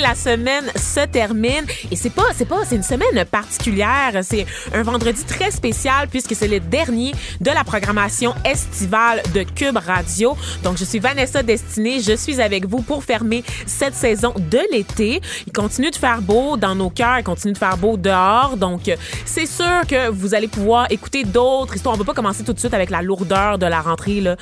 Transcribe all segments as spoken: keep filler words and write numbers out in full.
la semaine se termine et c'est pas, c'est pas, c'est une semaine particulière, c'est un vendredi très spécial puisque c'est le dernier de la programmation estivale de Q U B Radio. Donc je suis Vanessa Destiné, je suis avec vous pour fermer cette saison de l'été. Il continue de faire beau dans nos cœurs, il continue de faire beau dehors, donc c'est sûr que vous allez pouvoir écouter d'autres histoires. On va pas commencer tout de suite avec la lourdeur de la rentrée là,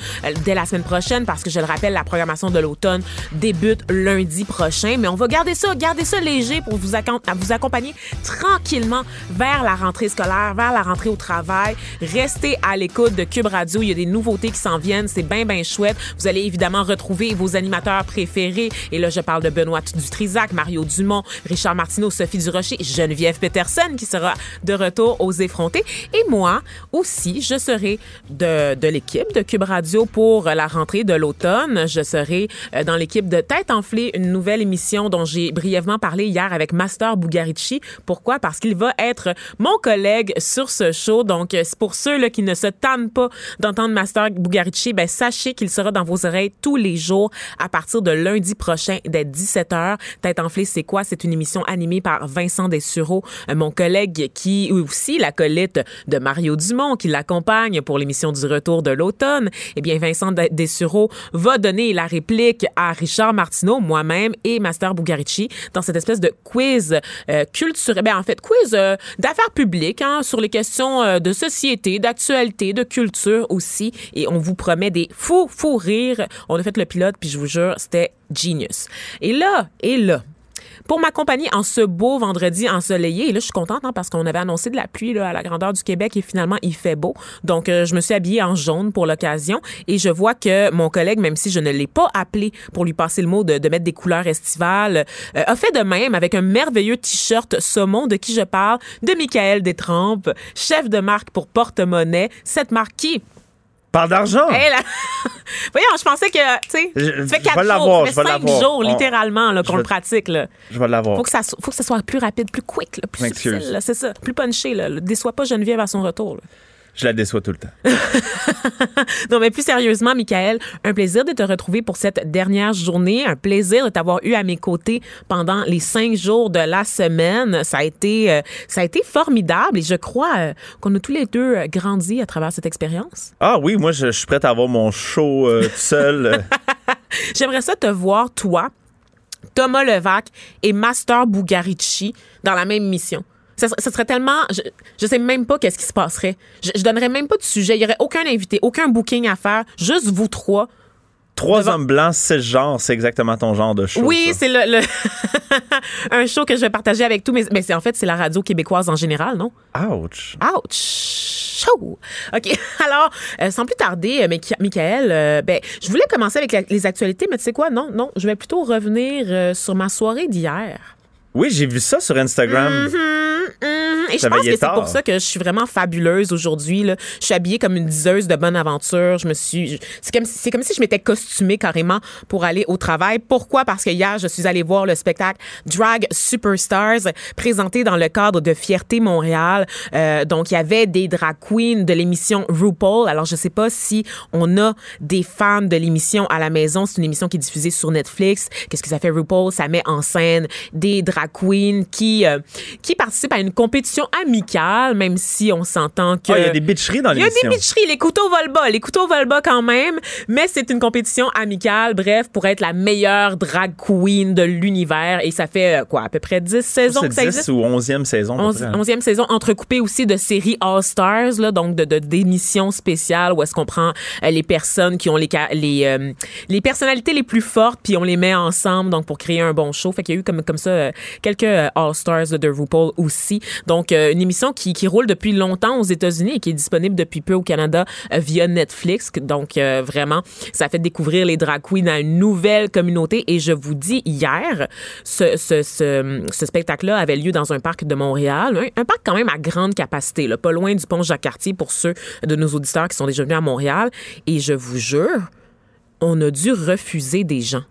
dès la semaine prochaine parce que je le rappelle, la programmation de l'automne débute lundi prochain, mais on va garder ça, garder ça léger pour vous, accom- vous accompagner tranquillement vers la rentrée scolaire, vers la rentrée au travail. Restez à l'écoute de Q U B Radio. Il y a des nouveautés qui s'en viennent. C'est bien, bien chouette. Vous allez évidemment retrouver vos animateurs préférés. Et là, je parle de Benoît Dutrizac, Mario Dumont, Richard Martineau, Sophie Durocher, Geneviève Peterson qui sera de retour aux effrontés. Et moi aussi, je serai de, de l'équipe de Q U B Radio pour la rentrée de l'automne. Je serai dans l'équipe de Tête enflée, une nouvelle émission dont j'ai brièvement parlé hier avec Master Bougarici. Pourquoi? Parce qu'il va être mon collègue sur ce show. Donc, c'est pour ceux là, qui ne se tannent pas d'entendre Master Bougarici, ben, sachez qu'il sera dans vos oreilles tous les jours à partir de lundi prochain dès dix-sept heures. Tête enflée, c'est quoi? C'est une émission animée par Vincent Dessureau, mon collègue qui est aussi l'acolyte de Mario Dumont, qui l'accompagne pour l'émission du retour de l'automne. Eh bien, Vincent Dessureau va donner la réplique à Richard Martineau, moi-même et Master Bougarici dans cette espèce de quiz euh, culturel, ben en fait quiz euh, d'affaires publiques hein, sur les questions euh, de société, d'actualité, de culture aussi, et on vous promet des fous fous rires. On a fait le pilote puis je vous jure, c'était genius. Et là, et là pour m'accompagner en ce beau vendredi ensoleillé. Et là, je suis contente hein, parce qu'on avait annoncé de la pluie là, à la grandeur du Québec et finalement, il fait beau. Donc, euh, je me suis habillée en jaune pour l'occasion et je vois que mon collègue, même si je ne l'ai pas appelé pour lui passer le mot de, de mettre des couleurs estivales, euh, a fait de même avec un merveilleux t-shirt saumon de qui je parle, de Michael Détrempe, chef de marque pour Portemonnaie. Cette marque qui... parle d'argent. Hey, la... Voyons, je pensais que, tu sais, tu fais quatre jours, tu fais cinq jours, littéralement, là, qu'on le pratique, là. Je vais l'avoir. Faut que ça, faut que ça soit plus rapide, plus quick, là, plus subtil, là, c'est ça, plus punché, là. Déçois pas Geneviève à son retour, là. Je la déçois tout le temps. Non, mais plus sérieusement, Michael, un plaisir de te retrouver pour cette dernière journée. Un plaisir de t'avoir eu à mes côtés pendant les cinq jours de la semaine. Ça a été, euh, ça a été formidable et je crois euh, qu'on a tous les deux euh, grandi à travers cette expérience. Ah oui, moi, je, je suis prête à avoir mon show euh, seul. J'aimerais ça te voir, toi, Thomas Levac et Master Bougarici dans la même mission. Ça, ça serait tellement... Je, je sais même pas qu'est-ce qui se passerait. Je, je donnerais même pas de sujet. Il y aurait aucun invité, aucun booking à faire. Juste vous trois. Trois devant... hommes blancs, c'est genre, c'est exactement ton genre de show. Oui, ça. C'est le, le un show que je vais partager avec tous mes... Mais c'est, en fait, c'est la radio québécoise en général, non? Ouch! Ouch! Show! OK, alors, euh, sans plus tarder, euh, Michael, euh, ben, je voulais commencer avec la, les actualités, mais tu sais quoi? Non, non, je vais plutôt revenir euh, sur ma soirée d'hier. Oui, j'ai vu ça sur Instagram. Mm-hmm. Mmh, et je pense que tard. C'est pour ça que je suis vraiment fabuleuse aujourd'hui. Là. Je suis habillée comme une diseuse de bonne aventure. Je me suis, je, c'est, comme si, c'est comme si je m'étais costumée carrément pour aller au travail. Pourquoi? Parce que hier, je suis allée voir le spectacle Drag Superstars présenté dans le cadre de Fierté Montréal. Euh, donc, il y avait des drag queens de l'émission RuPaul. Alors, je sais pas si on a des fans de l'émission à la maison. C'est une émission qui est diffusée sur Netflix. Qu'est-ce que ça fait RuPaul? Ça met en scène des drag queens qui, euh, qui participent à une compétition amicale, même si on s'entend que... Il oh, y a des bitcheries dans l'émission. Il y a des bitcheries. Les couteaux volent bas. Les couteaux volent bas quand même, mais c'est une compétition amicale, bref, pour être la meilleure drag queen de l'univers. Et ça fait, quoi, à peu près dix saisons que ça existe? dix ou onzième saison. onzième saison, entrecoupée aussi de séries All-Stars, là, donc de, de, d'émissions spéciales où est-ce qu'on prend euh, les personnes qui ont les, les, euh, les personnalités les plus fortes, puis on les met ensemble, donc pour créer un bon show. Fait qu'il y a eu comme, comme ça euh, quelques euh, All-Stars de RuPaul aussi. Donc, euh, une émission qui, qui roule depuis longtemps aux États-Unis et qui est disponible depuis peu au Canada euh, via Netflix. Donc, euh, vraiment, ça fait découvrir les drag queens à une nouvelle communauté. Et je vous dis, hier, ce, ce, ce, ce spectacle-là avait lieu dans un parc de Montréal, un, un parc quand même à grande capacité, là, pas loin du pont Jacques-Cartier pour ceux de nos auditeurs qui sont déjà venus à Montréal. Et je vous jure, on a dû refuser des gens.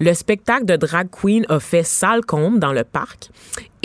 Le spectacle de drag queen a fait salle comble dans le parc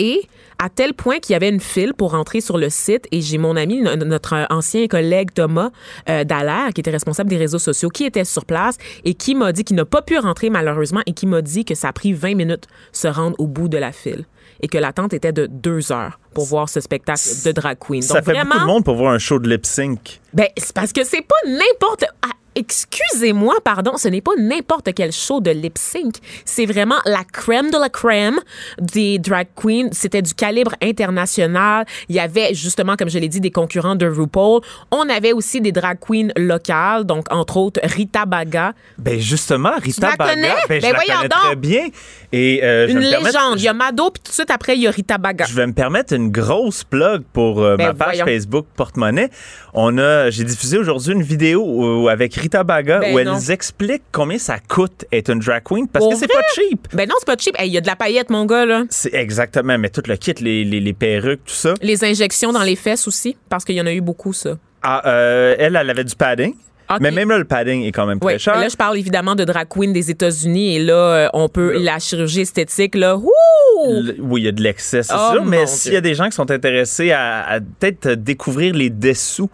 et à tel point qu'il y avait une file pour entrer sur le site et j'ai mon ami, notre ancien collègue Thomas euh, Dallaire, qui était responsable des réseaux sociaux, qui était sur place et qui m'a dit qu'il n'a pas pu rentrer malheureusement et qui m'a dit que ça a pris vingt minutes se rendre au bout de la file et que l'attente était de deux heures pour voir ce spectacle de drag queen. Donc, ça fait vraiment, beaucoup de monde pour voir un show de lip-sync. Ben, c'est parce que c'est pas n'importe... Ah, excusez-moi, pardon, ce n'est pas n'importe quel show de lip-sync. C'est vraiment la crème de la crème des drag queens. C'était du calibre international. Il y avait, justement, comme je l'ai dit, des concurrents de RuPaul. On avait aussi des drag queens locales, donc, entre autres, Rita Baga. Ben, justement, Rita Baga, ben, ben, je ben la voyons connais donc. Très bien. Et, euh, une légende. Il y a Mado, puis tout de suite après, il y a Rita Baga. Je vais me permettre une grosse plug pour euh, ben, ma page voyons. Facebook Portemonnaie. On a, j'ai diffusé aujourd'hui une vidéo avec Rita Rita Baga, ben où non. elles expliquent combien ça coûte être une drag queen, parce Au que c'est vrai? Pas cheap. Ben non, c'est pas cheap. Il hey, y a de la paillette, mon gars, là. C'est exactement, mais tout le kit, les, les, les perruques, tout ça. Les injections dans les fesses aussi, parce qu'il y en a eu beaucoup, ça. Ah, euh, elle, elle avait du padding. Okay. Mais même là, le padding est quand même très oui. cher. Là, je parle évidemment de drag queen des États-Unis et là, on peut... Là. La chirurgie esthétique, là, ouh! Le, oui, il y a de l'excès, c'est oh sûr, mais s'il y a des gens qui sont intéressés à, à peut-être découvrir les dessous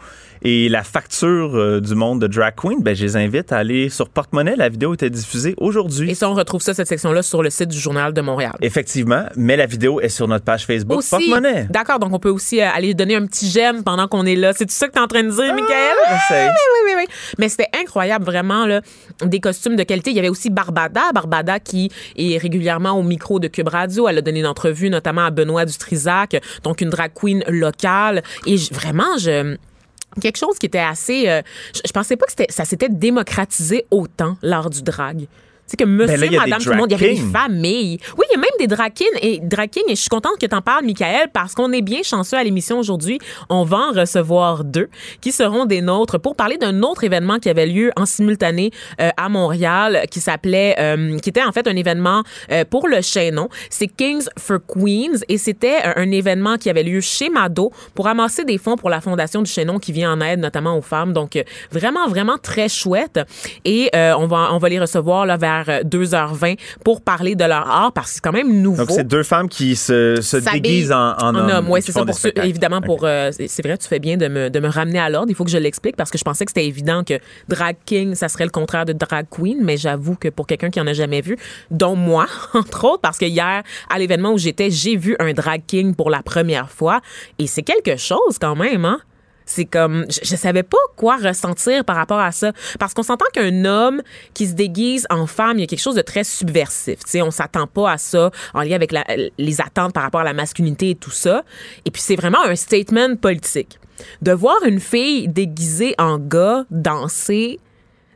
et la facture euh, du monde de drag queen, ben, je les invite à aller sur Portemonnaie. La vidéo était diffusée aujourd'hui. Et ça, on retrouve ça, cette section-là, sur le site du Journal de Montréal. Effectivement, mais la vidéo est sur notre page Facebook aussi, Portemonnaie. D'accord, donc on peut aussi euh, aller donner un petit j'aime pendant qu'on est là. C'est tout ça que t'es en train de dire, ah, Michael? Oui, oui, oui, oui. Mais c'était incroyable, vraiment, là, des costumes de qualité. Il y avait aussi Barbada. Barbada qui est régulièrement au micro de Q U B Radio. Elle a donné une entrevue, notamment à Benoît Dutrizac, donc une drag queen locale. Et j- vraiment, je... quelque chose qui était assez... Euh, je, je pensais pas que c'était, ça s'était démocratisé autant, l'art du drag. Tu sais que monsieur, ben là, madame, tout le monde, il y avait des familles. Oui, il y a même des drag kings et, drag kings, et je suis contente que t'en parles, Michael, parce qu'on est bien chanceux à l'émission aujourd'hui. On va en recevoir deux qui seront des nôtres pour parler d'un autre événement qui avait lieu en simultané euh, à Montréal, qui s'appelait, euh, qui était en fait un événement euh, pour le Chaînon. C'est Kings for Queens et c'était euh, un événement qui avait lieu chez Mado pour amasser des fonds pour la fondation du Chaînon qui vient en aide notamment aux femmes. Donc, euh, vraiment, vraiment très chouette. Et euh, on va, on va les recevoir là vers deux heures vingt pour parler de leur art parce que c'est quand même nouveau. Donc, c'est deux femmes qui se, se déguisent en, en, en hommes. Oui, c'est ça. Pour ceux, évidemment, okay. pour, euh, c'est vrai, tu fais bien de me, de me ramener à l'ordre. Il faut que je l'explique parce que je pensais que c'était évident que drag king, ça serait le contraire de drag queen, mais j'avoue que pour quelqu'un qui en a jamais vu, dont moi, entre autres, parce que hier, à l'événement où j'étais, j'ai vu un drag king pour la première fois et c'est quelque chose quand même, hein? C'est comme, je, je savais pas quoi ressentir par rapport à ça. Parce qu'on s'entend qu'un homme qui se déguise en femme, il y a quelque chose de très subversif. Tu sais, on s'attend pas à ça en lien avec la, les attentes par rapport à la masculinité et tout ça. Et puis, c'est vraiment un statement politique. De voir une fille déguisée en gars danser,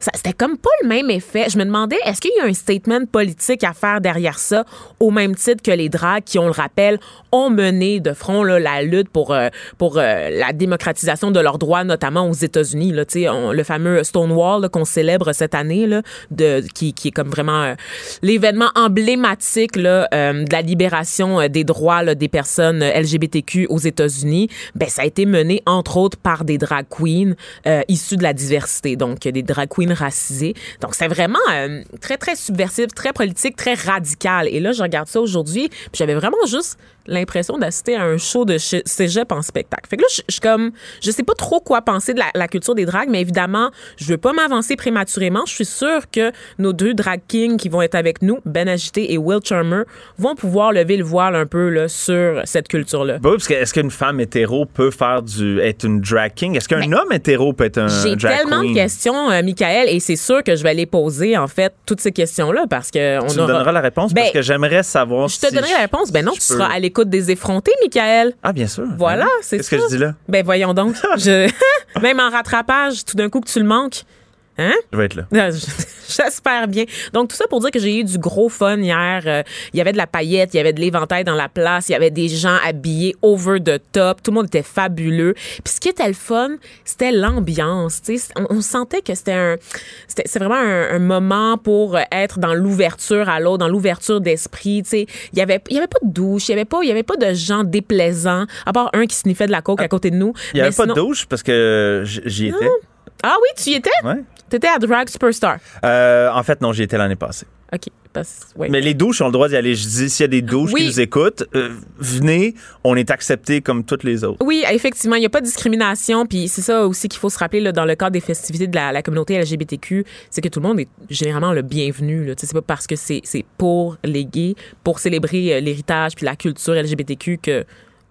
ça, c'était comme pas le même effet. Je me demandais, est-ce qu'il y a un statement politique à faire derrière ça, au même titre que les drags qui, on le rappelle, ont mené de front là, la lutte pour, euh, pour euh, la démocratisation de leurs droits, notamment aux États-Unis. Là, t'sais, on, le fameux Stonewall là, qu'on célèbre cette année, là, de, qui, qui est comme vraiment euh, l'événement emblématique là, euh, de la libération euh, des droits là, des personnes L G B T Q aux États-Unis. Ben, ça a été mené, entre autres, par des drag queens euh, issus de la diversité, donc des drag queens racisée. Donc, c'est vraiment euh, très, très subversif, très politique, très radical. Et là, je regarde ça aujourd'hui, puis j'avais vraiment juste l'impression d'assister à un show de cégep en spectacle. Fait que là, je, je comme, je sais pas trop quoi penser de la, la culture des drags, mais évidemment, je veux pas m'avancer prématurément. Je suis sûre que nos deux drag kings qui vont être avec nous, Ben Agité et Will Charmer, vont pouvoir lever le voile un peu là, sur cette culture-là. Bah oui, parce que est-ce qu'une femme hétéro peut faire du, être une drag king? Est-ce qu'un mais homme hétéro peut être un drag queen? J'ai tellement de questions, euh, Michael, et c'est sûr que je vais aller poser, en fait, toutes ces questions-là parce que... On tu aura... me donneras la réponse ben, parce que j'aimerais savoir si... Je te si donnerai la réponse. Ben non, tu peux. Seras à l'écoute des effrontés, Michael. Ah, bien sûr. Voilà, oui. c'est Qu'est-ce ça. Qu'est-ce que je dis là? Ben voyons donc. je... Même en rattrapage, tout d'un coup que tu le manques. Hein? Je vais être là. J'espère bien. Donc, tout ça pour dire que j'ai eu du gros fun hier. Euh, il y avait de la paillette, il y avait de l'éventail dans la place, il y avait des gens habillés over the top. Tout le monde était fabuleux. Puis ce qui était le fun, c'était l'ambiance. Tu sais, on, on sentait que c'était un... C'était, c'est vraiment un, un moment pour être dans l'ouverture à l'autre, dans l'ouverture d'esprit. Tu sais, il y avait, il y avait pas de douche, il y avait pas, il y avait pas de gens déplaisants, à part un qui sniffait de la coke à, à côté de nous. Il y avait mais pas sinon... de douche parce que j'y étais. Ah. Ah oui, tu y étais? Oui. T'étais à Drag Superstar? Euh, en fait, non, j'y étais l'année passée. OK. Parce, ouais. Mais les douches ont le droit d'y aller. Je dis, s'il y a des douches oui. qui nous écoutent, euh, venez, on est acceptés comme toutes les autres. Oui, effectivement, il n'y a pas de discrimination. Puis c'est ça aussi qu'il faut se rappeler là, dans le cadre des festivités de la, la communauté L G B T Q, c'est que tout le monde est généralement le bienvenu. Là. C'est pas parce que c'est, c'est pour les gays, pour célébrer l'héritage puis la culture L G B T Q que...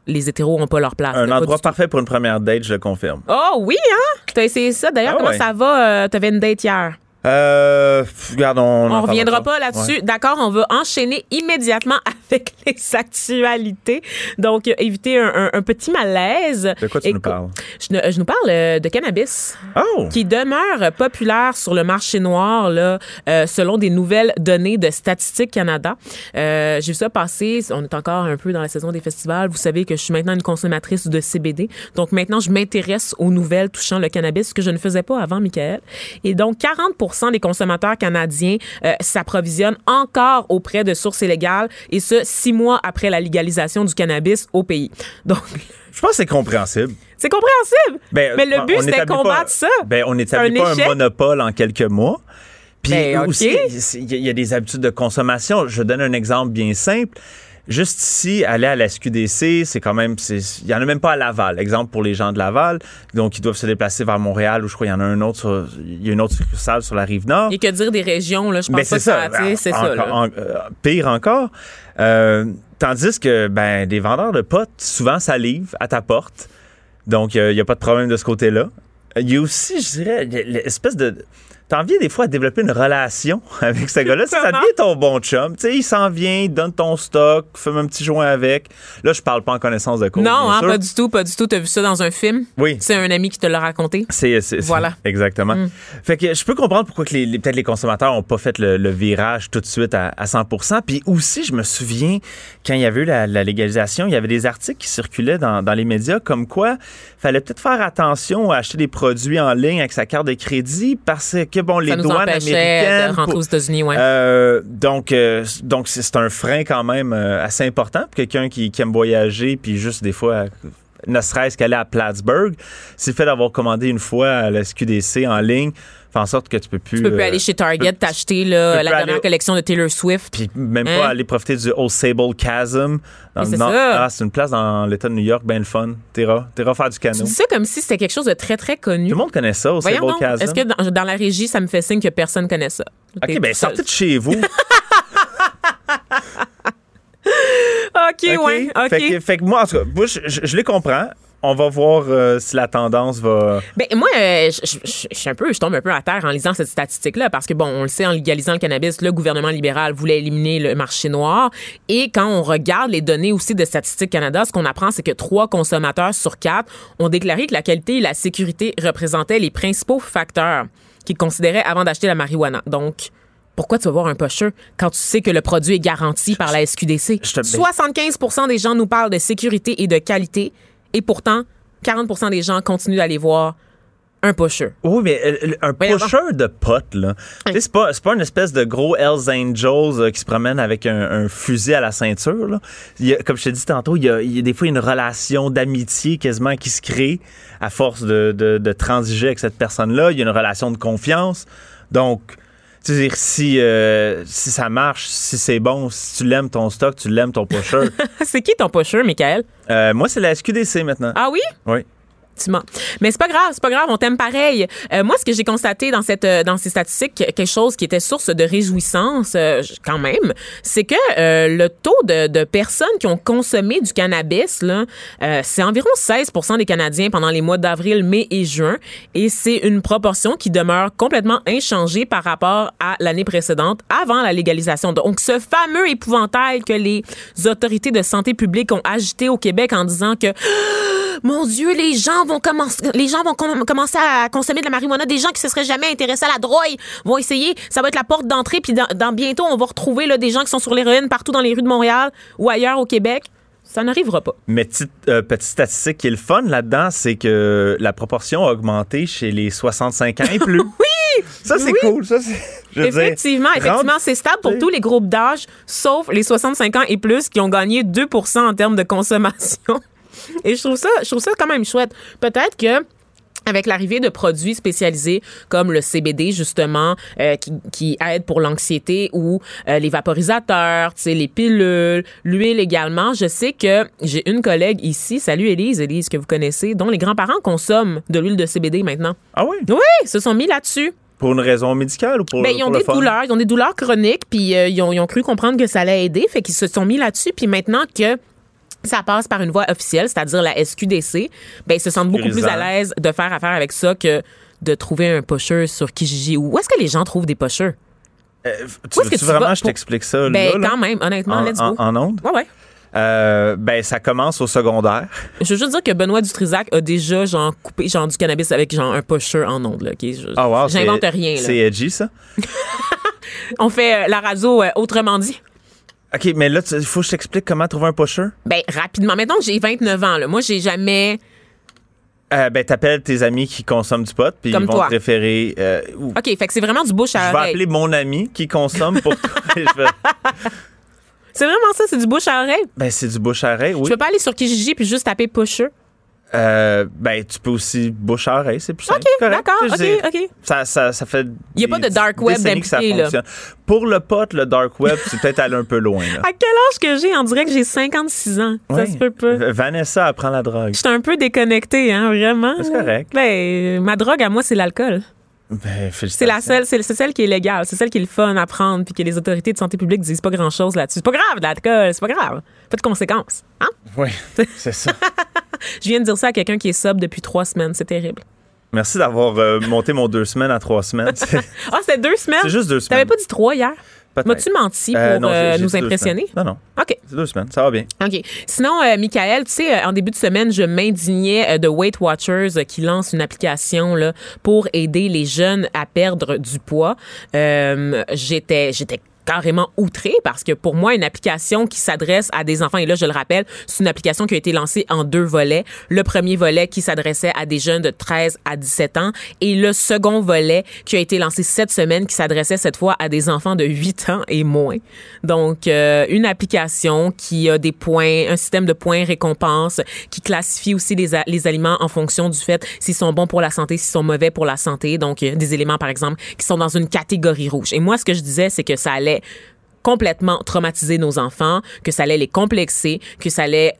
les hétéros n'ont pas leur place. Un endroit parfait pour une première date, je le confirme. Oh oui, hein? T'as essayé ça. D'ailleurs, ah, comment ouais. ça va? Euh, t'avais une date hier. Euh, regarde, on... On reviendra pas là-dessus. Ouais. D'accord, on va enchaîner immédiatement avec les actualités. Donc, éviter un, un, un petit malaise. De quoi tu Et nous parles? Je, je nous parle de cannabis. Oh! Qui demeure populaire sur le marché noir, là, euh, selon des nouvelles données de Statistique Canada. Euh, j'ai vu ça passer. On est encore un peu dans la saison des festivals. Vous savez que je suis maintenant une consommatrice de C B D. Donc, maintenant, je m'intéresse aux nouvelles touchant le cannabis, ce que je ne faisais pas avant, Michael. Et donc, quarante pour cent des consommateurs canadiens euh, s'approvisionnent encore auprès de sources illégales, et ce, six mois après la légalisation du cannabis au pays. Donc, je pense que c'est compréhensible. C'est compréhensible! Ben, mais le but, c'était de combattre pas, ça. Ben, on n'établit pas échec. un monopole en quelques mois. Puis ben, okay. aussi, il y a des habitudes de consommation. Je donne un exemple bien simple. Juste ici, aller à la S Q D C, c'est quand même... Il y en a même pas à Laval. Exemple pour les gens de Laval. Donc, ils doivent se déplacer vers Montréal, où je crois qu'il y en a un autre sur, il y a une autre succursale sur la Rive-Nord. Et que dire des régions, là, je pense Mais pas c'est que ça... ça c'est en, ça, là. En, en, pire encore. Euh, tandis que, ben, des vendeurs de potes, souvent, ça livre à ta porte. Donc, il euh, n'y a pas de problème de ce côté-là. Il y a aussi, je dirais, l'espèce de... T'as envie des fois à développer une relation avec ce gars-là. Ça devient ton bon chum. Tu sais, il s'en vient, il donne ton stock, fume un petit joint avec. Là, je parle pas en connaissance de cause. Non, hein, pas du tout, pas du tout. T'as vu ça dans un film? Oui. C'est un ami qui te l'a raconté. C'est, c'est Voilà. C'est, exactement. Mm. Fait que je peux comprendre pourquoi que les, les, peut-être les consommateurs ont pas fait le, le virage tout de suite à, à cent pour cent. Puis aussi, je me souviens, quand il y avait eu la, la légalisation, il y avait des articles qui circulaient dans, dans les médias comme quoi fallait peut-être faire attention à acheter des produits en ligne avec sa carte de crédit parce que Que, bon, ça les nous douanes américaines de rentrer aux États-Unis, ouais. euh, donc, euh, donc c'est, c'est un frein quand même euh, assez important pour quelqu'un qui, qui aime voyager, puis juste des fois, ne serait-ce qu'aller à Plattsburgh, c'est le fait d'avoir commandé une fois à la S Q D C en ligne, fait en sorte que tu peux plus... Tu peux plus euh, aller chez Target, peux, t'acheter là, la dernière aller, collection de Taylor Swift. Puis même hein? pas aller profiter du Old Sable Chasm. Dans le c'est, Nord. Ah, c'est une place dans l'État de New York, ben le fun. T'ira, t'ira faire du canot. Tu dis ça comme si c'était quelque chose de très, très connu. Tout le monde connaît ça, Old Sable non, Chasm. Est-ce que dans, dans la régie, ça me fait signe que personne connaît ça? OK, T'es ben sortez de chez vous. OK, ouais, OK. Fait que, fait que moi, en tout cas, moi, je, je, je les comprends. On va voir euh, si la tendance va... Ben moi, euh, je, je, je, suis un peu, je tombe un peu à terre en lisant cette statistique-là parce que, bon, on le sait, en légalisant le cannabis, le gouvernement libéral voulait éliminer le marché noir. Et quand on regarde les données aussi de Statistique Canada, ce qu'on apprend, c'est que trois consommateurs sur quatre ont déclaré que la qualité et la sécurité représentaient les principaux facteurs qu'ils considéraient avant d'acheter la marijuana. Donc... Pourquoi tu vas voir un pocheux quand tu sais que le produit est garanti par la S Q D C? soixante-quinze pour cent des gens nous parlent de sécurité et de qualité, et pourtant, quarante pour cent des gens continuent d'aller voir un pocheux. Oui, mais un pocheux de potes, là. Hein. C'est pas, c'est pas une espèce de gros Hells Angels euh, qui se promène avec un, un fusil à la ceinture, là. Il y a, comme je t'ai dit tantôt, il y, a, il y a des fois une relation d'amitié quasiment qui se crée à force de, de, de transiger avec cette personne-là. Il y a une relation de confiance. Donc, c'est-à-dire, si, euh, si ça marche, si c'est bon, si tu l'aimes ton stock, tu l'aimes ton pusher. C'est qui ton pusher, Michael? Euh, moi, c'est la S Q D C maintenant. Ah oui? Oui. Tu mens. Mais c'est pas grave, c'est pas grave, on t'aime pareil. Euh, moi, ce que j'ai constaté dans, cette, dans ces statistiques, quelque chose qui était source de réjouissance euh, quand même, c'est que euh, le taux de, de personnes qui ont consommé du cannabis, là, euh, c'est environ seize pour cent des Canadiens pendant les mois d'avril, mai et juin. Et c'est une proportion qui demeure complètement inchangée par rapport à l'année précédente, avant la légalisation. Donc, ce fameux épouvantail que les autorités de santé publique ont agité au Québec en disant que... mon Dieu, les gens vont commencer, les gens vont com- commencer à consommer de la marijuana. Des gens qui se seraient jamais intéressés à la drogue vont essayer. Ça va être la porte d'entrée. Puis dans, dans bientôt, on va retrouver là, des gens qui sont sur l'héroïne partout dans les rues de Montréal ou ailleurs au Québec. Ça n'arrivera pas. Mais petite, euh, petite statistique qui est le fun là-dedans, c'est que la proportion a augmenté chez les soixante-cinq ans et plus. Oui! Ça, c'est oui. cool. Ça, c'est... Je effectivement, dire, effectivement rentre... c'est stable pour tous les groupes d'âge, sauf les soixante-cinq ans et plus qui ont gagné deux pour cent en termes de consommation. Et je trouve ça, je trouve ça quand même chouette. Peut-être que avec l'arrivée de produits spécialisés comme le C B D, justement, euh, qui, qui aide pour l'anxiété ou euh, les vaporisateurs, tu sais, les pilules, l'huile également. Je sais que j'ai une collègue ici, salut Élise, Élise que vous connaissez, dont les grands-parents consomment de l'huile de C B D maintenant. Ah oui? Oui, ils se sont mis là-dessus. Pour une raison médicale ou pour, ben, ils ont pour des le douleurs, ils ont des douleurs chroniques, puis euh, ils, ont, ils ont cru comprendre que ça allait aider, fait qu'ils se sont mis là-dessus, puis maintenant que ça passe par une voie officielle, c'est-à-dire la S Q D C, ben ils se sentent beaucoup plus à l'aise de faire affaire avec ça que de trouver un pocheur sur Kijiji. Où est-ce que les gens trouvent des pocheurs? Euh, tu veux-tu vraiment que je t'explique ça? Ben là, quand même, honnêtement, en, let's go. En, en ondes? Ouais, ouais. Euh, ben, ça commence au secondaire. Je veux juste dire que Benoît Dutrizac a déjà genre, coupé genre, du cannabis avec genre, un pocheux en ondes. Là, okay? Je, oh wow, j'invente c'est, rien. Là. C'est edgy, ça? On fait euh, la radio euh, autrement dit. OK, mais là, il faut que je t'explique comment trouver un pocheux. Ben, rapidement. Maintenant que j'ai vingt-neuf ans, là, moi, j'ai jamais... Euh, ben, t'appelles tes amis qui consomment du pot, puis ils vont toi. te référer... Euh, ou... OK, fait que c'est vraiment du bouche à oreille. Je vais appeler mon ami qui consomme pour toi. Je vais... C'est vraiment ça, c'est du bouche à oreille? Ben, c'est du bouche à oreille, oui. Tu peux pas aller sur Kijiji puis juste taper pocheux? Euh, ben, tu peux aussi bouche à oreille, c'est plus simple. OK, correct. D'accord, c'est, OK, OK. Ça, ça, ça fait. Il n'y a pas de dark web d'impliqué, là. Pour le pote, le dark web, c'est peut-être aller un peu loin, là. À quel âge que j'ai? On dirait que j'ai cinquante-six ans. Oui. Ça se peut pas. Vanessa apprend la drogue. Je suis un peu déconnectée, hein, vraiment. C'est là. Correct. Ben, ma drogue à moi, c'est l'alcool. Ben, c'est la seule, c'est, c'est celle qui est légale, c'est celle qui est le fun à prendre, puis que les autorités de santé publique disent pas grand chose là-dessus. C'est pas grave, l'alcool, c'est pas grave. Pas de conséquences, hein? Oui, c'est ça. Je viens de dire ça à quelqu'un qui est sobre depuis trois semaines, c'est terrible. Merci d'avoir euh, monté mon deux semaines à trois semaines. Ah, c'était deux semaines? C'est juste deux semaines. T'avais pas dit trois hier? Peut-être. M'as-tu menti pour euh, non, j'ai, j'ai nous impressionner? Non, non. OK. C'est deux semaines. Ça va bien. OK. Sinon, euh, Michael, tu sais, euh, en début de semaine, je m'indignais euh, de Weight Watchers euh, qui lance une application là, pour aider les jeunes à perdre du poids. Euh, j'étais... j'étais carrément outré parce que pour moi, une application qui s'adresse à des enfants, et là, je le rappelle, c'est une application qui a été lancée en deux volets. Le premier volet qui s'adressait à des jeunes de treize à dix-sept ans et le second volet qui a été lancé cette semaine qui s'adressait cette fois à des enfants de huit ans et moins. Donc, euh, une application qui a des points, un système de points récompenses qui classifie aussi les, a- les aliments en fonction du fait s'ils sont bons pour la santé, s'ils sont mauvais pour la santé. Donc, euh, des éléments, par exemple, qui sont dans une catégorie rouge. Et moi, ce que je disais, c'est que ça allait complètement traumatiser nos enfants, que ça allait les complexer, que ça allait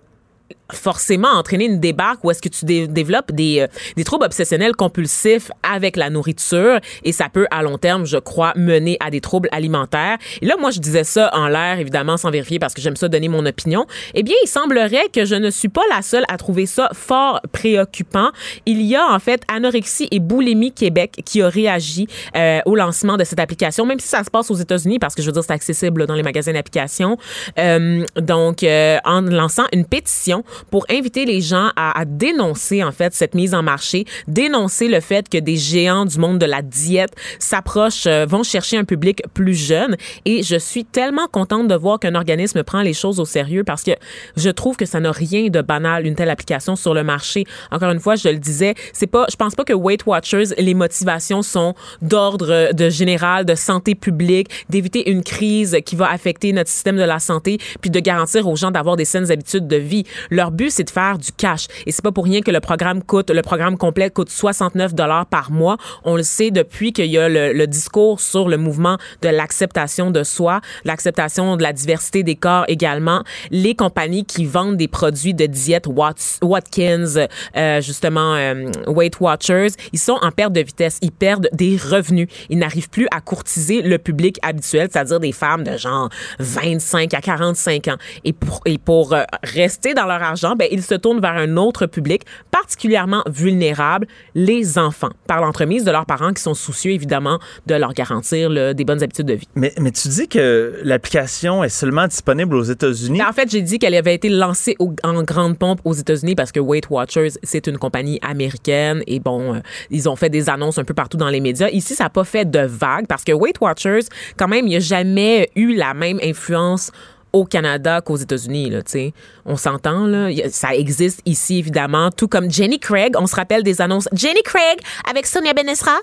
forcément entraîner une débarque où est-ce que tu dé- développes des, euh, des troubles obsessionnels compulsifs avec la nourriture et ça peut, à long terme, je crois, mener à des troubles alimentaires. Et là, moi, je disais ça en l'air, évidemment, sans vérifier parce que j'aime ça donner mon opinion. Eh bien, il semblerait que je ne suis pas la seule à trouver ça fort préoccupant. Il y a, en fait, Anorexie et Boulimie Québec qui a réagi euh, au lancement de cette application, même si ça se passe aux États-Unis parce que, je veux dire, c'est accessible là, dans les magasins d'applications. Euh, donc, euh, en lançant une pétition pour inviter les gens à, à dénoncer, en fait, cette mise en marché, dénoncer le fait que des géants du monde de la diète s'approchent, euh, vont chercher un public plus jeune. Et je suis tellement contente de voir qu'un organisme prend les choses au sérieux parce que je trouve que ça n'a rien de banal, une telle application sur le marché. Encore une fois, je le disais, c'est pas, je pense pas que Weight Watchers, les motivations sont d'ordre de général, de santé publique, d'éviter une crise qui va affecter notre système de la santé, puis de garantir aux gens d'avoir des saines habitudes de vie. Leur but, c'est de faire du cash. Et c'est pas pour rien que le programme coûte, le programme complet coûte soixante-neuf dollars par mois. On le sait depuis qu'il y a le, le discours sur le mouvement de l'acceptation de soi, l'acceptation de la diversité des corps également. Les compagnies qui vendent des produits de diète, Watts, Watkins, euh, justement, euh, Weight Watchers, ils sont en perte de vitesse. Ils perdent des revenus. Ils n'arrivent plus à courtiser le public habituel, c'est-à-dire des femmes de genre vingt-cinq à quarante-cinq ans. Et pour, et pour euh, rester dans leur l'argent, ben, ils se tournent vers un autre public particulièrement vulnérable, les enfants, par l'entremise de leurs parents qui sont soucieux, évidemment, de leur garantir là, des bonnes habitudes de vie. Mais, mais tu dis que l'application est seulement disponible aux États-Unis? En fait, j'ai dit qu'elle avait été lancée au, en grande pompe aux États-Unis parce que Weight Watchers, c'est une compagnie américaine et bon, euh, ils ont fait des annonces un peu partout dans les médias. Ici, ça n'a pas fait de vague parce que Weight Watchers, quand même, il n'y a jamais eu la même influence au Canada qu'aux États-Unis, là, tu sais. On s'entend, là. Ça existe ici, évidemment, tout comme Jenny Craig. On se rappelle des annonces. Jenny Craig avec Sonia Benesra.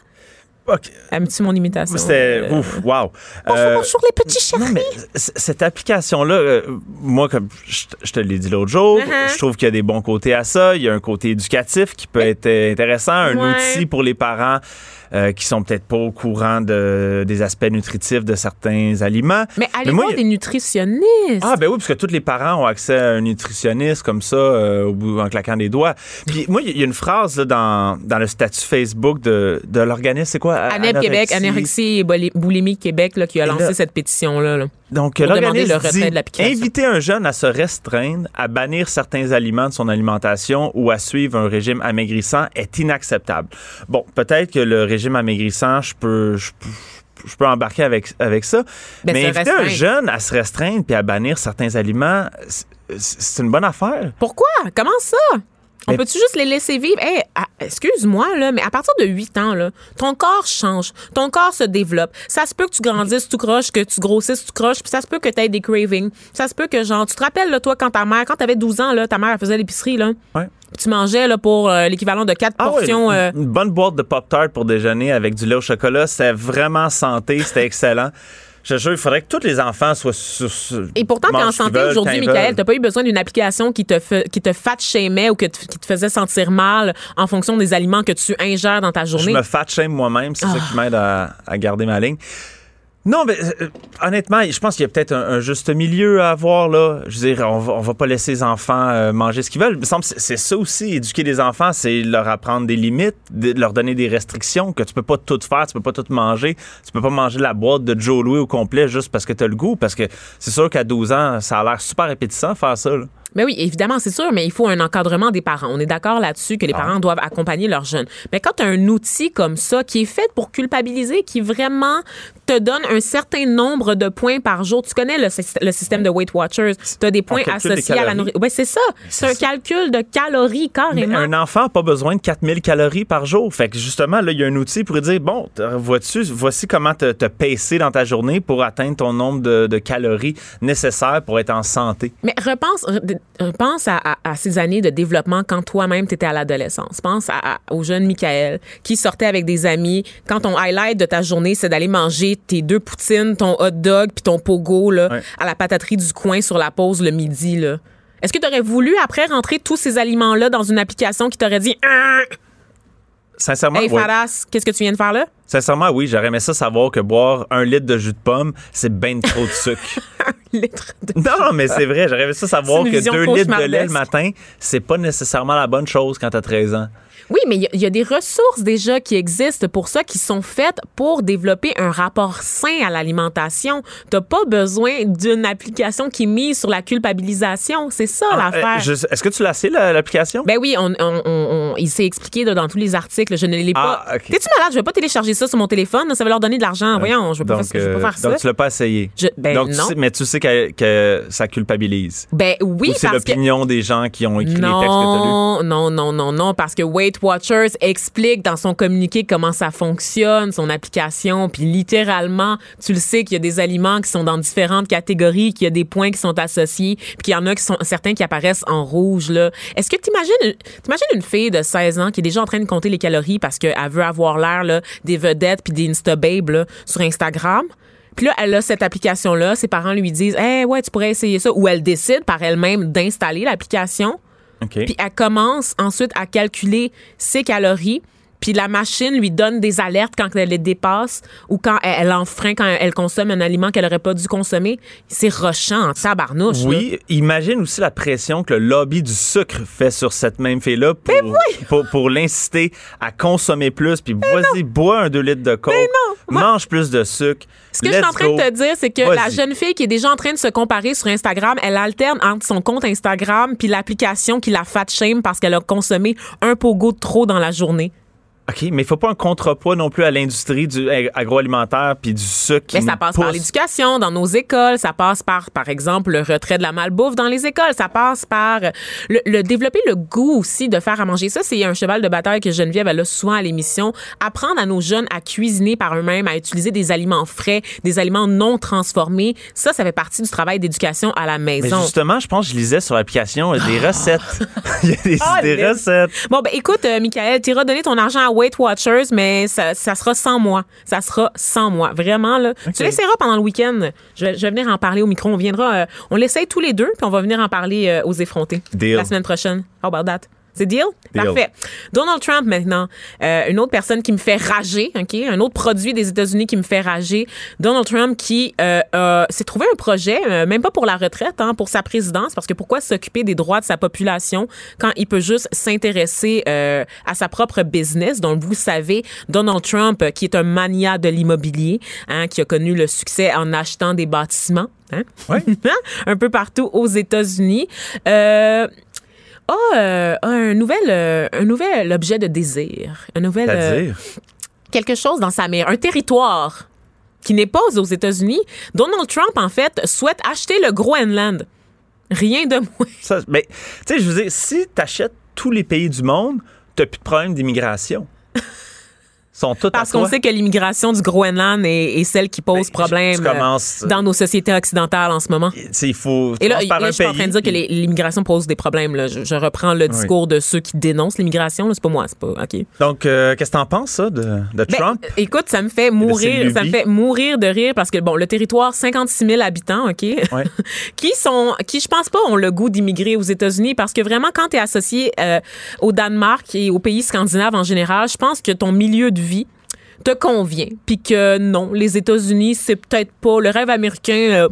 Okay. Aimes-tu mon imitation? C'était... Euh... Ouf, wow. Bonjour, euh... bonjour les petits chéris. Non, mais c- cette application-là, euh, moi, comme je, je te l'ai dit l'autre jour, uh-huh. je trouve qu'il y a des bons côtés à ça. Il y a un côté éducatif qui peut être intéressant, un ouais. outil pour les parents euh, qui sont peut-être pas au courant de, des aspects nutritifs de certains aliments. Mais allez mais moi, voir des nutritionnistes. Ah, ben oui, parce que tous les parents ont accès à un nutritionniste comme ça, euh, au bout, en claquant des doigts. Puis moi, il y a une phrase là, dans, dans le statut Facebook de, de l'organisme, c'est quoi? A N E B Québec, Anorexie et Boulimie Québec là, qui a lancé là, cette pétition-là. Là, donc, pour demander le retrait de l'application. Inviter un jeune à se restreindre, à bannir certains aliments de son alimentation ou à suivre un régime amaigrissant est inacceptable. Bon, peut-être que le régime amaigrissant, je peux... Je peux je peux embarquer avec, avec ça. Ben, mais inviter un jeune à se restreindre puis à bannir certains aliments, c'est, c'est une bonne affaire. Pourquoi? Comment ça? On mais... peut-tu juste les laisser vivre? Hey, à, excuse-moi, là, mais à partir de huit ans, là, ton corps change, ton corps se développe. Ça se peut que tu grandisses tout croche, que tu grossisses tout croche, puis ça se peut que tu aies des cravings. Ça se peut que, genre, tu te rappelles, là, toi, quand ta mère, quand t'avais douze ans, là, ta mère, elle faisait l'épicerie, là. Ouais. Tu mangeais là, pour euh, l'équivalent de quatre ah portions. Oui, une, une bonne boîte de Pop-Tart pour déjeuner avec du lait au chocolat, c'était vraiment santé, c'était excellent. Je jure, il faudrait que tous les enfants soient sur, sur, et pourtant, t'es en santé veulent, aujourd'hui, Michael. T'as pas eu besoin d'une application qui te, f- qui te fat-shamait ou que t- qui te faisait sentir mal en fonction des aliments que tu ingères dans ta journée. Je me fat-shame moi-même. C'est oh. ça qui m'aide à, à garder ma ligne. Non, mais euh, honnêtement, je pense qu'il y a peut-être un, un juste milieu à avoir, là. Je veux dire, on va, on va pas laisser les enfants euh, manger ce qu'ils veulent. Il me semble que c'est ça aussi, éduquer les enfants, c'est leur apprendre des limites, de leur donner des restrictions, que tu peux pas tout faire, tu peux pas tout manger, tu peux pas manger la boîte de Joe Louis au complet juste parce que t'as le goût, parce que c'est sûr qu'à douze ans, ça a l'air super répétissant faire ça, là. Mais oui, évidemment, c'est sûr, mais il faut un encadrement des parents. On est d'accord là-dessus que les ah. parents doivent accompagner leurs jeunes. Mais quand tu as un outil comme ça qui est fait pour culpabiliser, qui vraiment te donne un certain nombre de points par jour, tu connais le, le système de Weight Watchers, tu as des points associés à la nourriture. Oui, c'est ça. C'est, c'est un ça. calcul de calories, carrément. Mais un enfant n'a pas besoin de quatre mille calories par jour. Fait que justement, là, il y a un outil pour dire, bon, vois-tu, voici comment te, te pacer dans ta journée pour atteindre ton nombre de, de calories nécessaires pour être en santé. Mais repense... Pense à, à, à ces années de développement quand toi-même t'étais à l'adolescence. Pense à, à, au jeune Michael qui sortait avec des amis. Quand ton highlight de ta journée, c'est d'aller manger tes deux poutines, ton hot dog puis ton pogo là, ouais. à la pataterie du coin sur la pause le midi. Là. Est-ce que t'aurais voulu après rentrer tous ces aliments-là dans une application qui t'aurait dit « Sincèrement, hey, Faras, ouais. qu'est-ce que tu viens de faire là? » Sincèrement, oui, j'aurais aimé ça savoir que boire un litre de jus de pomme, c'est ben trop de sucre. un litre de Non, mais c'est vrai, j'aurais aimé ça savoir que deux litres de lait le matin, c'est pas nécessairement la bonne chose quand t'as treize ans. Oui, mais il y, y a des ressources déjà qui existent pour ça, qui sont faites pour développer un rapport sain à l'alimentation. T'as pas besoin d'une application qui mise sur la culpabilisation. C'est ça ah, l'affaire. Euh, je, est-ce que tu l'as essayé, l'application? Ben oui, on, on, on, on, il s'est expliqué dans tous les articles. Je ne l'ai pas. Ah, okay. T'es-tu malade? Je vais pas télécharger ça sur mon téléphone, ça va leur donner de l'argent. Voyons, je veux pas, donc, faire, je veux pas faire ça. Donc, tu l'as pas essayé. Je, ben donc, non. Tu sais, mais tu sais que, que ça culpabilise. Ben oui, ou c'est parce l'opinion que... des gens qui ont écrit non, les textes que tu as lus. Non, non, non, non, parce que Weight Watchers explique dans son communiqué comment ça fonctionne, son application, puis littéralement, tu le sais qu'il y a des aliments qui sont dans différentes catégories, qu'il y a des points qui sont associés, puis qu'il y en a qui sont certains qui apparaissent en rouge, là. Est-ce que t'imagines, t'imagines une fille de seize ans qui est déjà en train de compter les calories parce qu'elle veut avoir l'air, là, des vedettes puis des Insta-babes là, sur Instagram. Puis là, elle a cette application-là. Ses parents lui disent « Hey, ouais, tu pourrais essayer ça. » Ou elle décide par elle-même d'installer l'application. Okay. Puis elle commence ensuite à calculer ses calories. Puis la machine lui donne des alertes quand elle les dépasse ou quand elle, elle enfreint, quand elle consomme un aliment qu'elle n'aurait pas dû consommer. C'est rochant en tabarnouche. Oui, là. Imagine aussi la pression que le lobby du sucre fait sur cette même fille-là pour, oui. pour, pour l'inciter à consommer plus. Puis vas-y, bois un deux litres de coke, non, mange ouais. plus de sucre. Ce que je suis en train go. de te dire, c'est que vas-y. La jeune fille qui est déjà en train de se comparer sur Instagram, elle alterne entre son compte Instagram puis l'application qui la fat shame parce qu'elle a consommé un pogo de trop dans la journée. OK, mais il faut pas un contrepoids non plus à l'industrie du agroalimentaire puis du sucre qui mais ça passe pousse. Par l'éducation, dans nos écoles, ça passe par, par exemple, le retrait de la malbouffe dans les écoles, ça passe par le, le développer le goût aussi de faire à manger. Ça, c'est un cheval de bataille que Geneviève, elle a souvent à l'émission. Apprendre à nos jeunes à cuisiner par eux-mêmes, à utiliser des aliments frais, des aliments non transformés, ça, ça fait partie du travail d'éducation à la maison. Mais justement, je pense que je lisais sur l'application euh, des oh. recettes. Il y a des, oh, des recettes. Bon, ben écoute, euh, Michael, tu iras donner ton argent à Weight Watchers, mais ça, ça sera sans moi. Ça sera sans moi. Vraiment, là. Okay. Tu l'essaieras pendant le week-end. Je vais, je vais venir en parler au micro. On viendra. Euh, on l'essaye tous les deux, puis on va venir en parler euh, aux effrontés. Deal. La semaine prochaine. How about that? C'est deal? deal? Parfait. Donald Trump, maintenant. Euh, une autre personne qui me fait rager, OK? Un autre produit des États-Unis qui me fait rager. Donald Trump qui euh, euh, s'est trouvé un projet, euh, même pas pour la retraite, hein, pour sa présidence, parce que pourquoi s'occuper des droits de sa population quand il peut juste s'intéresser euh, à sa propre business? Donc, vous savez, Donald Trump, qui est un mania de l'immobilier, hein, qui a connu le succès en achetant des bâtiments, hein? Ouais. Un peu partout aux États-Unis. Euh... Ah, oh, euh, un nouvel, euh, un nouvel objet de désir, un nouvel euh, quelque chose dans sa mer, un territoire qui n'est pas aux États-Unis. Donald Trump en fait souhaite acheter le Groenland. Rien de moins. Ça, ben, tu sais, je veux dire, si t'achètes tous les pays du monde, t'as plus de problème d'immigration. Sont toutes Parce à qu'on toi. Sait que l'immigration du Groenland est, est celle qui pose mais problème tu, tu commences, dans nos sociétés occidentales en ce moment. Il faut. Et là, là je suis en train de dire que les, l'immigration pose des problèmes. Là. Je, je reprends le discours oui. de ceux qui dénoncent l'immigration. Là. C'est pas moi, c'est pas. Ok. Donc, euh, qu'est-ce que t'en penses ça, de, de Trump? Ben, écoute, ça me fait mourir, ça me fait mourir de rire parce que bon, le territoire cinquante-six mille habitants, ok, ouais. qui sont, qui je pense pas ont le goût d'immigrer aux États-Unis parce que vraiment quand t'es associé euh, au Danemark et aux pays scandinaves en général, je pense que ton milieu de vie te convient, puis que non, les États-Unis, c'est peut-être pas... Le rêve américain euh,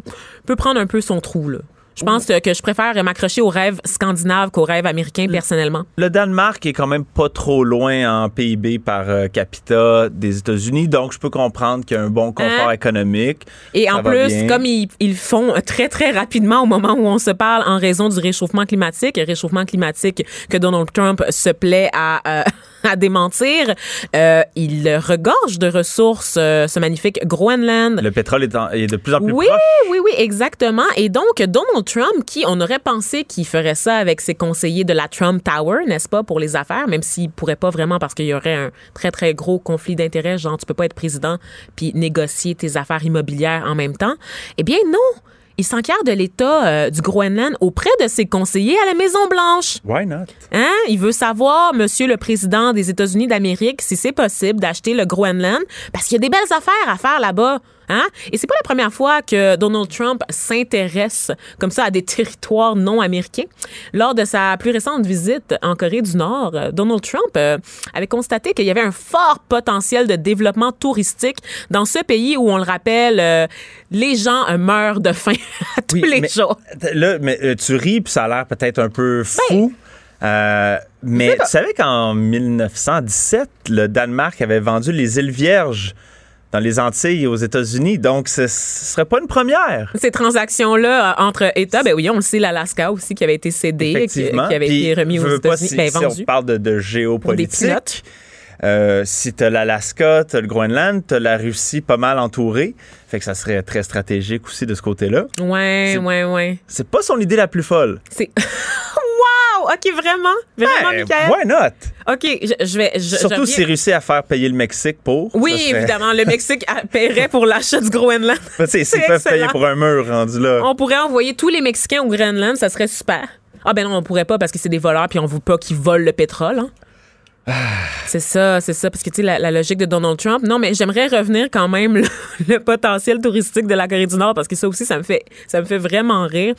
peut prendre un peu son trou, là. Je pense euh, que je préfère m'accrocher au rêve scandinave qu'au rêve américain, personnellement. Le Danemark est quand même pas trop loin en P I B par euh, capita des États-Unis, donc je peux comprendre qu'il y a un bon confort hein? économique. Et en plus, bien. Comme ils, ils font très, très rapidement au moment où on se parle en raison du réchauffement climatique, réchauffement climatique que Donald Trump se plaît à... Euh, à démentir. Euh, il regorge de ressources, euh, ce magnifique Groenland. Le pétrole est, en, est de plus en plus oui, proche. Oui, oui, oui, exactement. Et donc, Donald Trump, qui, on aurait pensé qu'il ferait ça avec ses conseillers de la Trump Tower, n'est-ce pas, pour les affaires, même s'il pourrait pas vraiment parce qu'il y aurait un très, très gros conflit d'intérêts, genre, tu peux pas être président puis négocier tes affaires immobilières en même temps. Eh bien, non! Il s'enquiert de l'État euh, du Groenland auprès de ses conseillers à la Maison-Blanche. Why not? Hein? Il veut savoir, monsieur le président des États-Unis d'Amérique, si c'est possible d'acheter le Groenland, parce qu'il y a des belles affaires à faire là-bas. Hein? Et c'est pas la première fois que Donald Trump s'intéresse comme ça à des territoires non américains. Lors de sa plus récente visite en Corée du Nord, Donald Trump euh, avait constaté qu'il y avait un fort potentiel de développement touristique dans ce pays où, on le rappelle, euh, les gens euh, meurent de faim à tous oui, les mais, jours. Là, mais euh, tu ris, puis ça a l'air peut-être un peu fou. Ben, euh, mais tu savais qu'en dix-neuf cent dix-sept, le Danemark avait vendu les îles Vierges dans les Antilles et aux États-Unis. Donc, ce ne serait pas une première. Ces transactions-là entre États, ben oui, on le sait, l'Alaska aussi qui avait été cédé, qui, qui avait Puis, été remis aux États-Unis. Si, ben, si vendu. On parle de, de géopolitique, euh, si tu as l'Alaska, tu as le Groenland, tu as la Russie pas mal entourée. Fait que ça serait très stratégique aussi de ce côté-là. Ouais, c'est, ouais, ouais. C'est pas son idée la plus folle. C'est... Wow! OK, vraiment? Vraiment, hey, Michael? Why not? OK, je, je vais... Je, Surtout s'il réussit à faire payer le Mexique pour... Oui, serait... évidemment. Le Mexique paierait pour l'achat du Groenland. Ben, c'est s'ils peuvent payer pour un mur rendu là. On pourrait envoyer tous les Mexicains au Groenland, ça serait super. Ah ben non, on pourrait pas parce que c'est des voleurs puis on veut pas qu'ils volent le pétrole, hein? C'est ça, c'est ça, parce que tu sais, la, la logique de Donald Trump. Non, mais j'aimerais revenir quand même le, le potentiel touristique de la Corée du Nord, parce que ça aussi, ça me fait, ça me fait vraiment rire.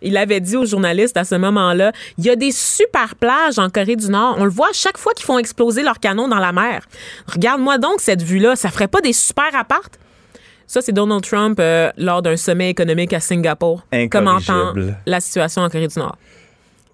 Il avait dit aux journalistes à ce moment-là, il y a des super plages en Corée du Nord. On le voit à chaque fois qu'ils font exploser leurs canons dans la mer. Regarde-moi donc cette vue-là, ça ferait pas des super apparts? Ça, c'est Donald Trump euh, lors d'un sommet économique à Singapour, commentant la situation en Corée du Nord.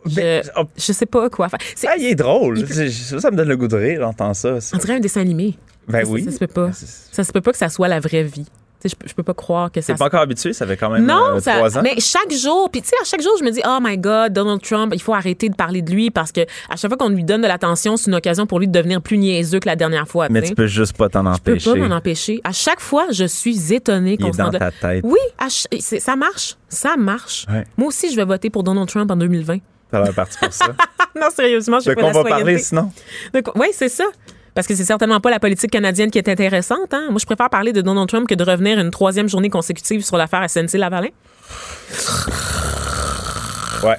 Je, je sais pas quoi faire. C'est, ah, il est drôle. Il peut... ça, ça me donne le goût de rire, j'entends ça. ça. On dirait un dessin animé. Ben ça, oui. Ça, ça se peut pas. Ça se peut pas que ça soit la vraie vie. Je, je peux pas croire que ça... T'es pas encore habitué, ça fait quand même non, euh, ça, trois ans. Mais chaque jour, puis tu sais, à chaque jour, je me dis, oh my God, Donald Trump, il faut arrêter de parler de lui parce que à chaque fois qu'on lui donne de l'attention, c'est une occasion pour lui de devenir plus niaiseux que la dernière fois. T'sais. Mais tu peux juste pas t'en empêcher. Je peux pas m'en empêcher. À chaque fois, je suis étonnée qu'on se... Il est dans ta tête. Oui, ch... ça marche. Ça marche. Ouais. Moi aussi, je vais voter pour Donald Trump en deux mille vingt. Ça va partir pour ça. Non, sérieusement, je ne sais pas. De quoi on va parler sinon? Oui, c'est ça. Parce que c'est certainement pas la politique canadienne qui est intéressante. Hein? Moi, je préfère parler de Donald Trump que de revenir une troisième journée consécutive sur l'affaire S N C-Lavalin. Ouais.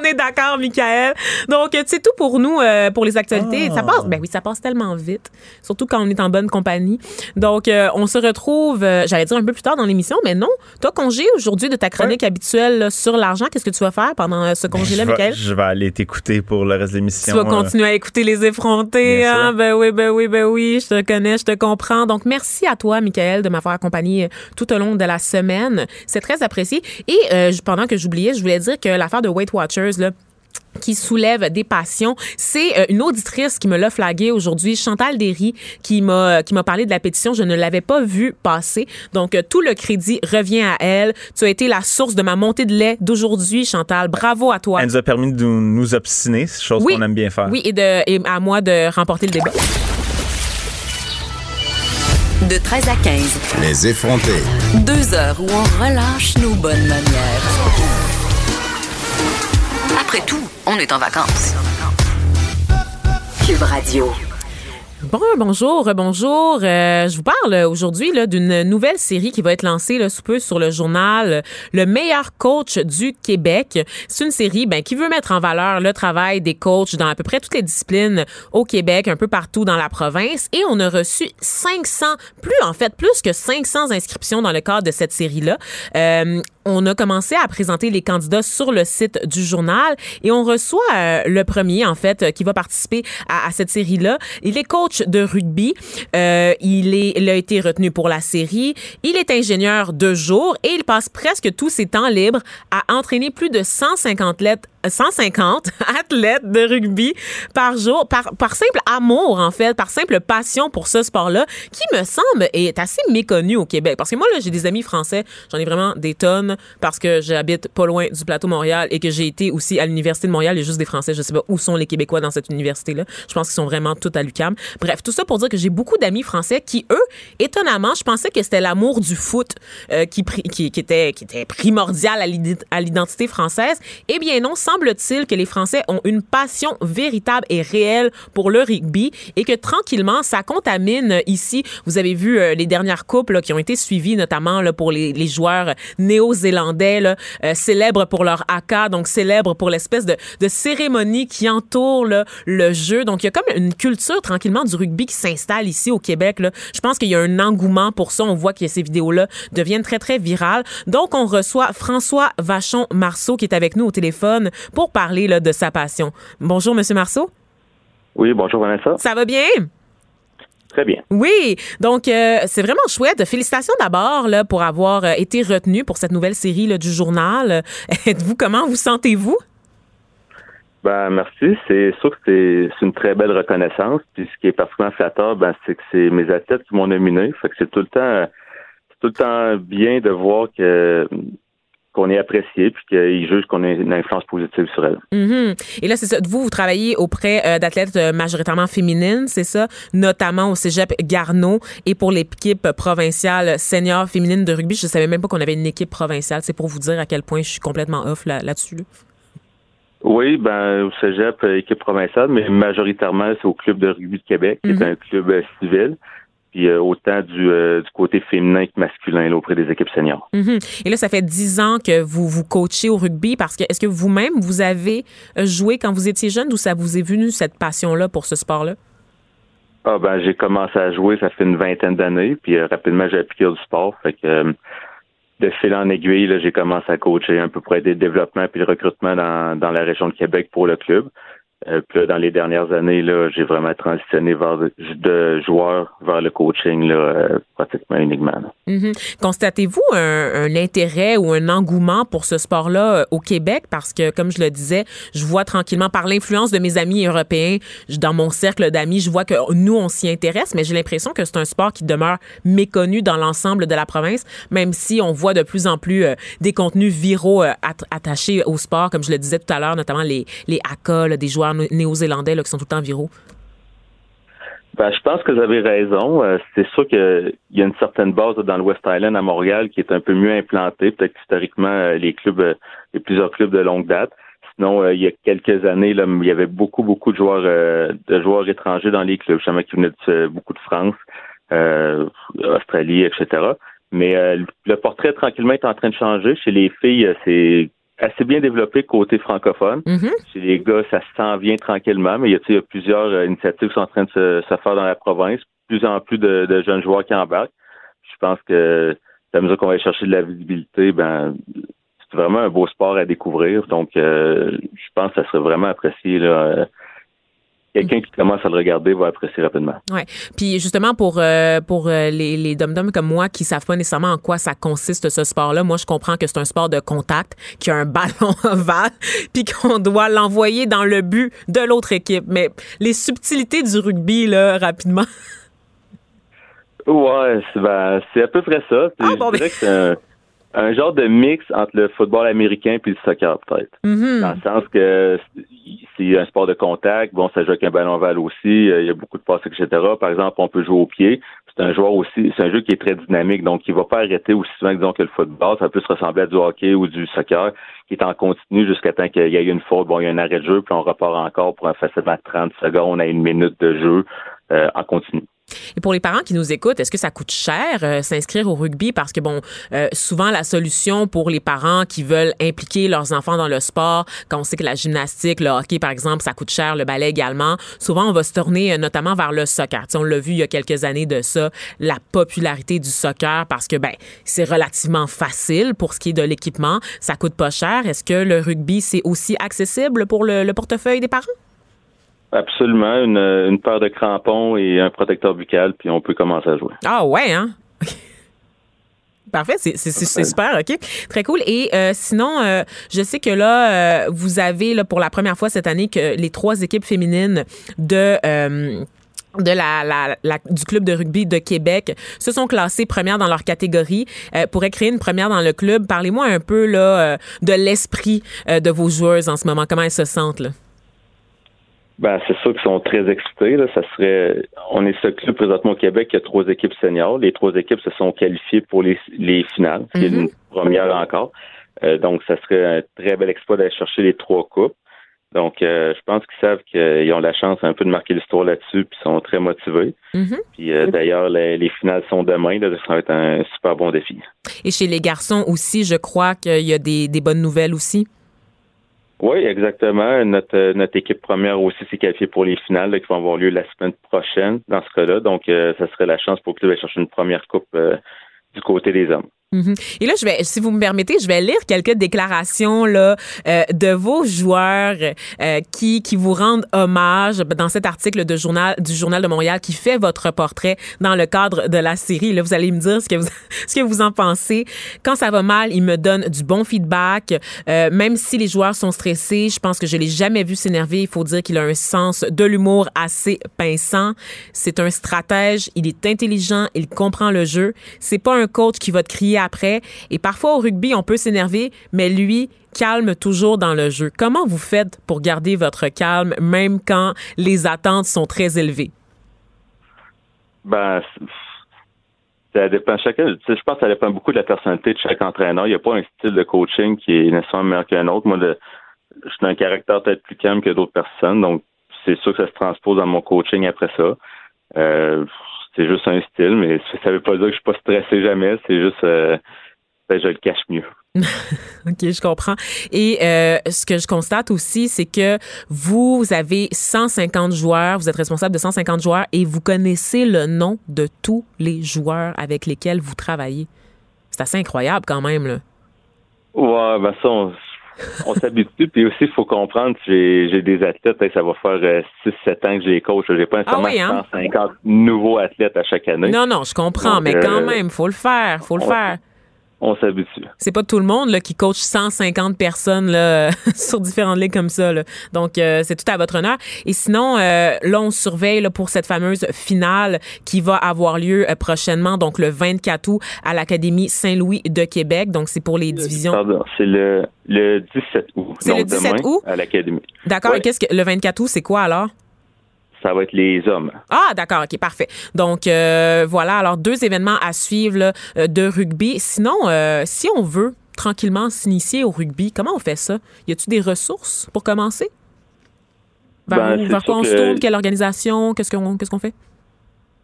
On est d'accord, Michael. Donc, c'est tout pour nous, euh, pour les actualités. Ah. Ça passe, ben oui, ça passe tellement vite, surtout quand on est en bonne compagnie. Donc, euh, on se retrouve, euh, j'allais dire un peu plus tard dans l'émission, mais non, t'as congé aujourd'hui de ta chronique ouais. habituelle là, sur l'argent. Qu'est-ce que tu vas faire pendant euh, ce congé-là, ben, Michael? Je vais aller t'écouter pour le reste de l'émission. Tu vas euh... continuer à écouter Les Effrontés. Hein? Ben oui, ben oui, ben oui, je te connais, je te comprends. Donc, merci à toi, Michael, de m'avoir accompagné tout au long de la semaine. C'est très apprécié. Et euh, pendant que j'oubliais, je voulais dire que l'affaire de Weight Watchers, Là, qui soulève des passions. C'est euh, une auditrice qui me l'a flagué aujourd'hui, Chantal Derry, qui m'a, qui m'a parlé de la pétition. Je ne l'avais pas vue passer. Donc, euh, tout le crédit revient à elle. Tu as été la source de ma montée de lait d'aujourd'hui, Chantal. Bravo à toi. Elle nous a permis de nous obstiner, chose oui, qu'on aime bien faire. Oui, et, de, et à moi de remporter le débat. De treize à quinze. Les effrontés. Deux heures où on relâche nos bonnes manières. Après tout, on est en vacances. Q U B Radio. Bon, bonjour, bonjour. Euh, je vous parle aujourd'hui là, d'une nouvelle série qui va être lancée là, sous peu sur le journal « Le meilleur coach du Québec ». C'est une série ben, qui veut mettre en valeur le travail des coachs dans à peu près toutes les disciplines au Québec, un peu partout dans la province. Et on a reçu cinq cents, plus en fait, plus que cinq cents inscriptions dans le cadre de cette série-là. Euh, on a commencé à présenter les candidats sur le site du journal et on reçoit euh, le premier, en fait, qui va participer à, à cette série-là. Il est coach de rugby. Euh, il est, il a été retenu pour la série. Il est ingénieur de jour et il passe presque tous ses temps libres à entraîner plus de cent cinquante, lettres, cent cinquante athlètes de rugby par jour, par, par simple amour, en fait, par simple passion pour ce sport-là, qui me semble est assez méconnu au Québec. Parce que moi, là, j'ai des amis français, j'en ai vraiment des tonnes parce que j'habite pas loin du plateau Montréal et que j'ai été aussi à l'Université de Montréal. Il y a juste des Français. Je sais pas où sont les Québécois dans cette université-là. Je pense qu'ils sont vraiment tous à l'U Q A M. Bref, tout ça pour dire que j'ai beaucoup d'amis français qui, eux, étonnamment, je pensais que c'était l'amour du foot euh, qui, qui, qui, était, qui était primordial à, l'id- à l'identité française. Eh bien non, semble-t-il que les Français ont une passion véritable et réelle pour le rugby et que tranquillement, ça contamine ici. Vous avez vu euh, les dernières coupes là, qui ont été suivies, notamment là, pour les, les joueurs néo-zélandais, là, euh, célèbres pour leur haka, donc célèbres pour l'espèce de, de cérémonie qui entoure là, le jeu. Donc, il y a comme une culture tranquillement du rugby qui s'installe ici au Québec. Là. Je pense qu'il y a un engouement pour ça. On voit que ces vidéos-là deviennent très, très virales. Donc, on reçoit François Vachon-Marceau qui est avec nous au téléphone pour parler là, de sa passion. Bonjour, Monsieur Marceau. Oui, bonjour, Vanessa. Ça va bien? Très bien. Oui, donc euh, c'est vraiment chouette. Félicitations d'abord là, pour avoir été retenu pour cette nouvelle série là, du journal. Êtes-vous comment? Vous sentez-vous? Ben, merci. C'est sûr que c'est, c'est une très belle reconnaissance. Puis ce qui est particulièrement flatteur, ben, c'est que c'est mes athlètes qui m'ont nominé. Fait que c'est tout le temps, c'est tout le temps bien de voir que qu'on est apprécié puis qu'ils jugent qu'on a une influence positive sur elles. Mm-hmm. Et là, c'est ça. Vous, vous travaillez auprès euh, d'athlètes majoritairement féminines, c'est ça? Notamment au Cégep Garneau et pour l'équipe provinciale senior féminine de rugby. Je ne savais même pas qu'on avait une équipe provinciale. C'est pour vous dire à quel point je suis complètement off là, là-dessus. Là. Oui, ben au Cégep, équipe provinciale, mais majoritairement, c'est au Club de rugby de Québec, qui mm-hmm. est un club euh, civil. puis euh, autant du, euh, du côté féminin que masculin là, auprès des équipes seniors. Mm-hmm. Et là, ça fait dix ans que vous vous coachez au rugby, parce que est-ce que vous-même, vous avez joué quand vous étiez jeune, ou ça vous est venu, cette passion-là pour ce sport-là? Ah ben, j'ai commencé à jouer, ça fait une vingtaine d'années, puis euh, rapidement, j'ai appliqué du sport, fait que... Euh, de fil en aiguille, là, j'ai commencé à coacher un peu pour aider le développement et le recrutement dans, dans la région de Québec pour le club. Euh, puis là, dans les dernières années, là, j'ai vraiment transitionné vers de, de joueur vers le coaching là, euh, pratiquement uniquement. Mm-hmm. Constatez-vous un, un intérêt ou un engouement pour ce sport-là euh, au Québec? Parce que, comme je le disais, je vois tranquillement, par l'influence de mes amis européens, je, dans mon cercle d'amis, je vois que nous, on s'y intéresse, mais j'ai l'impression que c'est un sport qui demeure méconnu dans l'ensemble de la province, même si on voit de plus en plus euh, des contenus viraux euh, at- attachés au sport, comme je le disais tout à l'heure, notamment les, les haka, là, des joueurs néo-zélandais là, qui sont tout le temps viraux? Ben, je pense que vous avez raison. Euh, c'est sûr qu'il y a une certaine base dans le West Island à Montréal qui est un peu mieux implantée, peut-être historiquement les clubs, les plusieurs clubs de longue date. Sinon, euh, il y a quelques années, là, il y avait beaucoup, beaucoup de joueurs euh, de joueurs étrangers dans les clubs. Je sais qui venaient de, beaucoup de France, euh, Australie, et cetera. Mais euh, le portrait tranquillement est en train de changer. Chez les filles, c'est assez bien développé côté francophone. Mm-hmm. Chez les gars, ça s'en vient tranquillement, mais il y a, il y a plusieurs initiatives qui sont en train de se, se faire dans la province. Plus en plus de, de jeunes joueurs qui embarquent. Je pense que à mesure qu'on va aller chercher de la visibilité, ben c'est vraiment un beau sport à découvrir. Donc, euh, je pense que ça serait vraiment apprécié là. Quelqu'un qui commence à le regarder va apprécier rapidement. Ouais. Puis justement, pour euh, pour euh, les, les dom-doms comme moi qui ne savent pas nécessairement en quoi ça consiste, ce sport-là, moi, je comprends que c'est un sport de contact, qu'il y a un ballon ovale, puis qu'on doit l'envoyer dans le but de l'autre équipe. Mais les subtilités du rugby, là, rapidement... Ouais, c'est, ben, c'est à peu près ça. Ah, je bon, dirais mais... que c'est un, un genre de mix entre le football américain puis le soccer, peut-être. Mm-hmm. Dans le sens que... C'est un sport de contact. Bon, ça joue avec un ballon ovale aussi. Il y a beaucoup de passes, et cetera. Par exemple, on peut jouer au pied. C'est un joueur aussi. C'est un jeu qui est très dynamique, donc il ne va pas arrêter aussi souvent, disons, que le football. Ça peut se ressembler à du hockey ou du soccer, qui est en continu jusqu'à temps qu'il y ait une faute. Bon, il y a un arrêt de jeu, puis on repart encore pour un facilement trente secondes à une minute de jeu euh, en continu. Et pour les parents qui nous écoutent, est-ce que ça coûte cher euh, s'inscrire au rugby? Parce que, bon, euh, souvent, la solution pour les parents qui veulent impliquer leurs enfants dans le sport, quand on sait que la gymnastique, le hockey, par exemple, ça coûte cher, le ballet également, souvent, on va se tourner euh, notamment vers le soccer. Tu sais, on l'a vu il y a quelques années de ça, la popularité du soccer, parce que, ben, c'est relativement facile pour ce qui est de l'équipement. Ça coûte pas cher. Est-ce que le rugby, c'est aussi accessible pour le, le portefeuille des parents? Absolument. Une, une paire de crampons et un protecteur buccal, puis on peut commencer à jouer. Ah ouais, hein? Parfait, c'est, c'est, c'est super, OK. Très cool. Et euh, sinon, euh, je sais que là, euh, vous avez, là, pour la première fois cette année, que les trois équipes féminines de... Euh, de la, la, la du club de rugby de Québec se sont classées premières dans leur catégorie, euh, pourraient créer une première dans le club. Parlez-moi un peu là euh, de l'esprit euh, de vos joueuses en ce moment. Comment elles se sentent, là? Ben, c'est sûr qu'ils sont très excités, là. Ça serait, on est ce club présentement au Québec qui a trois équipes seniors. Les trois équipes se sont qualifiées pour les, les finales. C'est mm-hmm. une première encore. Euh, donc, ça serait un très bel exploit d'aller chercher les trois coupes. Donc, euh, je pense qu'ils savent qu'ils ont la chance un peu de marquer l'histoire là-dessus, puis sont très motivés. Mm-hmm. Puis euh, d'ailleurs, les, les finales sont demain, là, ça va être un super bon défi. Et chez les garçons aussi, je crois qu'il y a des, des bonnes nouvelles aussi. Oui, exactement. Notre notre équipe première aussi s'est qualifiée pour les finales là, qui vont avoir lieu la semaine prochaine dans ce cas-là. Donc, euh, ça serait la chance pour que tu ailles chercher une première coupe euh, du côté des hommes. Mm-hmm. Et là, je vais, si vous me permettez, je vais lire quelques déclarations là euh, de vos joueurs euh, qui qui vous rendent hommage dans cet article de journal du Journal de Montréal qui fait votre portrait dans le cadre de la série. Là, vous allez me dire ce que vous ce que vous en pensez. Quand ça va mal, ils me donnent du bon feedback. Euh, même si les joueurs sont stressés, je pense que je l'ai jamais vu s'énerver. Il faut dire qu'il a un sens de l'humour assez pinçant. C'est un stratège. Il est intelligent. Il comprend le jeu. C'est pas un coach qui va te crier après. Et parfois, au rugby, on peut s'énerver, mais lui calme toujours dans le jeu. Comment vous faites pour garder votre calme, même quand les attentes sont très élevées? Ben, ça dépend. Chacun, je pense que ça dépend beaucoup de la personnalité de chaque entraîneur. Il n'y a pas un style de coaching qui est nécessairement meilleur qu'un autre. Moi, le, je suis un caractère peut-être plus calme que d'autres personnes, donc c'est sûr que ça se transpose dans mon coaching après ça. Euh, c'est juste un style, mais ça veut pas dire que je suis pas stressé jamais, c'est juste euh, ben, je le cache mieux. OK, je comprends. Et euh, ce que je constate aussi, c'est que vous avez cent cinquante joueurs, vous êtes responsable de cent cinquante joueurs et vous connaissez le nom de tous les joueurs avec lesquels vous travaillez. C'est assez incroyable quand même, là. Ouais, ben ça, on, on s'habitue. Puis aussi, il faut comprendre, j'ai, j'ai des athlètes, hein, ça va faire six sept ans que je les coach. J'ai pas nécessairement ah oui, hein? cent cinquante nouveaux athlètes à chaque année. Non, non, je comprends, donc, mais euh, quand même, faut le faire, faut le ouais. faire. On s'habitue. C'est pas tout le monde là, qui coach cent cinquante personnes là, sur différentes ligues comme ça. Là. Donc, euh, c'est tout à votre honneur. Et sinon, euh, là, on surveille là, pour cette fameuse finale qui va avoir lieu euh, prochainement, donc le vingt-quatre août à l'Académie Saint-Louis de Québec. Donc, c'est pour les divisions... Pardon, c'est le, le dix-sept août. C'est donc le dix-sept août? À l'Académie. D'accord. Ouais. Et qu'est-ce que le vingt-quatre août, c'est quoi alors? Ça va être les hommes. Ah, d'accord. OK, parfait. Donc, euh, voilà. Alors, deux événements à suivre là, de rugby. Sinon, euh, si on veut tranquillement s'initier au rugby, comment on fait ça? Y a-t-il des ressources pour commencer? Vers, ben, où, vers quoi on se tourne? Quelle organisation? Qu'est-ce qu'on, qu'est-ce qu'on fait?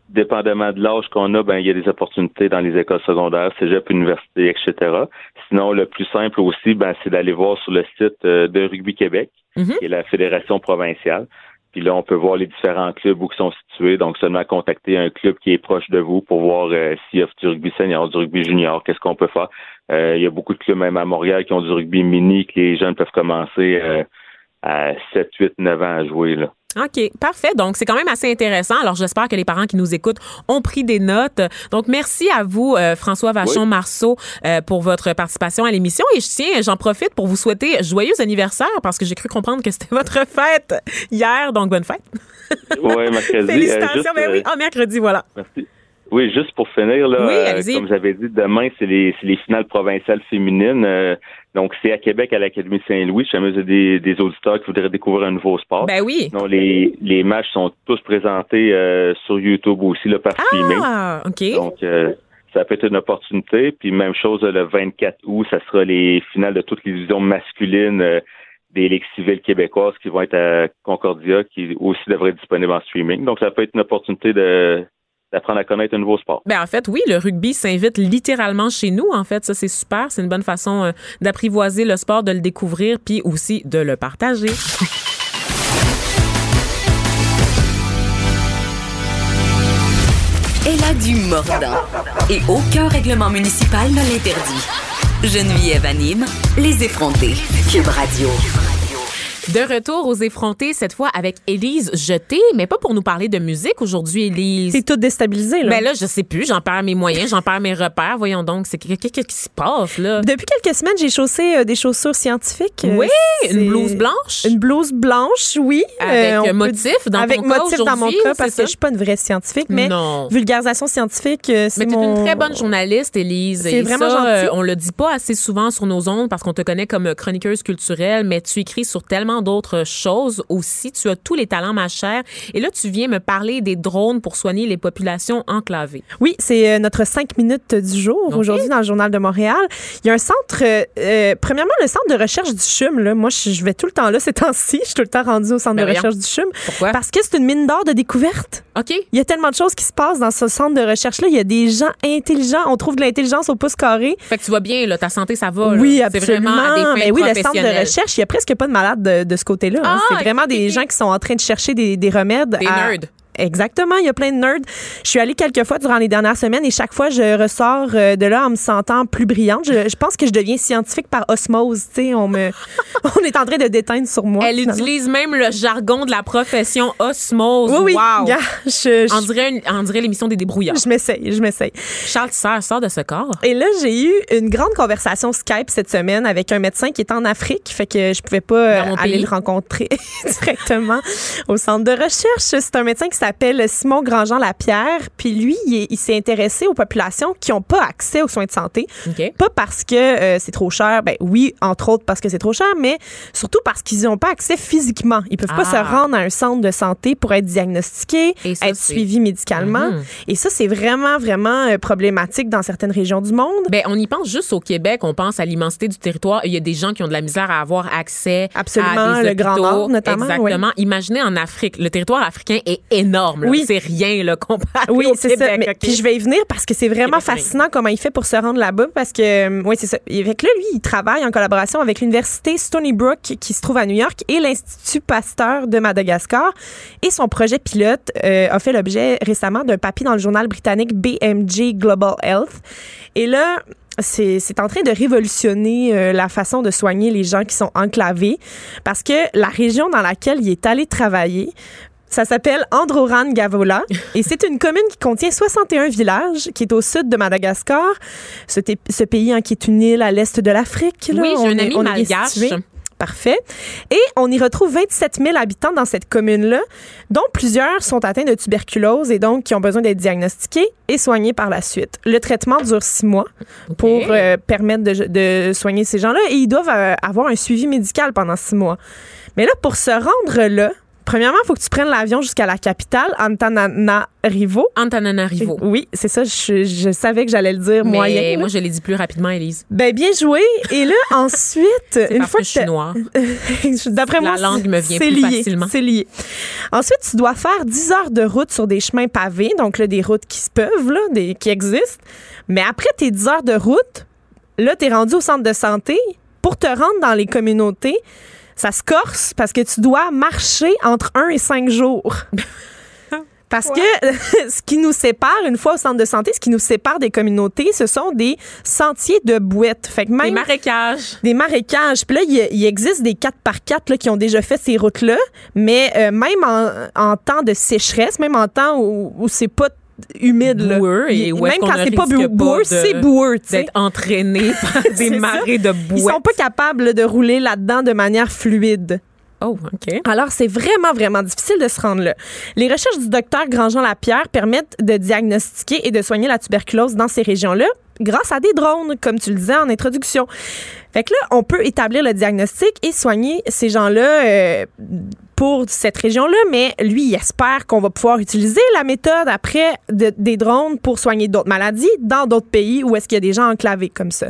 Dépendamment de l'âge qu'on a, ben, il y a des opportunités dans les écoles secondaires, cégep, université, et cetera. Sinon, le plus simple aussi, ben, c'est d'aller voir sur le site de Rugby Québec, mm-hmm. qui est la fédération provinciale. Puis là, on peut voir les différents clubs où ils sont situés. Donc, seulement contacter un club qui est proche de vous pour voir euh, s'il y a du rugby senior, du rugby junior, qu'est-ce qu'on peut faire. Euh, il y a beaucoup de clubs, même à Montréal, qui ont du rugby mini, que les jeunes peuvent commencer euh, à sept, huit, neuf ans à jouer, là. OK, parfait. Donc, c'est quand même assez intéressant. Alors, j'espère que les parents qui nous écoutent ont pris des notes. Donc, merci à vous, euh, François Vachon-Marceau, euh, pour votre participation à l'émission. Et je tiens, j'en profite pour vous souhaiter joyeux anniversaire parce que j'ai cru comprendre que c'était votre fête hier. Donc, bonne fête. Oui, mercredi. Félicitations. Euh, juste, mais oui, ah, mercredi, voilà. Merci. Oui, juste pour finir, là, oui, euh, comme vous avez dit, demain, c'est les, c'est les finales provinciales féminines. Euh, donc, c'est à Québec, à l'Académie Saint-Louis. Je suis amusé des, des auditeurs qui voudraient découvrir un nouveau sport. Ben oui. Donc, les, les matchs sont tous présentés euh, sur YouTube aussi, là, par streaming. Ah, OK. Donc, euh, ça peut être une opportunité. Puis, même chose, le vingt-quatre août, ça sera les finales de toutes les divisions masculines euh, des ligues civiles québécoises qui vont être à Concordia, qui aussi devraient être disponibles en streaming. Donc, ça peut être une opportunité de... d'apprendre à connaître un nouveau sport. Ben en fait, oui, le rugby s'invite littéralement chez nous. En fait, ça, c'est super. C'est une bonne façon euh, d'apprivoiser le sport, de le découvrir, puis aussi de le partager. Elle a du mordant. Et aucun règlement municipal ne l'interdit. Geneviève anime les effrontés. Q U B Radio. De retour aux effrontés, cette fois avec Élise Jeté, mais pas pour nous parler de musique aujourd'hui, Élise. C'est tout déstabilisé, là. Mais là, je sais plus, j'en perds mes moyens, j'en perds mes repères. Voyons donc, c'est qu'est-ce qui se passe, là? Depuis quelques semaines, j'ai chaussé euh, des chaussures scientifiques. Euh, oui, c'est... une blouse blanche. Une blouse blanche, oui. Avec euh, motif peut... dans avec ton motif cas aujourd'hui. Avec motif dans mon cas, parce ça? que je suis pas une vraie scientifique, mais non. Vulgarisation scientifique, euh, c'est mais t'es mon... une très bonne journaliste, Élise. C'est Et vraiment ça, gentil. Euh, on le dit pas assez souvent sur nos ondes parce qu'on te connaît comme chroniqueuse culturelle, mais tu écris sur tellement d'autres choses aussi. Tu as tous les talents, ma chère. Et là, tu viens me parler des drones pour soigner les populations enclavées. Oui, c'est notre cinq minutes du jour okay. aujourd'hui dans le Journal de Montréal. Il y a un centre, euh, premièrement, le centre de recherche du C H U M. Là. Moi, je vais tout le temps là ces temps-ci. Je suis tout le temps rendue au centre ben de voyons. recherche du C H U M. Pourquoi? Parce que c'est une mine d'or de découvertes. OK. Il y a tellement de choses qui se passent dans ce centre de recherche-là. Il y a des gens intelligents. On trouve de l'intelligence au pouce carré. Fait que tu vas bien, là. Ta santé, ça va. Là. Oui, absolument. C'est vraiment à des fins professionnelles. Mais oui, le centre de recherche, il n'y a presque pas de malade de De, de ce côté-là. Ah, hein. C'est vraiment okay. des gens qui sont en train de chercher des, des remèdes. Des à... nerds. Exactement, il y a plein de nerds. Je suis allée quelques fois durant les dernières semaines et chaque fois, je ressors de là en me sentant plus brillante. Je, je pense que je deviens scientifique par osmose. T'sais, on, me, on est en train de déteindre sur moi. Elle finalement. utilise même le jargon de la profession osmose. Oui, oui. Wow. Yeah, je, je, on, dirait une, on dirait l'émission des débrouillards. Je m'essaye, je m'essaye. Charles Tissère sort de ce corps. Et là, j'ai eu une grande conversation Skype cette semaine avec un médecin qui est en Afrique. Fait que je pouvais pas aller pays. le rencontrer directement au centre de recherche. C'est un médecin qui s'appelle Simon Grandjean-Lapierre. Puis lui, il, il s'est intéressé aux populations qui n'ont pas accès aux soins de santé. Okay. Pas parce que euh, c'est trop cher. Ben oui, entre autres parce que c'est trop cher, mais surtout parce qu'ils n'ont pas accès physiquement. Ils ne peuvent ah. pas se rendre à un centre de santé pour être diagnostiqués, ça, être c'est... suivis médicalement. Mm-hmm. Et ça, c'est vraiment, vraiment euh, problématique dans certaines régions du monde. Ben, on y pense juste au Québec. On pense à l'immensité du territoire. Il y a des gens qui ont de la misère à avoir accès Absolument, à des hôpitaux. Absolument, le Grand Nord notamment. Exactement. Oui. Imaginez en Afrique. Le territoire africain est énorme. énorme. Là. Oui. C'est rien là, comparé oui, au c'est Québec. Ça. Mais, okay. Puis je vais y venir parce que c'est vraiment Québec fascinant comment il fait pour se rendre là-bas parce que, euh, oui, c'est ça. Avec là, lui, il travaille en collaboration avec l'université Stony Brook qui se trouve à New York et l'Institut Pasteur de Madagascar. Et son projet pilote euh, a fait l'objet récemment d'un papier dans le journal britannique B M J Global Health. Et là... C'est, c'est en train de révolutionner euh, la façon de soigner les gens qui sont enclavés parce que la région dans laquelle il est allé travailler, ça s'appelle Androran-Gavola et c'est une commune qui contient soixante et un villages qui est au sud de Madagascar, ce, t- ce pays hein, qui est une île à l'est de l'Afrique. Là, oui, j'ai un ami malgache. Parfait. Et on y retrouve vingt-sept mille habitants dans cette commune-là, dont plusieurs sont atteints de tuberculose et donc qui ont besoin d'être diagnostiqués et soignés par la suite. Le traitement dure six mois pour okay. euh, permettre de, de soigner ces gens-là et ils doivent euh, avoir un suivi médical pendant six mois. Mais là, pour se rendre là, premièrement, il faut que tu prennes l'avion jusqu'à la capitale, Antananarivo. Antananarivo. Oui, c'est ça, je, je savais que j'allais le dire mais moyen. Mais moi, je l'ai dit plus rapidement, Élise. Ben, bien joué. Et là, ensuite... C'est une parce fois que je suis noire. D'après moi, la langue me vient plus lié, facilement. C'est lié. Ensuite, tu dois faire dix heures de route sur des chemins pavés, donc là, des routes qui se peuvent, là, des, qui existent. Mais après tes dix heures de route, là, t'es rendu au centre de santé pour te rendre dans les communautés. Ça se corse parce que tu dois marcher entre un et cinq jours. Parce ouais. que ce qui nous sépare, une fois au centre de santé, ce qui nous sépare des communautés, ce sont des sentiers de bouettes. Fait que même des marécages. Des marécages. Puis là, il, il existe des quatre par quatre là, qui ont déjà fait ces routes-là. Mais euh, même en, en temps de sécheresse, même en temps où, où c'est pas humide là. Et même quand c'est pas boueux, pas de, c'est boueux, tu sais. D'être entraîné par des marées ça. De bouettes. Ils sont pas capables là, de rouler là-dedans de manière fluide. Oh, OK. Alors, c'est vraiment, vraiment difficile de se rendre là. Les recherches du docteur Grandjean-Lapierre permettent de diagnostiquer et de soigner la tuberculose dans ces régions-là grâce à des drones, comme tu le disais en introduction. Fait que là, on peut établir le diagnostic et soigner ces gens-là euh, pour cette région-là, mais lui, il espère qu'on va pouvoir utiliser la méthode après de, des drones pour soigner d'autres maladies dans d'autres pays où est-ce qu'il y a des gens enclavés comme ça.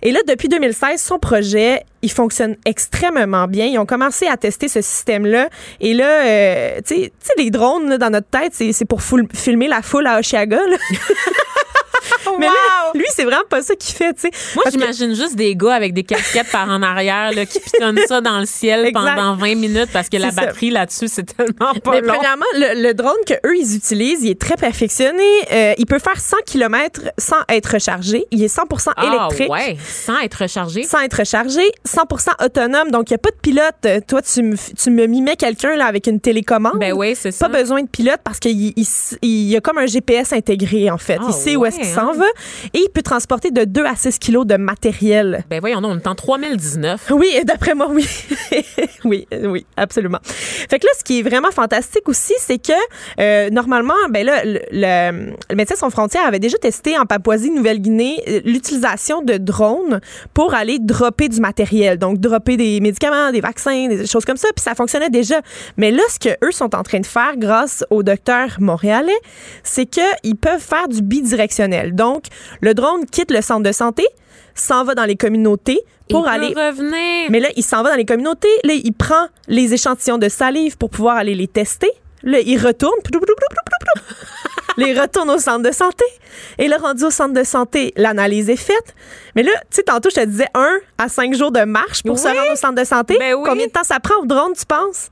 Et là, depuis deux mille seize, son projet, il fonctionne extrêmement bien. Ils ont commencé à tester ce système-là. Et là, euh, tu sais, les drones, là, dans notre tête, c'est, c'est pour foul- filmer la foule à Oshiaga, là. Mais wow. Là, lui, c'est vraiment pas ça qu'il fait, tu sais. Moi, parce j'imagine que... juste des gars avec des casquettes par en arrière là, qui pitonnent ça dans le ciel exact. Pendant vingt minutes parce que c'est la batterie ça. Là-dessus, c'est tellement pas mais long. Mais premièrement, le, le drone qu'eux, ils utilisent, il est très perfectionné. Euh, il peut faire cent kilomètres sans être rechargé. Il est cent pour cent électrique. Ah ouais, sans être rechargé? Sans être rechargé, cent pour cent autonome. Donc, il n'y a pas de pilote. Toi, tu me, tu me mimais quelqu'un là, avec une télécommande. Ben oui, c'est ça. Pas besoin de pilote parce qu'il il, il y a comme un G P S intégré, en fait. Ah, il sait ouais, où est-ce qu'il hein. s'en va. Et il peut transporter de deux à six kilos de matériel. Ben voyons, on est en deux mille dix-neuf. Oui, d'après moi, oui. oui, oui, absolument. Fait que là, ce qui est vraiment fantastique aussi, c'est que euh, normalement, ben là, le, le, le Médecins sans frontières avait déjà testé en Papouasie-Nouvelle-Guinée l'utilisation de drones pour aller dropper du matériel. Donc, dropper des médicaments, des vaccins, des choses comme ça. Puis ça fonctionnait déjà. Mais là, ce qu'eux sont en train de faire grâce aux docteurs montréalais, c'est qu'ils peuvent faire du bidirectionnel. Donc, Donc, le drone quitte le centre de santé, s'en va dans les communautés pour il aller... revenir. Mais là, il s'en va dans les communautés. Là, il prend les échantillons de salive pour pouvoir aller les tester. Là, il retourne. les retourne au centre de santé. Et là, rendu au centre de santé, l'analyse est faite. Mais là, tu sais, tantôt, je te disais un à cinq jours de marche pour oui. se rendre au centre de santé. Ben oui. Combien de temps ça prend au drone, tu penses?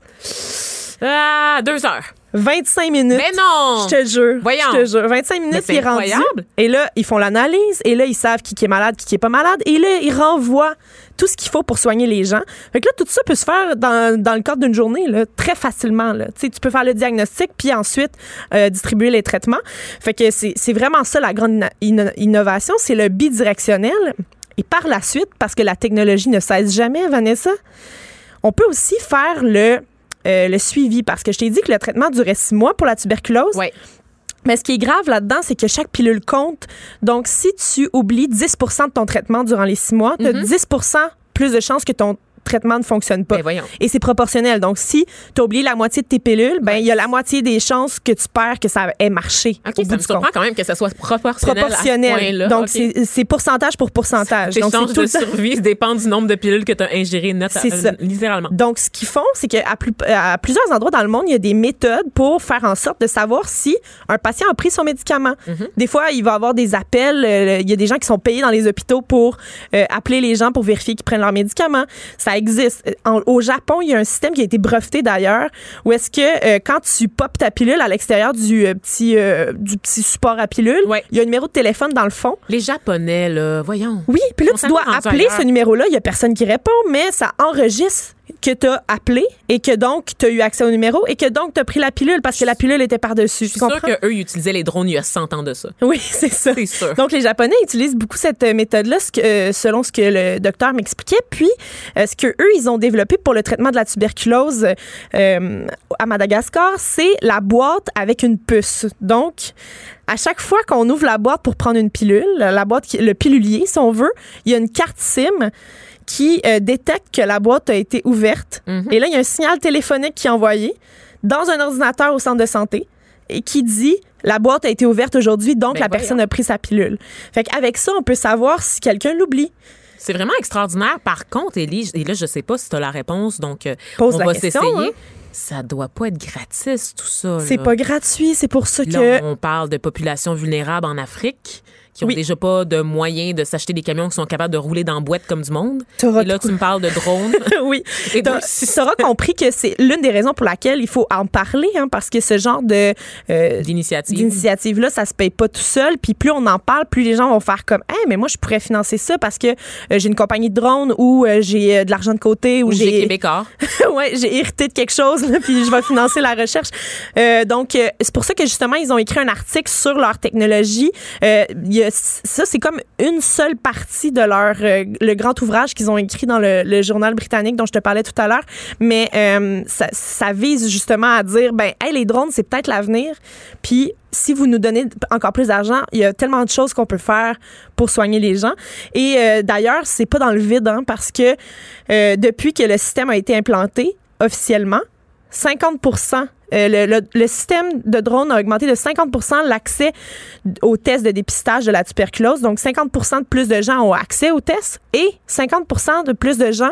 Ah, deux heures. vingt-cinq minutes. Mais non! Je te jure. Voyons. Je te jure. vingt-cinq minutes, il est rendu. Et là, ils font l'analyse. Et là, ils savent qui, qui est malade, qui, qui est pas malade. Et là, ils renvoient tout ce qu'il faut pour soigner les gens. Fait que là, tout ça peut se faire dans, dans le cadre d'une journée, là, très facilement, là. Tu sais, tu peux faire le diagnostic, puis ensuite, euh, distribuer les traitements. Fait que c'est, c'est vraiment ça, la grande inno- innovation. C'est le bidirectionnel. Et par la suite, parce que la technologie ne cesse jamais, Vanessa, on peut aussi faire le... Euh, le suivi, parce que je t'ai dit que le traitement durait six mois pour la tuberculose. Oui. Mais ce qui est grave là-dedans, c'est que chaque pilule compte. Donc, si tu oublies dix pour cent de ton traitement durant les six mois, tu as mm-hmm. dix pour cent plus de chances que ton traitement ne fonctionne pas. Ben et c'est proportionnel. Donc, si tu as oublié la moitié de tes pilules, ben il ouais. y a la moitié des chances que tu perds que ça ait marché. OK, ça me surprend quand même que ça soit proportionnel, proportionnel. À ce point-là. Donc, okay. c'est, c'est pourcentage pour pourcentage. Tes chances de survie dépendent du nombre de pilules que tu as ingérées, euh, littéralement. Donc, ce qu'ils font, c'est qu'à plus, à plusieurs endroits dans le monde, il y a des méthodes pour faire en sorte de savoir si un patient a pris son médicament. Mm-hmm. Des fois, il va avoir des appels. Euh, il y a des gens qui sont payés dans les hôpitaux pour euh, appeler les gens pour vérifier qu'ils prennent leurs médicaments. Ça existe. En, au Japon, il y a un système qui a été breveté d'ailleurs, où est-ce que euh, quand tu popes ta pilule à l'extérieur du, euh, petit, euh, du petit support à pilule, ouais. il y a un numéro de téléphone dans le fond. Les Japonais, là, voyons. Oui, puis là, on tu dois appeler ce numéro-là. Il n'y a personne qui répond, mais ça enregistre que t'as appelé et que donc t'as eu accès au numéro et que donc t'as pris la pilule parce que la pilule était par-dessus. Je suis sûre qu'eux, ils utilisaient les drones il y a cent ans de ça. Oui, c'est ça. C'est sûr. Donc, les Japonais utilisent beaucoup cette méthode-là selon ce que le docteur m'expliquait. Puis, ce qu'eux, ils ont développé pour le traitement de la tuberculose euh, à Madagascar, c'est la boîte avec une puce. Donc, à chaque fois qu'on ouvre la boîte pour prendre une pilule, la boîte, le pilulier, si on veut, il y a une carte SIM qui euh, détecte que la boîte a été ouverte. Mm-hmm. Et là, il y a un signal téléphonique qui est envoyé dans un ordinateur au centre de santé et qui dit « La boîte a été ouverte aujourd'hui, donc ben la voyons. Personne a pris sa pilule. » Fait qu'avec ça, on peut savoir si quelqu'un l'oublie. C'est vraiment extraordinaire. Par contre, Élie, et là, je sais pas si tu as la réponse, donc Pose on va question, s'essayer. Hein? Ça doit pas être gratis, tout ça. C'est là. Pas gratuit, c'est pour ça là, que... On parle de population vulnérable en Afrique qui n'ont oui. déjà pas de moyens de s'acheter des camions qui sont capables de rouler dans la boîte comme du monde. T'auras et là, tu me parles de drones. Oui. Tu auras compris que c'est l'une des raisons pour laquelle il faut en parler, hein, parce que ce genre de euh, d'initiative. d'initiative-là, ça se paye pas tout seul. Puis plus on en parle, plus les gens vont faire comme « Hey, mais moi, je pourrais financer ça parce que euh, j'ai une compagnie de drones ou euh, j'ai euh, de l'argent de côté. » Ou, ou j'ai, j'ai Québécois. Ouais, j'ai hérité de quelque chose, là, puis je vais financer la recherche. Euh, donc, euh, c'est pour ça que justement, ils ont écrit un article sur leur technologie. Euh, y a Ça, c'est comme une seule partie de leur euh, le grand ouvrage qu'ils ont écrit dans le, le journal britannique dont je te parlais tout à l'heure. Mais euh, ça, ça vise justement à dire, ben, hey, les drones, c'est peut-être l'avenir. Puis, si vous nous donnez encore plus d'argent, il y a tellement de choses qu'on peut faire pour soigner les gens. Et euh, d'ailleurs, c'est pas dans le vide, hein, parce que euh, depuis que le système a été implanté officiellement, cinquante pour cent Euh, le, le, le système de drones a augmenté de cinquante pour cent l'accès aux tests de dépistage de la tuberculose. Donc, cinquante pour cent de plus de gens ont accès aux tests et cinquante pour cent de plus de gens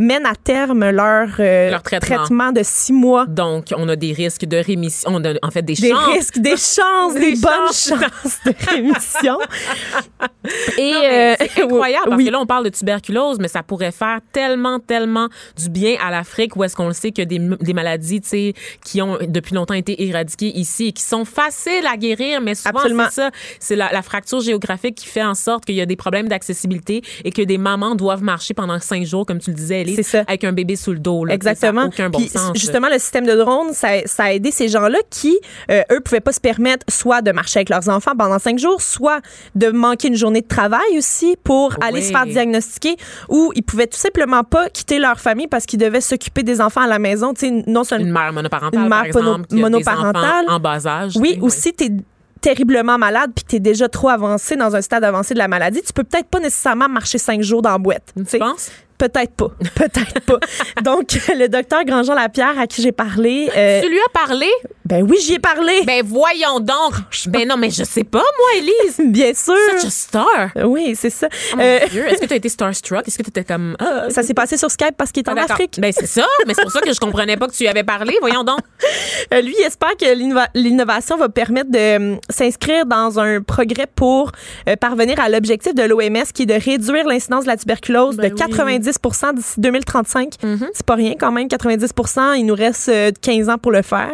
mènent à terme leur, euh, leur traitement. traitement de six mois. Donc, on a des risques de rémission. On a en fait des, des chances. Des risques, des chances, des, des chances. bonnes chances de rémission. Et non, euh, c'est incroyable, oui. parce que là, on parle de tuberculose, mais ça pourrait faire tellement, tellement du bien à l'Afrique où est-ce qu'on le sait que des, des maladies, tu sais, qui ont depuis longtemps été éradiquées ici et qui sont faciles à guérir, mais souvent, Absolument. c'est ça. C'est la, la fracture géographique qui fait en sorte qu'il y a des problèmes d'accessibilité et que des mamans doivent marcher pendant cinq jours, comme tu le disais, C'est ça. Avec un bébé sous le dos. Là, Exactement. Ça n'a aucun bon Puis, sens. Justement, le système de drones, ça, ça a aidé ces gens-là qui, euh, eux, pouvaient pas se permettre soit de marcher avec leurs enfants pendant cinq jours, soit de manquer une journée de travail aussi pour oui. aller se faire diagnostiquer, ou ils pouvaient tout simplement pas quitter leur famille parce qu'ils devaient s'occuper des enfants à la maison. Tu sais, non seulement une mère monoparentale, une mère par exemple, qui a monoparentale. Des enfants en bas âge. Oui, oui. aussi, t'es terriblement malade puis que t'es déjà trop avancé dans un stade avancé de la maladie, tu peux peut-être pas nécessairement marcher cinq jours dans la boîte. Tu sais. penses? Peut-être pas. Peut-être pas. Donc, le docteur Grandjean-Lapierre, à qui j'ai parlé... Euh, tu lui as parlé? Ben oui, j'y ai parlé. Ben voyons donc. Ben non, mais je sais pas, moi, Élise. Bien sûr. Such a star. Oui, c'est ça. Oh, mon euh... Dieu. Est-ce que tu as été starstruck? Est-ce que tu étais comme... Euh... Ça s'est passé sur Skype parce qu'il est ah, en d'accord. Afrique. Ben c'est ça. Mais c'est pour ça que je comprenais pas que tu y avais parlé. Voyons donc. Euh, lui, il espère que l'innova- l'innovation va permettre de euh, s'inscrire dans un progrès pour euh, parvenir à l'objectif de l'O M S qui est de réduire l'incidence de la tuberculose ben de quatre-vingt-dix pour cent oui. d'ici deux mille trente-cinq. Mm-hmm. C'est pas rien quand même, quatre-vingt-dix pour cent. Il nous reste quinze ans pour le faire.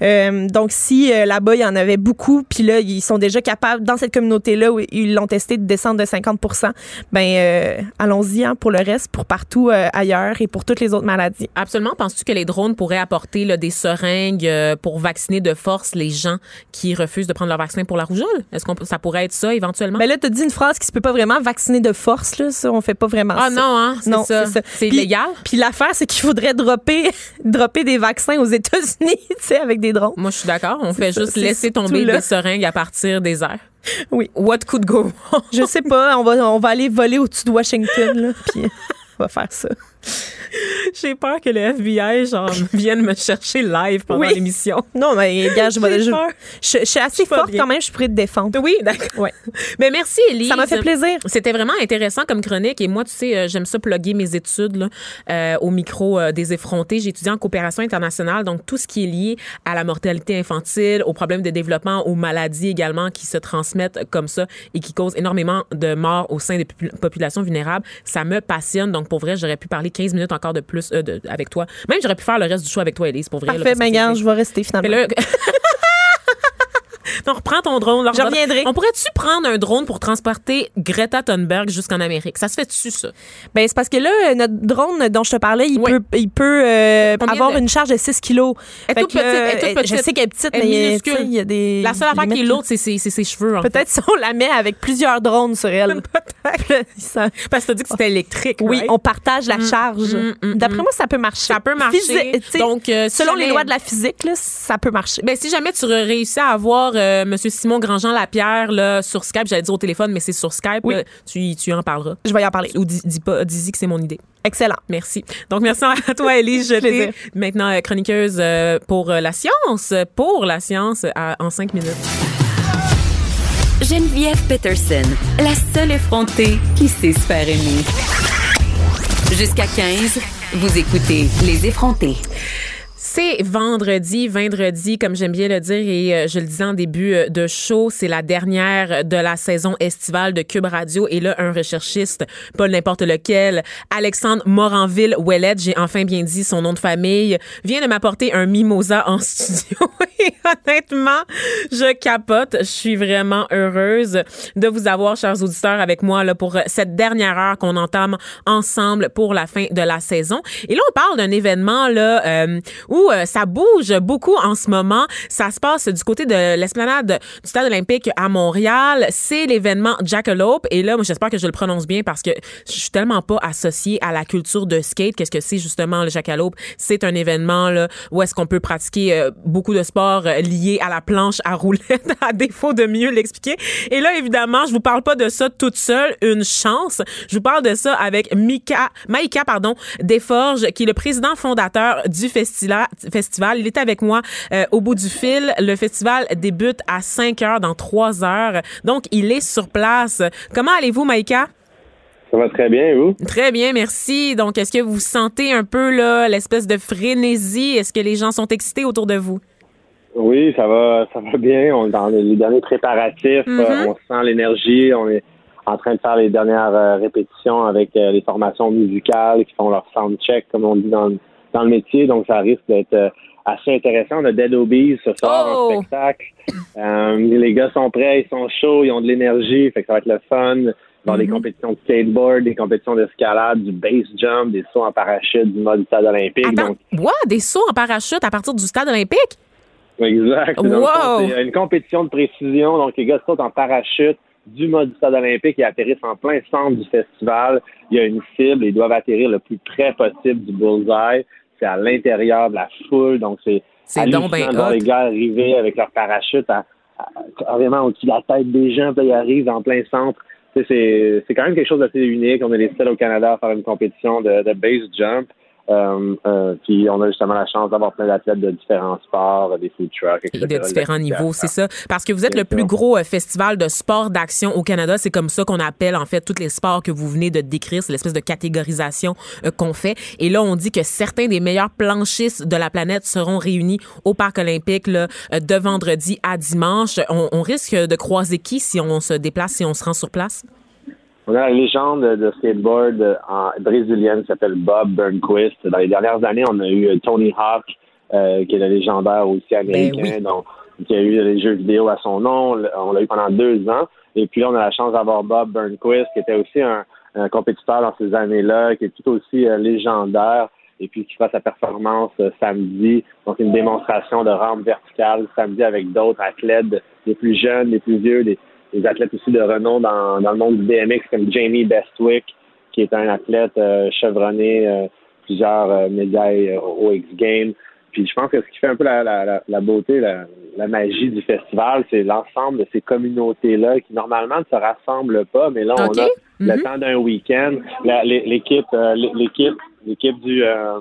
Euh, donc, si euh, là-bas, il y en avait beaucoup, puis là, ils sont déjà capables, dans cette communauté-là, où ils l'ont testé, de descendre de cinquante pour cent, ben euh, allons-y hein, pour le reste, pour partout euh, ailleurs et pour toutes les autres maladies. Absolument. Penses-tu que les drones pourraient apporter là, des seringues euh, pour vacciner de force les gens qui refusent de prendre leur vaccin pour la rougeole? Est-ce que ça pourrait être ça, éventuellement? Ben là, tu as dit une phrase qui se peut pas vraiment vacciner de force. Là, ça, on fait pas vraiment ah, ça. Ah non, hein? C'est non, ça. c'est ça. C'est puis, illégal. Puis l'affaire, c'est qu'il faudrait dropper, dropper des vaccins aux États-Unis, tu sais, avec des drones. Moi, je suis d'accord. On c'est fait ça, juste laisser tomber des seringues à partir des airs. Oui. What could go wrong? Je sais pas. On va, on va aller voler au-dessus de Washington, là, puis on va faire ça. J'ai peur que le F B I genre, vienne me chercher live pendant oui. l'émission. Non, mais gars, je, je, je, je suis assez je suis forte bien. Quand même, je suis prête de défendre. Oui, d'accord. Ouais. Mais merci, Élise. Ça m'a fait plaisir. C'était vraiment intéressant comme chronique. Et moi, tu sais, j'aime ça plugger mes études là, euh, au micro euh, des effrontés. J'ai étudié en coopération internationale, donc tout ce qui est lié à la mortalité infantile, aux problèmes de développement, aux maladies également qui se transmettent comme ça et qui causent énormément de morts au sein des populations vulnérables. Ça me passionne. Donc, pour vrai, j'aurais pu parler quinze minutes encore de plus euh, de, avec toi. Même, j'aurais pu faire le reste du show avec toi, Élise, pour vrai. Parfait, ma gars, je vais rester finalement. Là... non, reprends ton drone. Je reviendrai. On pourrait-tu prendre un drone pour transporter Greta Thunberg jusqu'en Amérique? Ça se fait-tu, ça? Bien, c'est parce que là, notre drone dont je te parlais, il oui. peut, il peut euh, avoir de... une charge de six kilos. Elle est toute petite. Elle est toute petite. Je sais qu'elle est petite, elle mais il y a des... La seule affaire qui est lourde, c'est ses, ses, ses cheveux. Peut-être si on la met avec plusieurs drones sur elle. Peut-être. Parce que t'as dit que c'était électrique, oui, right? On partage la mmh, charge. Mmh, mmh, D'après moi, ça peut marcher. Ça peut marcher. Physi- Donc, euh, selon si les lois de la physique, là, ça peut marcher. Ben, si jamais tu réussis à avoir... Euh, Monsieur Simon Grandjean-Lapierre là, sur Skype, j'allais dire au téléphone, mais c'est sur Skype. Oui. Là, tu, tu en parleras. Je vais y en parler. Ou dis, dis pas, dis-y que c'est mon idée. Excellent. Merci. Donc, merci à toi, Élise. Je t'ai maintenant chroniqueuse pour la science, pour la science à, en cinq minutes. Geneviève Peterson, la seule effrontée qui sait se faire aimer. Jusqu'à quinze, vous écoutez Les Effrontés. C'est vendredi, vendredi, comme j'aime bien le dire et je le disais en début de show, c'est la dernière de la saison estivale de Q U B Radio et là, un recherchiste, pas n'importe lequel, Alexandre Moranville-Ouellette, j'ai enfin bien dit son nom de famille, vient de m'apporter un mimosa en studio et honnêtement, je capote, je suis vraiment heureuse de vous avoir, chers auditeurs, avec moi là, pour cette dernière heure qu'on entame ensemble pour la fin de la saison. Et là, on parle d'un événement là, euh, où ça bouge beaucoup en ce moment. Ça se passe du côté de l'esplanade du Stade Olympique à Montréal. C'est l'événement Jackalope. Et là, moi, j'espère que je le prononce bien parce que je suis tellement pas associée à la culture de skate. Qu'est-ce que c'est justement le Jackalope? C'est un événement là, où est-ce qu'on peut pratiquer euh, beaucoup de sports euh, liés à la planche à roulettes, à défaut de mieux l'expliquer. Et là, évidemment, je vous parle pas de ça toute seule. Une chance. Je vous parle de ça avec Mika, Maïka pardon, DesForges, qui est le président fondateur du festival. Festival. Il est avec moi euh, au bout du fil. Le festival débute à cinq heures dans trois heures. Donc, il est sur place. Comment allez-vous, Maïka? Ça va très bien, et vous? Très bien, merci. Donc, est-ce que vous sentez un peu là, l'espèce de frénésie? Est-ce que les gens sont excités autour de vous? Oui, ça va, ça va bien. On est dans les derniers préparatifs. Mm-hmm. On sent l'énergie. On est en train de faire les dernières répétitions avec les formations musicales qui font leur soundcheck, comme on dit dans le dans le métier, donc ça risque d'être assez intéressant. On a Dead Obies ce soir, oh! un spectacle. Euh, les gars sont prêts, ils sont chauds, ils ont de l'énergie, fait que ça va être le fun. Dans mm-hmm. des compétitions de skateboard, des compétitions d'escalade, du base jump, des sauts en parachute, du mode Stade Olympique. Attends, donc... wow, des sauts en parachute à partir du Stade Olympique? Exact. Wow! Donc, c'est une compétition de précision, donc les gars sautent en parachute du mode du Stade Olympique et atterrissent en plein centre du festival. Il y a une cible, ils doivent atterrir le plus près possible du bullseye. C'est à l'intérieur de la foule, donc c'est, c'est hallucinant ben de voir les gars arriver avec leur parachute à, à, à, vraiment au-dessus de la tête des gens, puis ils arrivent en plein centre. C'est, c'est, c'est quand même quelque chose d'assez unique. On est les seuls au Canada à faire une compétition de, de base jump. Euh, euh, puis on a justement la chance d'avoir plein d'athlètes de différents sports, des food trucks, et cetera. Et de différents niveaux, c'est ça. Parce que vous êtes Bien le sûr. plus gros euh, festival de sports d'action au Canada. C'est comme ça qu'on appelle, en fait, tous les sports que vous venez de décrire. C'est l'espèce de catégorisation euh, qu'on fait. Et là, on dit que certains des meilleurs planchistes de la planète seront réunis au Parc olympique là, de vendredi à dimanche. On, on risque de croiser qui si on se déplace, si on se rend sur place? On a la légende de skateboard en brésilienne qui s'appelle Bob Burnquist. Dans les dernières années, on a eu Tony Hawk, euh, qui est le légendaire aussi américain, ben oui. donc, qui a eu les jeux vidéo à son nom. On l'a eu pendant deux ans. Et puis là, on a la chance d'avoir Bob Burnquist, qui était aussi un, un compétiteur dans ces années-là, qui est tout aussi euh, légendaire. Et puis qui fera sa performance euh, samedi. Donc, une démonstration de rampe verticale samedi avec d'autres athlètes, des plus jeunes, des plus vieux, des des athlètes aussi de renom dans, dans le monde du B M X, comme Jamie Bestwick, qui est un athlète euh, chevronné, euh, plusieurs euh, médailles euh, aux X Games. Puis je pense que ce qui fait un peu la, la, la beauté, la, la magie du festival, c'est l'ensemble de ces communautés-là qui, normalement, ne se rassemblent pas, mais là, okay. on a mm-hmm. le temps d'un week-end. La, l'équipe, euh, l'équipe, l'équipe du, euh,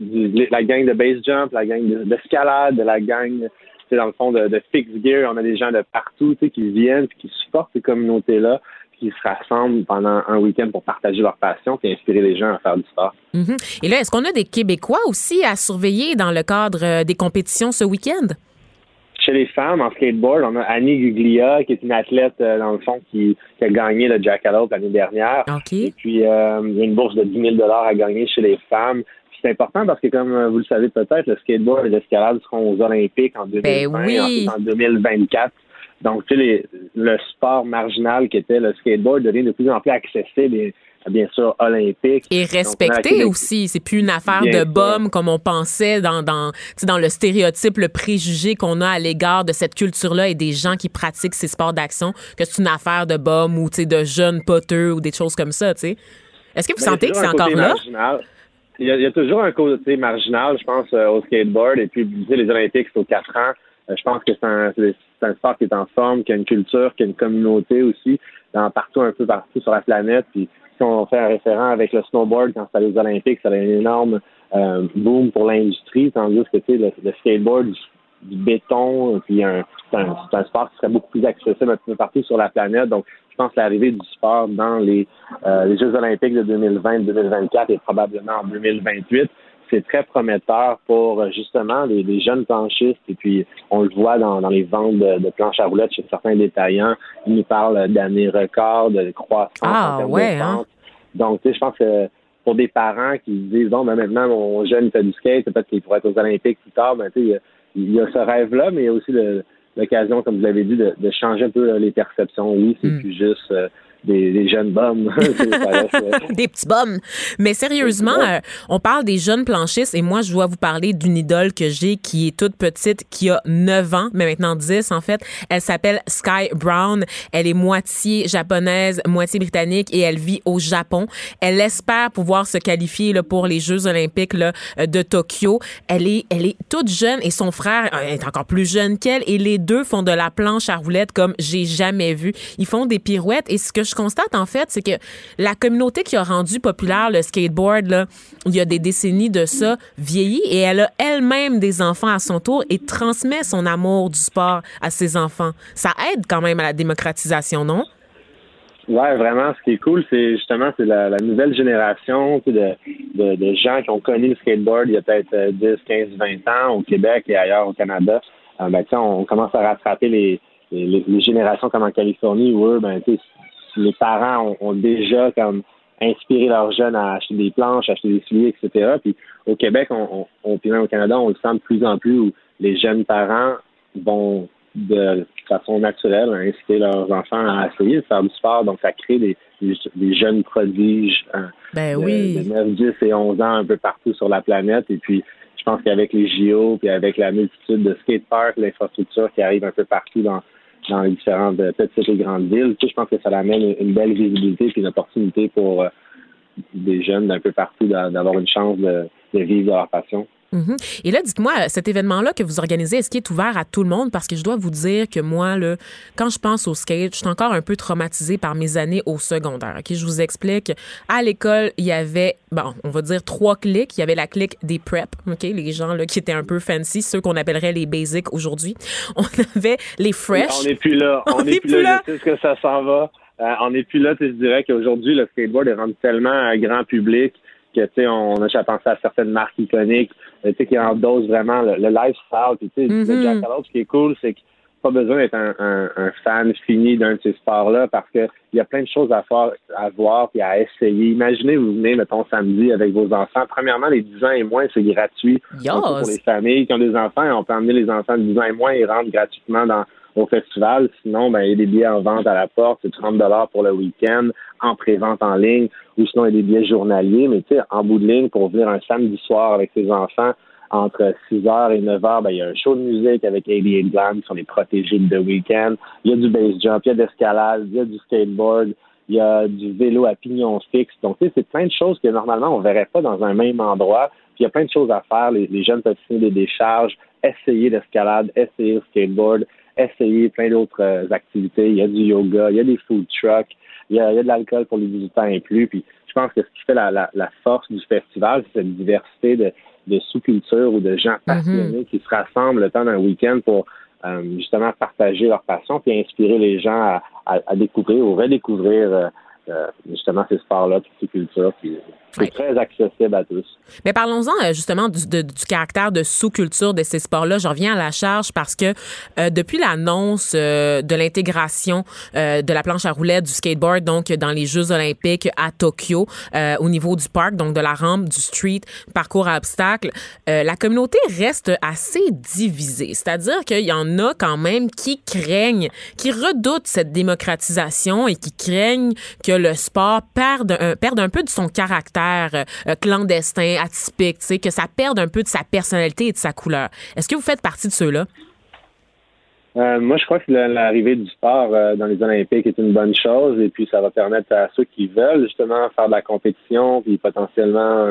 du... La gang de base jump, la gang d'escalade, de, de la gang... C'est dans le fond de, de Fixed Gear, on a des gens de partout qui viennent et qui supportent ces communautés-là, qui se rassemblent pendant un week-end pour partager leur passion et inspirer les gens à faire du sport. Mm-hmm. Et là, est-ce qu'on a des Québécois aussi à surveiller dans le cadre des compétitions ce week-end? Chez les femmes, en skateboard, on a Annie Guglia, qui est une athlète, euh, dans le fond, qui, qui a gagné le Jackalope l'année dernière. Okay. Et puis, euh, il y a une bourse de dix mille dollars à gagner chez les femmes. C'est important parce que, comme vous le savez peut-être, le skateboard et l'escalade seront aux Olympiques en deux mille vingt, ben oui. en deux mille vingt-quatre. Donc, tu sais, les, le sport marginal qui était le skateboard devient de plus en plus accessible et, bien sûr, olympique. Et respecté. Donc, là, aussi. C'est plus une affaire bien de bum comme on pensait dans, dans, dans le stéréotype, le préjugé qu'on a à l'égard de cette culture-là et des gens qui pratiquent ces sports d'action, que c'est une affaire de bum ou de jeunes poteux ou des choses comme ça, tu sais. Est-ce que vous ben, sentez que c'est encore là? Marginal. Il y, a, il y a toujours un côté marginal, je pense, euh, au skateboard. Et puis, vous savez, les Olympiques, c'est aux quatre ans. Euh, je pense que c'est un, c'est un sport qui est en forme, qui a une culture, qui a une communauté aussi, dans partout, un peu partout sur la planète. Puis, si on fait un référent avec le snowboard, quand c'est allé aux Olympiques, ça a un énorme euh, boom pour l'industrie, tandis que, tu sais, le, le skateboard du, du béton, puis un, c'est, un, c'est un sport qui serait beaucoup plus accessible un peu partout sur la planète. Donc, je pense que l'arrivée du sport dans les, euh, les Jeux olympiques de deux mille vingt, deux mille vingt-quatre et probablement en deux mille vingt-huit, c'est très prometteur pour justement les, les jeunes planchistes. Et puis, on le voit dans, dans les ventes de, de planches à roulettes chez certains détaillants. Ils nous parlent d'années records, de croissance. Ah, ouais, de hein? Donc, tu sais, je pense que pour des parents qui disent, bon, ben maintenant, mon jeune fait du skate, peut-être qu'il pourrait être aux Olympiques plus tard, ben, tu sais, il y, y a ce rêve-là, mais il y a aussi le... l'occasion, comme vous l'avez dit, de, de changer un peu les perceptions. Oui, c'est mm. plus juste euh, des, des jeunes bums. Des petits bums. Mais sérieusement, euh, on parle des jeunes planchistes et moi, je dois vous parler d'une idole que j'ai qui est toute petite, qui a neuf ans, mais maintenant dix en fait. Elle s'appelle Sky Brown. Elle est moitié japonaise, moitié britannique et elle vit au Japon. Elle espère pouvoir se qualifier là, pour les Jeux olympiques là, de Tokyo. Elle est, elle est toute jeune et son frère est encore plus jeune qu'elle et les deux font de la planche à roulettes comme j'ai jamais vu. Ils font des pirouettes et ce que je constate, en fait, c'est que la communauté qui a rendu populaire le skateboard, là, il y a des décennies de ça, vieillit et elle a elle-même des enfants à son tour et transmet son amour du sport à ses enfants. Ça aide quand même à la démocratisation, non? Ouais, vraiment, ce qui est cool, c'est justement c'est la, la nouvelle génération de, de, de gens qui ont connu le skateboard il y a peut-être dix, quinze, vingt ans au Québec et ailleurs au Canada. Euh, ben, on commence à rattraper les, les, les générations comme en Californie où eux, ben, les parents ont, ont déjà comme inspiré leurs jeunes à acheter des planches, à acheter des souliers, et cetera. Puis au Québec, on, on, on puis même au Canada, on le sent de plus en plus où les jeunes parents vont de façon naturelle inciter leurs enfants à essayer de faire du sport. Donc, ça crée des, des, des jeunes prodiges hein, ben de, oui. de neuf, dix et onze ans un peu partout sur la planète. Et puis, je pense qu'avec les J O puis avec la multitude de skateparks, l'infrastructure qui arrive un peu partout dans, dans les différentes petites et grandes villes, tu sais, je pense que ça amène une belle visibilité et une opportunité pour euh, des jeunes d'un peu partout d'avoir une chance de, de vivre leur passion. Mm-hmm. Et là, dites-moi, cet événement-là que vous organisez, est-ce qu'il est ouvert à tout le monde? Parce que je dois vous dire que moi, là, quand je pense au skate, je suis encore un peu traumatisée par mes années au secondaire. Okay? Je vous explique. À l'école, il y avait, bon, on va dire trois cliques. Il y avait la clique des prep, okay? Les gens là, qui étaient un peu fancy, ceux qu'on appellerait les basics aujourd'hui. On avait les fresh. On n'est plus là. On n'est plus là. Je sais ce que ça s'en va. Euh, on n'est plus là. Je dirais qu'aujourd'hui, le skateboard est rendu tellement un grand public que, tu sais, on a déjà pensé à certaines marques iconiques, tu sais, qui endosent vraiment le, le lifestyle. Puis, tu sais, mm-hmm. le Jackalope, ce qui est cool, c'est que pas besoin d'être un, un, un fan fini d'un de ces sports-là parce qu'il y a plein de choses à faire, à voir et à essayer. Imaginez, vous venez, mettons, samedi avec vos enfants. Premièrement, les dix ans et moins, c'est gratuit. Yes. Donc, pour les familles qui ont des enfants, on peut emmener les enfants de dix ans et moins et rentrent gratuitement dans au festival. Sinon, ben, il y a des billets en vente à la porte, c'est trente dollars pour le week-end, en pré-vente en ligne, ou sinon, il y a des billets journaliers, mais tu sais, en bout de ligne, pour venir un samedi soir avec ses enfants, entre six heures et neuf heures, ben, il y a un show de musique avec quatre-vingt-huit Glam, qui sont les protégés de week-end, il y a du base jump, il y a de l'escalade, il y a du skateboard, il y a du vélo à pignon fixe. Donc, tu sais, c'est plein de choses que normalement, on ne verrait pas dans un même endroit. Puis, il y a plein de choses à faire. Les, les jeunes peuvent signer des décharges, essayer l'escalade, essayer le skateboard, essayer plein d'autres euh, activités. Il y a du yoga, il y a des food trucks, il y a, il y a de l'alcool pour les dix-huit ans et plus. Puis, je pense que ce qui fait la, la, la force du festival, c'est cette diversité de, de sous-cultures ou de gens passionnés mm-hmm. qui se rassemblent le temps d'un week-end pour euh, justement partager leur passion puis inspirer les gens à, à, à découvrir ou redécouvrir euh, Euh, justement ces sports-là, toutes ces cultures. Puis c'est ouais. très accessible à tous. Mais parlons-en euh, justement du, de, du caractère de sous-culture de ces sports-là. Je reviens à la charge parce que euh, depuis l'annonce euh, de l'intégration euh, de la planche à roulettes, du skateboard, donc dans les Jeux olympiques à Tokyo, euh, au niveau du parc, donc de la rampe, du street, parcours à obstacles, euh, la communauté reste assez divisée. C'est-à-dire qu'il y en a quand même qui craignent, qui redoutent cette démocratisation et qui craignent que le sport perde un, perde un peu de son caractère euh, clandestin, atypique, tu sais, que ça perde un peu de sa personnalité et de sa couleur. Est-ce que vous faites partie de ceux-là? Euh, moi, je crois que l'arrivée du sport euh, dans les Olympiques est une bonne chose et puis ça va permettre à ceux qui veulent justement faire de la compétition puis potentiellement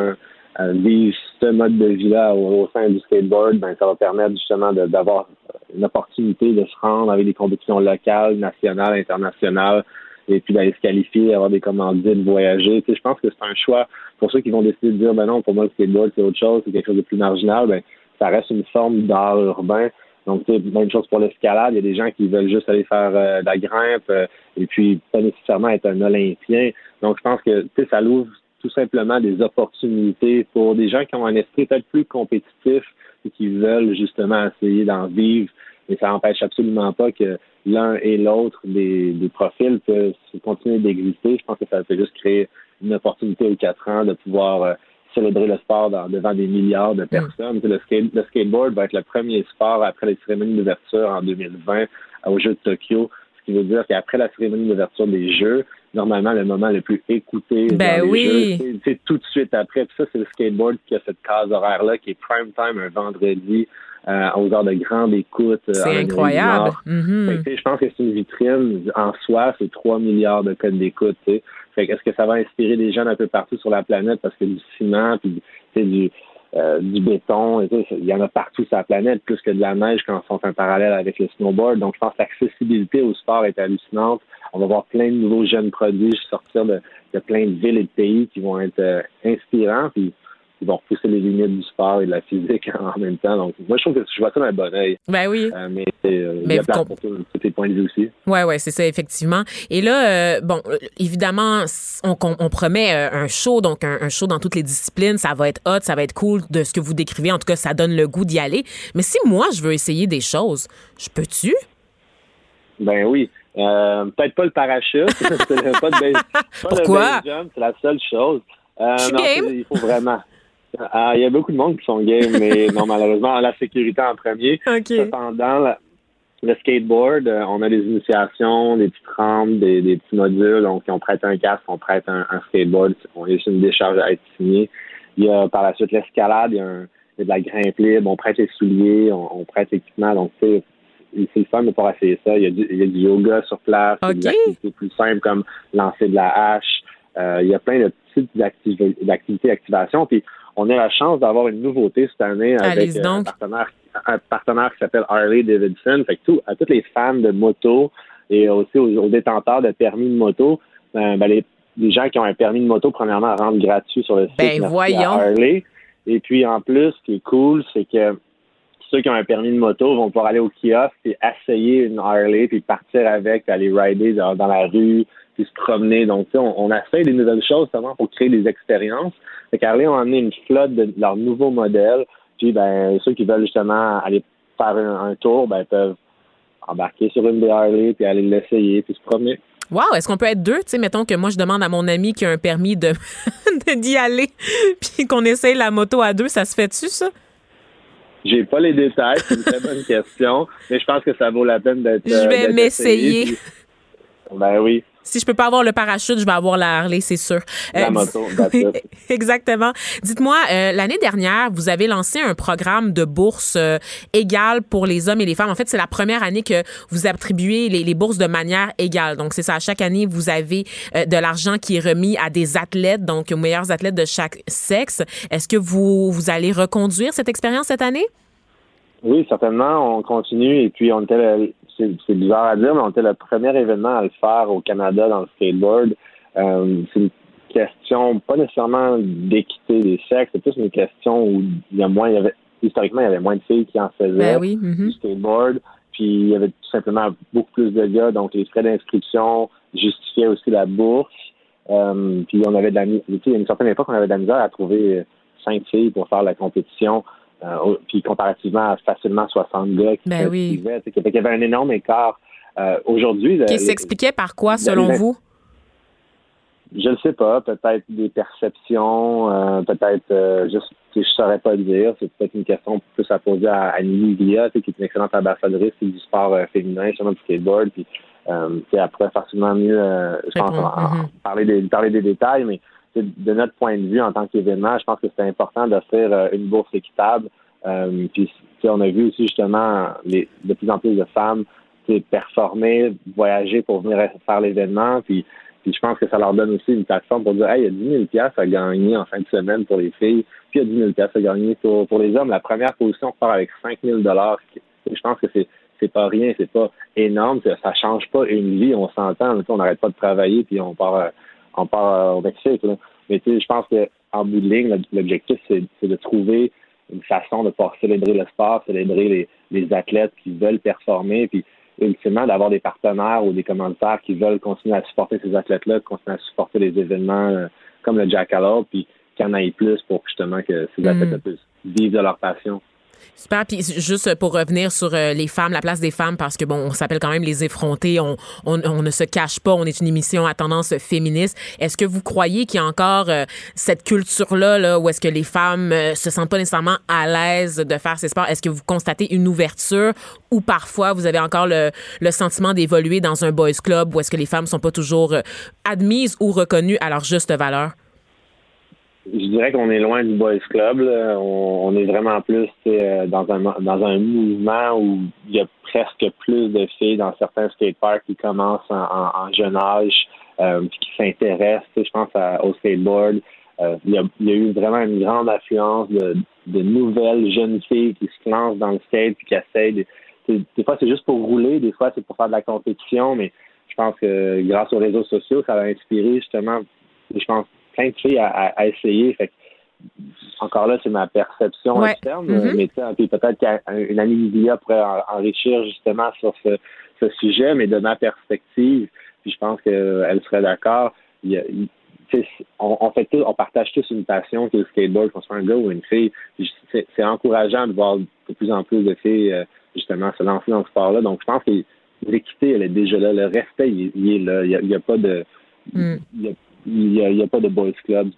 euh, vivre ce mode de vie-là au, au sein du skateboard, ben, ça va permettre justement de, d'avoir une opportunité de se rendre avec des compétitions locales, nationales, internationales, et puis d'aller se qualifier, avoir des commandites, voyager. Tu sais, je pense que c'est un choix pour ceux qui vont décider de dire « ben non, pour moi, le skateboard, c'est autre chose, c'est quelque chose de plus marginal », ben ça reste une forme d'art urbain. Donc, tu sais, même chose pour l'escalade. Il y a des gens qui veulent juste aller faire euh, de la grimpe euh, et puis pas nécessairement être un Olympien. Donc, je pense que tu sais, ça l'ouvre tout simplement des opportunités pour des gens qui ont un esprit peut-être plus compétitif et qui veulent justement essayer d'en vivre. Mais ça n'empêche absolument pas que l'un et l'autre des, des profils peuvent continuer d'exister. Je pense que ça fait juste créer une opportunité aux quatre ans de pouvoir euh, célébrer le sport dans, devant des milliards de personnes. Mmh. Le, skate, le skateboard va être le premier sport après les cérémonies d'ouverture en deux mille vingt aux Jeux de Tokyo, ce qui veut dire qu'après la cérémonie d'ouverture des Jeux, normalement, le moment le plus écouté ben dans les oui. Jeux, c'est, c'est tout de suite après. Puis ça, c'est le skateboard qui a cette case horaire-là qui est prime time un vendredi Euh, aux heures de grande écoute. Euh, c'est incroyable. Mm-hmm. Fait que, je pense que c'est une vitrine. En soi, c'est trois milliards de codes d'écoute. Fait que, est-ce que ça va inspirer des jeunes un peu partout sur la planète parce que du ciment puis du, euh, du béton, il y en a partout sur la planète, plus que de la neige quand on fait un parallèle avec le snowboard. Donc, je pense que l'accessibilité au sport est hallucinante. On va voir plein de nouveaux jeunes prodiges sortir de, de plein de villes et de pays qui vont être euh, inspirants. Puis, ils vont repousser les limites du sport et de la physique en même temps. Donc, moi, je trouve que je vois ça d'un bon œil. Ben oui. Euh, mais euh, il y a plein comp- pour tous les points de vue aussi. Oui, oui, c'est ça, effectivement. Et là, euh, bon, évidemment, on, on promet un show, donc un, un show dans toutes les disciplines. Ça va être hot, ça va être cool de ce que vous décrivez. En tout cas, ça donne le goût d'y aller. Mais si moi, je veux essayer des choses, je peux-tu? Ben oui. Euh, peut-être pas le parachute. pas de base, pas Pourquoi? Le base jump, c'est la seule chose. Euh, je suis non, game. Il faut vraiment... Ah, il y a beaucoup de monde qui sont game, mais non, malheureusement, la sécurité en premier. Okay. Cependant, la, le skateboard, on a des initiations, des petites rampes, des, des petits modules. Donc, on prête un casque, on prête un, un skateboard, on a juste une décharge à être signée. Il y a par la suite l'escalade, il y a, un, il y a de la grimpe libre, on prête les souliers, on, on prête l'équipement. Donc, c'est, c'est le fun de pouvoir essayer ça. Il y a du, il y a du yoga sur place, okay. Des activités plus simples comme lancer de la hache. Euh, il y a plein de petites activi- d'activités d'activation. Puis, on a la chance d'avoir une nouveauté cette année avec un partenaire, un partenaire qui s'appelle Harley Davidson. Fait que tout, à toutes les fans de moto et aussi aux, aux détenteurs de permis de moto, euh, ben les, les gens qui ont un permis de moto, premièrement, rendent gratuit sur le site ben voyons. Harley. Et puis, en plus, ce qui est cool, c'est que ceux qui ont un permis de moto vont pouvoir aller au kiosque et essayer une Harley, puis partir avec, aller rider dans, dans la rue, puis se promener. Donc, on, on essaie des nouvelles choses seulement pour créer des expériences. Fait qu'Harley ont amené une flotte de leurs nouveaux modèles. Puis, ben, ceux qui veulent justement aller faire un, un tour, ben, peuvent embarquer sur une des Harley, puis aller l'essayer, puis se promener. Wow, est-ce qu'on peut être deux? Tu sais, mettons que moi, je demande à mon ami qui a un permis de d'y aller, puis qu'on essaye la moto à deux. Ça se fait-tu, ça? J'ai pas les détails, c'est une très bonne question, mais je pense que ça vaut la peine d'être. Je vais euh, d'être m'essayer. Essayé, puis... Ben oui. Si je peux pas avoir le parachute, je vais avoir la Harley, c'est sûr. La euh, moto, exactement. Dites-moi, euh, l'année dernière, vous avez lancé un programme de bourse euh, égale pour les hommes et les femmes. En fait, c'est la première année que vous attribuez les, les bourses de manière égale. Donc, c'est ça. À chaque année, vous avez euh, de l'argent qui est remis à des athlètes, donc aux meilleurs athlètes de chaque sexe. Est-ce que vous, vous allez reconduire cette expérience cette année? Oui, certainement. On continue. Et puis, on était... Le... C'est, c'est bizarre à dire, mais on était le premier événement à le faire au Canada dans le skateboard. Euh, c'est une question pas nécessairement d'équité des sexes, c'est plus une question où il y a moins, il y avait, historiquement, il y avait moins de filles qui en faisaient ben oui, mm-hmm. du skateboard, puis il y avait tout simplement beaucoup plus de gars, donc les frais d'inscription justifiaient aussi la bourse. Euh, puis on avait de la, tu sais, à une certaine époque, on avait de la misère à trouver cinq filles pour faire la compétition. Euh, puis comparativement à facilement soixante gars qui ben oui. Il y avait un énorme écart euh, aujourd'hui. Qui s'expliquait par quoi, selon vous? Je ne sais pas. Peut-être des perceptions, euh, peut-être, euh, juste, je ne saurais pas le dire. C'est peut-être une question plus à poser à Annie Livia, qui est une excellente ambassadrice du sport euh, féminin, justement du skateboard. Puis, euh, elle pourrait facilement mieux, euh, je pense, bon. en, en, mm-hmm. parler, des, parler des détails, mais de notre point de vue en tant qu'événement, je pense que c'est important d'offrir euh, une bourse équitable. Euh, puis, on a vu aussi justement les, de plus en plus de femmes performer, voyager pour venir faire l'événement. Puis, puis je pense que ça leur donne aussi une plateforme pour dire, hey, il y a dix mille dollars à gagner en fin de semaine pour les filles, puis il y a dix mille dollars à gagner pour, pour les hommes. La première position part avec cinq mille dollars. Je pense que c'est c'est pas rien, c'est pas énorme, ça change pas une vie. On s'entend, on n'arrête pas de travailler, puis on part. Euh, On part au Mexique. Là. Mais tu sais, je pense qu'en bout de ligne, l'objectif, c'est, c'est de trouver une façon de pouvoir célébrer le sport, célébrer les, les athlètes qui veulent performer, puis ultimement d'avoir des partenaires ou des commanditaires qui veulent continuer à supporter ces athlètes-là, continuer à supporter les événements comme le Jackalope, puis qu'il y en ait plus pour justement que ces mmh. athlètes-là puissent vivre de leur passion. Super. Puis juste pour revenir sur les femmes, la place des femmes, parce que bon, on s'appelle quand même les effrontés, on, on, on ne se cache pas, on est une émission à tendance féministe. Est-ce que vous croyez qu'il y a encore euh, cette culture-là, là, où est-ce que les femmes euh, se sentent pas nécessairement à l'aise de faire ces sports? Est-ce que vous constatez une ouverture ou parfois vous avez encore le, le sentiment d'évoluer dans un boys club où est-ce que les femmes sont pas toujours euh, admises ou reconnues à leur juste valeur? Je dirais qu'on est loin du boys club. Là. On, on est vraiment plus dans un dans un mouvement où il y a presque plus de filles dans certains skateparks qui commencent en, en, en jeune âge, euh, puis qui s'intéressent. Je pense à, au skateboard. Euh, il, y a, il y a eu vraiment une grande affluence de, de nouvelles jeunes filles qui se lancent dans le skate puis qui essayent. De, des fois, c'est juste pour rouler. Des fois, c'est pour faire de la compétition. Mais je pense que grâce aux réseaux sociaux, ça a inspiré justement, je pense, plein de filles à, à, à essayer. Fait que, encore là, c'est ma perception ouais. externe, mm-hmm. mais puis peut-être qu'une amie média pourrait en, enrichir justement sur ce, ce sujet, mais de ma perspective, puis je pense qu'elle serait d'accord. Il y a, il, on, on fait tout, on partage tous une passion, que le skateboard, qu'on soit un gars ou une fille. C'est, c'est encourageant de voir de plus en plus de filles justement se lancer dans ce sport-là. Donc, je pense que l'équité, elle est déjà là. Le respect, il, il est là. Il n'y a, a pas de... Mm. Il y a, Il n'y a, il y a pas de boys club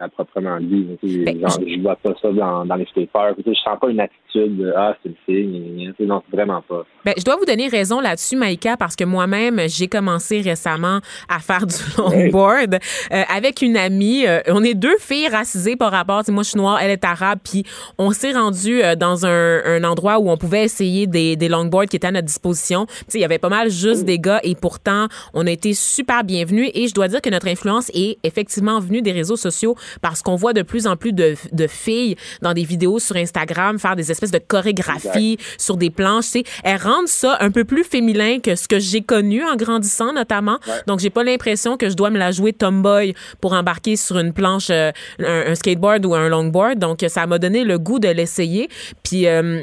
à proprement dit. Genre, je ne vois pas ça dans, dans les skateparks. Je ne sens pas une attitude de « Ah, c'est une fille ». Non, vraiment pas. Bien, je dois vous donner raison là-dessus, Maïka, parce que moi-même, j'ai commencé récemment à faire du longboard euh, avec une amie. Euh, on est deux filles racisées par rapport. Moi, je suis noire, elle est arabe. Puis on s'est rendu euh, dans un, un endroit où on pouvait essayer des, des longboards qui étaient à notre disposition. Il y avait pas mal juste mmh. des gars et pourtant, on a été super bienvenus. Et je dois dire que notre influence est effectivement venue des réseaux sociaux parce qu'on voit de plus en plus de, de filles dans des vidéos sur Instagram faire des espèces de chorégraphies exact. Sur des planches. T'sais. Elles rendent ça un peu plus féminin que ce que j'ai connu en grandissant notamment. Ouais. Donc, j'ai pas l'impression que je dois me la jouer tomboy pour embarquer sur une planche, euh, un, un skateboard ou un longboard. Donc, ça m'a donné le goût de l'essayer. Puis... Euh,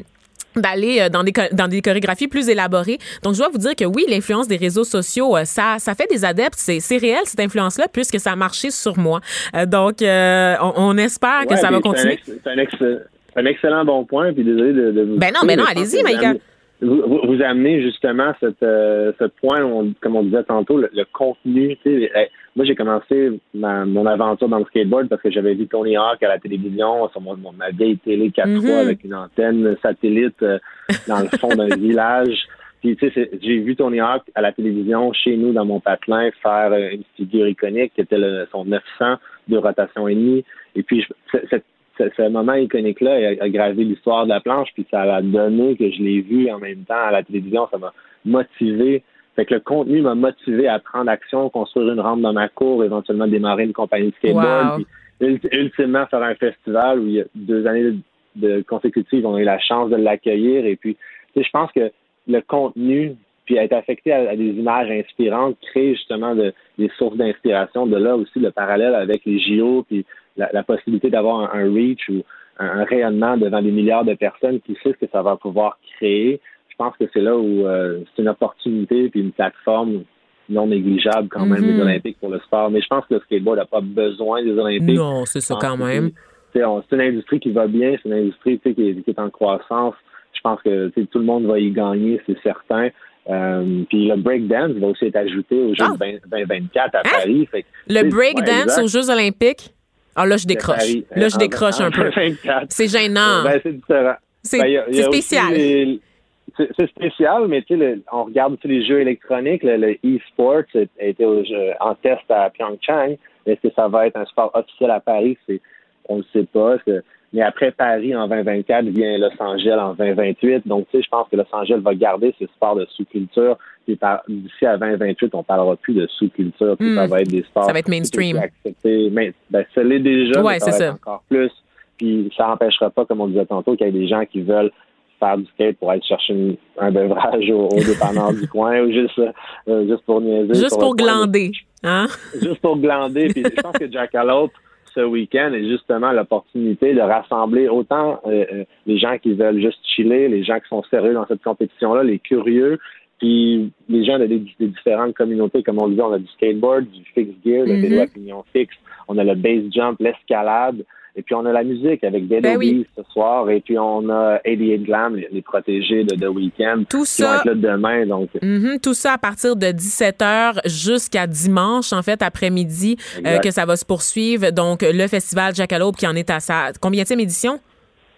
d'aller dans des dans des chorégraphies plus élaborées. Donc, je dois vous dire que oui, l'influence des réseaux sociaux, ça ça fait des adeptes. C'est, c'est réel, cette influence-là, puisque ça a marché sur moi. Donc, euh, on, on espère ouais, que ça va continuer. C'est un, ex, c'est un, ex, un excellent bon point. Puis désolé de, de vous... Ben non, mais ben non, allez-y, Maïka. Vous, vous, vous amenez justement cette, euh, ce point, où on, comme on disait tantôt, le, le contenu. Hey, moi, j'ai commencé ma, mon aventure dans le skateboard parce que j'avais vu Tony Hawk à la télévision, sur mon, mon, ma vieille télé quatre trois mm-hmm. avec une antenne satellite euh, dans le fond d'un village. Puis, tu sais, j'ai vu Tony Hawk à la télévision, chez nous, dans mon patelin, faire une figure iconique qui était le, son neuf cents de rotation et demie. Et puis, je, cette Ce, ce moment iconique-là a, a gravé l'histoire de la planche, puis ça a donné que je l'ai vu en même temps à la télévision. Ça m'a motivé. Fait que le contenu m'a motivé à prendre action, construire une rampe dans ma cour, éventuellement démarrer une compagnie de skateboard. Wow. Puis ultimement, faire un festival où il y a deux années de, de consécutives, on a eu la chance de l'accueillir. Et puis, tu sais, je pense que le contenu, puis être affecté à, à des images inspirantes, crée justement de, des sources d'inspiration. De là aussi, le parallèle avec les J O, puis La, la possibilité d'avoir un, un reach ou un, un rayonnement devant des milliards de personnes, qui sait ce que ça va pouvoir créer. Je pense que c'est là où euh, c'est une opportunité puis une plateforme non négligeable quand même mm-hmm. des Olympiques pour le sport. Mais je pense que le skateboard n'a pas besoin des Olympiques. Non, c'est ça quand même. C'est, on, c'est une industrie qui va bien, c'est une industrie qui est, qui est en croissance. Je pense que tout le monde va y gagner, c'est certain. Euh, puis le breakdance va aussi être ajouté aux Jeux oh. vingt vingt-quatre à hein? Paris. Fait que, le breakdance aux Jeux Olympiques? Ah, là, je décroche. Paris, là, je en, décroche en, un en peu. vingt-quatre C'est gênant. Ben, c'est différent. C'est, ben, y a, c'est y a spécial. Les, c'est, c'est spécial, mais tu sais, le, on regarde tous les jeux électroniques. Le, le e-sport a été au jeu, en test à Pyeongchang. Est-ce que ça va être un sport officiel à Paris? C'est, on ne le sait pas. C'est, mais après Paris, en vingt vingt-quatre, vient Los Angeles en vingt vingt-huit. Donc, tu sais, je pense que Los Angeles va garder ses sports de sous-culture. Puis par, d'ici à vingt vingt-huit, on ne parlera plus de sous-culture. Puis mmh. ça va être des sports... Ça va être mainstream. Mais, ben, ça l'est déjà, ouais, mais ça va ça. Être encore plus. Puis ça n'empêchera pas, comme on disait tantôt, qu'il y ait des gens qui veulent faire du skate pour aller chercher une, un beverage au, au dépanneur du coin ou juste, euh, juste pour niaiser. Juste pour, pour glander. Hein? Juste pour glander. Puis je pense que Jackalope, ce week-end est justement l'opportunité de rassembler autant euh, les gens qui veulent juste chiller, les gens qui sont sérieux dans cette compétition-là, les curieux, puis les gens de des, des différentes communautés, comme on le dit, on a du skateboard, du fixed gear, mm-hmm. des opinions fixes, on a le base jump, l'escalade, et puis on a la musique avec Dead ben oui. ce soir, et puis on a quatre-vingt-dix-huit Glam, les, les protégés de The Weeknd, tout qui ça, vont être là demain. Donc. Mm-hmm, tout ça à partir de dix-sept heures jusqu'à dimanche, en fait, après-midi, euh, que ça va se poursuivre. Donc, le festival Jackalope qui en est à sa combienième édition?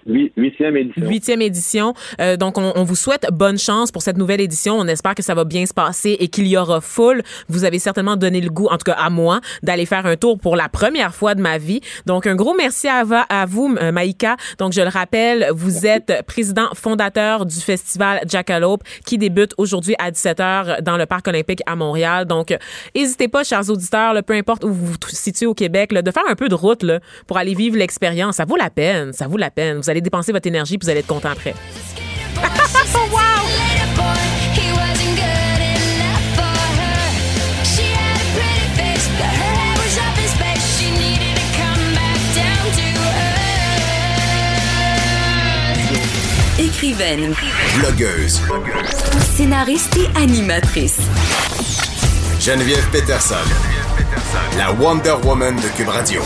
Huitième édition. Huitième édition. Euh, donc, on, on vous souhaite bonne chance pour cette nouvelle édition. On espère que ça va bien se passer et qu'il y aura foule. Vous avez certainement donné le goût, en tout cas à moi, d'aller faire un tour pour la première fois de ma vie. Donc, un gros merci à, va, à vous, Maïka. Donc, je le rappelle, vous merci. êtes président fondateur du festival Jackalope qui débute aujourd'hui à dix-sept heures dans le Parc olympique à Montréal. Donc, n'hésitez pas, chers auditeurs, là, peu importe où vous vous situez au Québec, là, de faire un peu de route là, pour aller vivre l'expérience. Ça vaut la peine. Ça vaut la peine. Vous allez dépenser votre énergie puis vous allez être content après. Wow! Écrivaine, blogueuse, blogueuse, scénariste et animatrice. Geneviève Peterson, Geneviève Peterson, la Wonder Woman de Q U B Radio.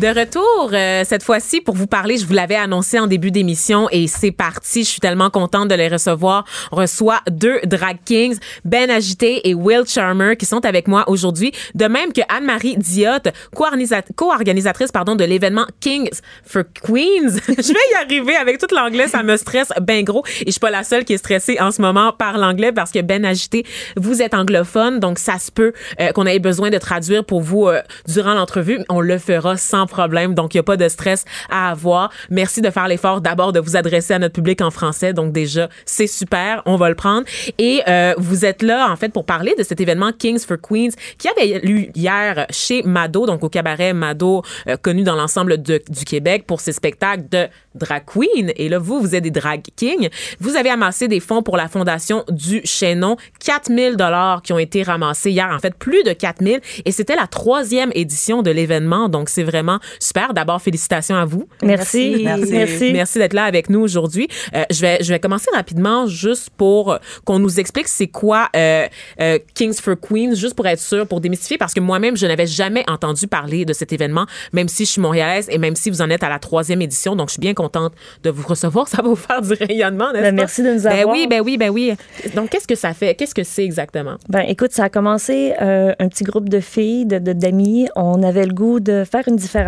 De retour, euh, cette fois-ci, pour vous parler, je vous l'avais annoncé en début d'émission et c'est parti. Je suis tellement contente de les recevoir. On reçoit deux drag kings, Ben Agité et Will Charmer, qui sont avec moi aujourd'hui. De même que Anne-Marie Diotte, co-organisatrice, co-organisatrice pardon, de l'événement Kings for Queens. Je vais y arriver avec tout l'anglais, ça me stresse ben gros. Et je suis pas la seule qui est stressée en ce moment par l'anglais parce que Ben Agité, vous êtes anglophone, donc ça se peut euh, qu'on ait besoin de traduire pour vous euh, durant l'entrevue. On le fera sans problème, donc il n'y a pas de stress à avoir. Merci de faire l'effort d'abord de vous adresser à notre public en français, donc déjà c'est super, on va le prendre. Et euh, vous êtes là en fait pour parler de cet événement Kings for Queens qui avait lieu hier chez Mado, donc au cabaret Mado, euh, connu dans l'ensemble de, du Québec pour ses spectacles de drag queen. Et là vous, vous êtes des drag kings. Vous avez amassé des fonds pour la fondation du Chaînon, quatre mille dollars qui ont été ramassés hier, en fait plus de quatre mille, et c'était la troisième édition de l'événement, donc c'est vraiment super. D'abord, félicitations à vous. Merci. Merci. Merci, Merci d'être là avec nous aujourd'hui. Euh, je vais, je vais commencer rapidement juste pour qu'on nous explique c'est quoi euh, euh, Kings for Queens, juste pour être sûr, pour démystifier, parce que moi-même, je n'avais jamais entendu parler de cet événement, même si je suis montréalaise et même si vous en êtes à la troisième édition. Donc, je suis bien contente de vous recevoir. Ça va vous faire du rayonnement, n'est-ce ben, pas? Merci de nous avoir. Ben oui, ben oui, ben oui. Donc, qu'est-ce que ça fait? Qu'est-ce que c'est exactement? Ben, écoute, ça a commencé euh, un petit groupe de filles, de, de, d'amis. On avait le goût de faire une différence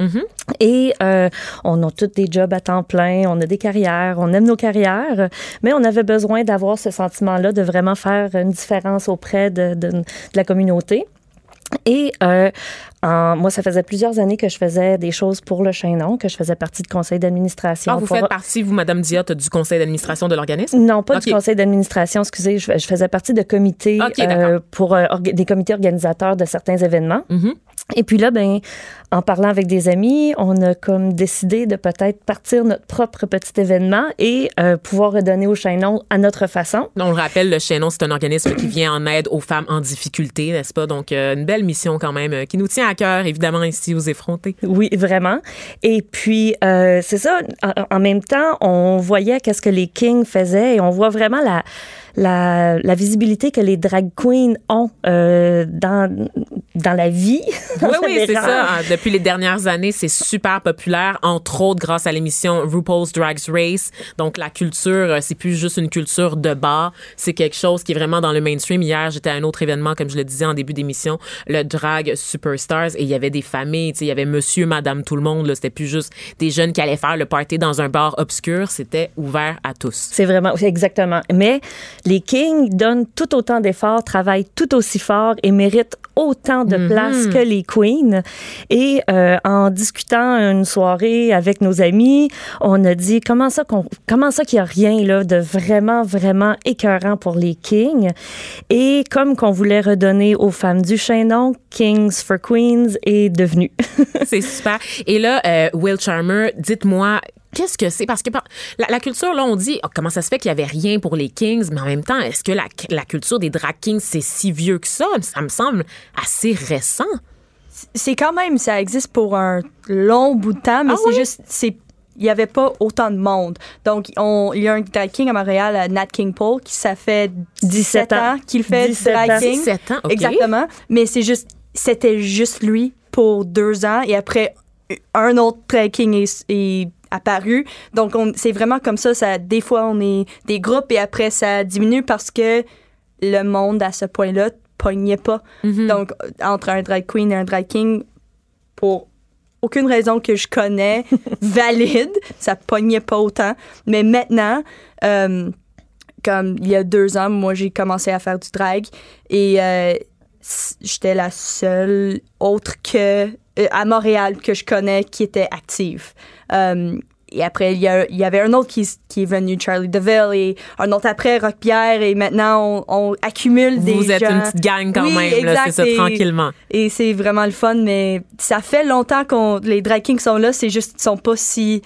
Mm-hmm. Et euh, on a tous des jobs à temps plein, on a des carrières, on aime nos carrières, mais on avait besoin d'avoir ce sentiment-là de vraiment faire une différence auprès de, de, de la communauté. Et euh, en, moi, ça faisait plusieurs années que je faisais des choses pour le Chaînon, que je faisais partie du conseil d'administration. Ah, vous pour... faites partie, vous, Madame Diot, du conseil d'administration de l'organisme? Non, pas okay. du conseil d'administration, excusez, je, je faisais partie de comités, okay, euh, pour euh, orga- des comités organisateurs de certains événements. Mm-hmm. Et puis là, ben, en parlant avec des amis, on a comme décidé de peut-être partir notre propre petit événement et euh, pouvoir redonner au Chaînon à notre façon. On le rappelle, le Chaînon, c'est un organisme qui vient en aide aux femmes en difficulté, n'est-ce pas? Donc, euh, une belle mission quand même, euh, qui nous tient à cœur, évidemment, ici, aux effrontés. Oui, vraiment. Et puis, euh, c'est ça, en, en même temps, on voyait qu'est-ce que les Kings faisaient et on voit vraiment la... La, la visibilité que les drag queens ont euh, dans, dans la vie. Oui, oui, c'est ça. Depuis les dernières années, c'est super populaire, entre autres grâce à l'émission RuPaul's Drag Race. Donc, la culture, c'est plus juste une culture de bar. C'est quelque chose qui est vraiment dans le mainstream. Hier, j'étais à un autre événement, comme je le disais en début d'émission, le Drag Superstars, et il y avait des familles, tu sais, il y avait monsieur, madame, tout le monde. Là, c'était plus juste des jeunes qui allaient faire le party dans un bar obscur. C'était ouvert à tous. C'est vraiment, exactement. Mais les Kings donnent tout autant d'efforts, travaillent tout aussi fort et méritent autant de mm-hmm. place que les queens. Et euh, en discutant une soirée avec nos amis, on a dit comment ça qu'on, comment ça qu'il n'y a rien là, de vraiment, vraiment écœurant pour les Kings. Et comme qu'on voulait redonner aux femmes du Chaînon, Kings for Queens est devenu. C'est super. Et là, euh, Will Charmer, dites-moi, qu'est-ce que c'est? Parce que la, la culture, là, on dit, oh, comment ça se fait qu'il n'y avait rien pour les Kings, mais en même temps, est-ce que la, la culture des drag Kings, c'est si vieux que ça? Ça me semble assez récent. C'est quand même, ça existe pour un long bout de temps, mais ah, c'est oui? juste, c'est, il n'y avait pas autant de monde. Donc, on, il y a un drag king à Montréal, à Nat King Paul, qui ça fait dix-sept ans qu'il fait drag king. dix-sept ans, okay. Exactement. Mais c'est juste, c'était juste lui pour deux ans, et après, un autre drag king est, est apparu. Donc, on, c'est vraiment comme ça, ça. Des fois, on est des groupes et après, ça diminue parce que le monde, à ce point-là, pognait pas. Mm-hmm. Donc, entre un drag queen et un drag king, pour aucune raison que je connais, valide, ça pognait pas autant. Mais maintenant, euh, comme il y a deux ans, moi, j'ai commencé à faire du drag et euh, j'étais la seule autre que... à Montréal que je connais qui était active. Um, et après, il y, y avait un autre qui, qui est venu, Charlie Deville, et un autre après, Roquepierre, et maintenant, on, on accumule des gens. Vous êtes une petite gang quand oui, même, exact, là, c'est ça, et, tranquillement. Et c'est vraiment le fun, mais ça fait longtemps que les drag kings sont là, c'est juste qu'ils ne sont pas si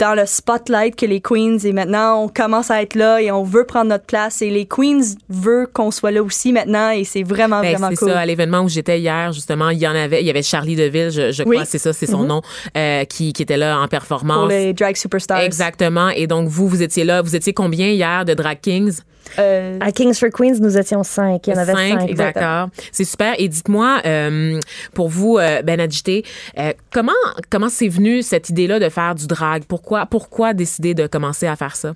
dans le spotlight que les queens, et maintenant, on commence à être là, et on veut prendre notre place, et les queens veulent qu'on soit là aussi maintenant, et c'est vraiment, ben, vraiment c'est cool. C'est ça, à l'événement où j'étais hier, justement, il y en avait, il y avait Charlie Deville, je, je oui. crois, c'est ça, c'est son mm-hmm. nom, euh, qui, qui était là en performance. Pour les drag superstars. Exactement, et donc vous, vous étiez là, vous étiez combien hier de drag kings? Euh, à Kings for Queens, nous étions cinq. Il y en avait cinq. cinq d'accord. C'est super. Et dites-moi, euh, pour vous, euh, Ben Agité, euh, comment, comment c'est venu cette idée-là de faire du drag? Pourquoi, pourquoi décider de commencer à faire ça?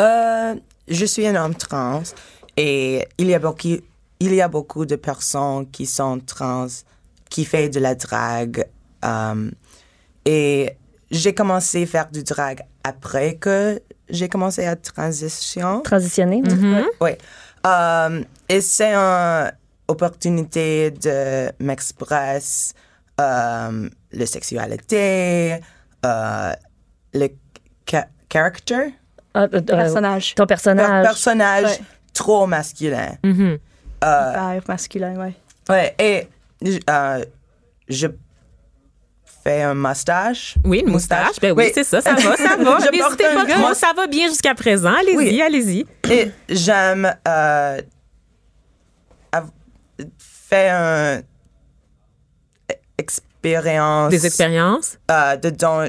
Euh, je suis un homme trans et il y a beaucoup, il y a beaucoup de personnes qui sont trans, qui font de la drague. Euh, et j'ai commencé à faire du drag après que j'ai commencé à transition. Transitionner. Mm-hmm. Oui. Um, et c'est une opportunité de m'exprimer um, la sexualité, uh, le ca- character. Uh, uh, personnage. Ton personnage. Ton personnage ouais. trop masculin. Mm-hmm. Uh, masculin, oui. Oui, et uh, je fait un moustache. Oui, une moustache. moustache. Ben oui, oui, c'est ça, ça va, ça va. Je porte un pas gros, ça va bien jusqu'à présent. Allez-y, oui. allez-y. Et j'aime euh, faire une expérience. Des expériences? Euh, dedans,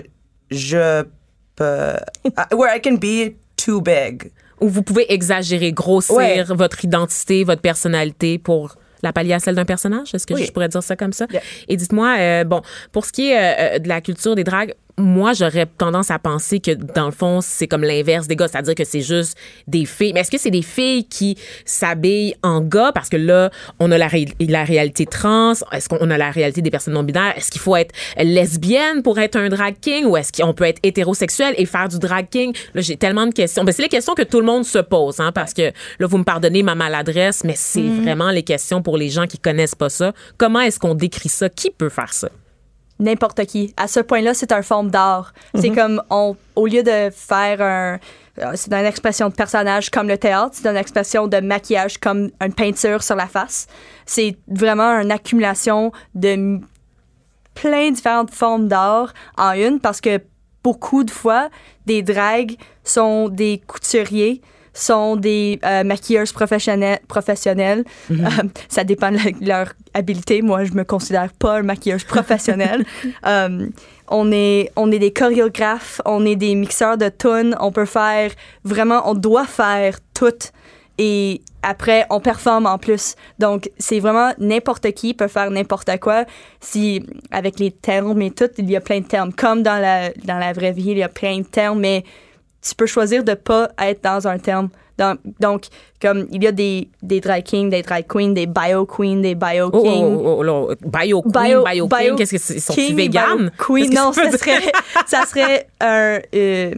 je peux... uh, where I can be too big. Où vous pouvez exagérer, grossir ouais. votre identité, votre personnalité pour... la pallier à celle d'un personnage, est-ce que oui. je pourrais dire ça comme ça? Yeah. Et dites-moi, euh, bon, pour ce qui est euh, de la culture des dragues, moi, j'aurais tendance à penser que, dans le fond, c'est comme l'inverse des gars, c'est-à-dire que c'est juste des filles. Mais est-ce que c'est des filles qui s'habillent en gars? Parce que là, on a la, ré- la réalité trans, est-ce qu'on a la réalité des personnes non-binaires? Est-ce qu'il faut être lesbienne pour être un drag king? Ou est-ce qu'on peut être hétérosexuel et faire du drag king? Là, j'ai tellement de questions. Ben, c'est les questions que tout le monde se pose, hein, parce que, là, vous me pardonnez ma maladresse, mais c'est mmh. vraiment les questions pour les gens qui connaissent pas ça. Comment est-ce qu'on décrit ça? Qui peut faire ça? N'importe qui. À ce point-là, c'est un forme d'art. Mm-hmm. C'est comme, on, au lieu de faire un... C'est une expression de personnage comme le théâtre, c'est une expression de maquillage comme une peinture sur la face. C'est vraiment une accumulation de plein de différentes formes d'art en une, parce que beaucoup de fois, des dragues sont des couturiers, sont des euh, maquilleuses professionnelles. professionnelles. Mm-hmm. Euh, ça dépend de leur habilité. Moi, je me considère pas une maquilleuse professionnelle. euh, on, est, on est des chorégraphes, on est des mixeurs de tunes. On peut faire... Vraiment, on doit faire tout. Et après, on performe en plus. Donc, c'est vraiment n'importe qui peut faire n'importe quoi. Si, avec les termes et tout, il y a plein de termes. Comme dans la, dans la vraie vie, il y a plein de termes, mais... tu peux choisir de pas être dans un terme. Dans, donc, comme il y a des, des drag kings, des drag queens, des bio queens, des bio kings. Oh, oh, oh, oh, bio queen, bio, bio king, bio qu'est-ce que c'est? Sont-ils véganes? Queen, non, ça serait, ça serait un, euh,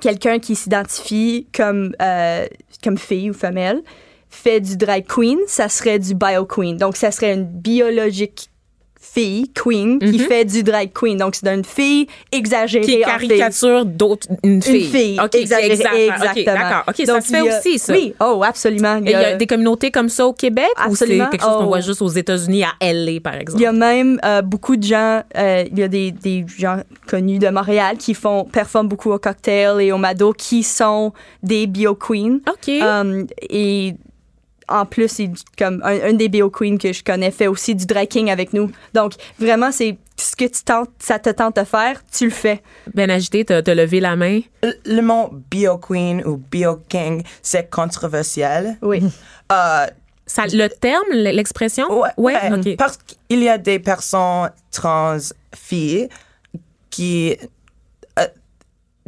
quelqu'un qui s'identifie comme, euh, comme fille ou femelle, fait du drag queen, ça serait du bio queen. Donc, ça serait une biologique fille, queen, mm-hmm. qui fait du drag queen. Donc, c'est une fille exagérée. Qui caricature d'autres, une fille. Une fille, okay, exagérée, exactement. Exactement. Okay, d'accord. OK, donc, ça se fait a, aussi, ça. Oui, oh, absolument. Il y, a... il y a des communautés comme ça au Québec? Absolument. Ou c'est quelque chose oh, qu'on voit ouais. juste aux États-Unis, à L A, par exemple? Il y a même euh, beaucoup de gens, euh, il y a des, des gens connus de Montréal qui font, performent beaucoup au cocktail et au Mado, qui sont des bio queens. OK. Um, et... En plus, il, comme un, un des bio queens que je connais fait aussi du drag king avec nous. Donc, vraiment, c'est ce que tu tentes, ça te tente de faire, tu le fais. Ben Agité, t'as, t'as levé la main. Le, le mot bio queen ou bio king, c'est controversiel. Oui. Euh, ça, le terme, l'expression? Oui. Ouais, euh, okay. Parce qu'il y a des personnes trans filles qui... Uh,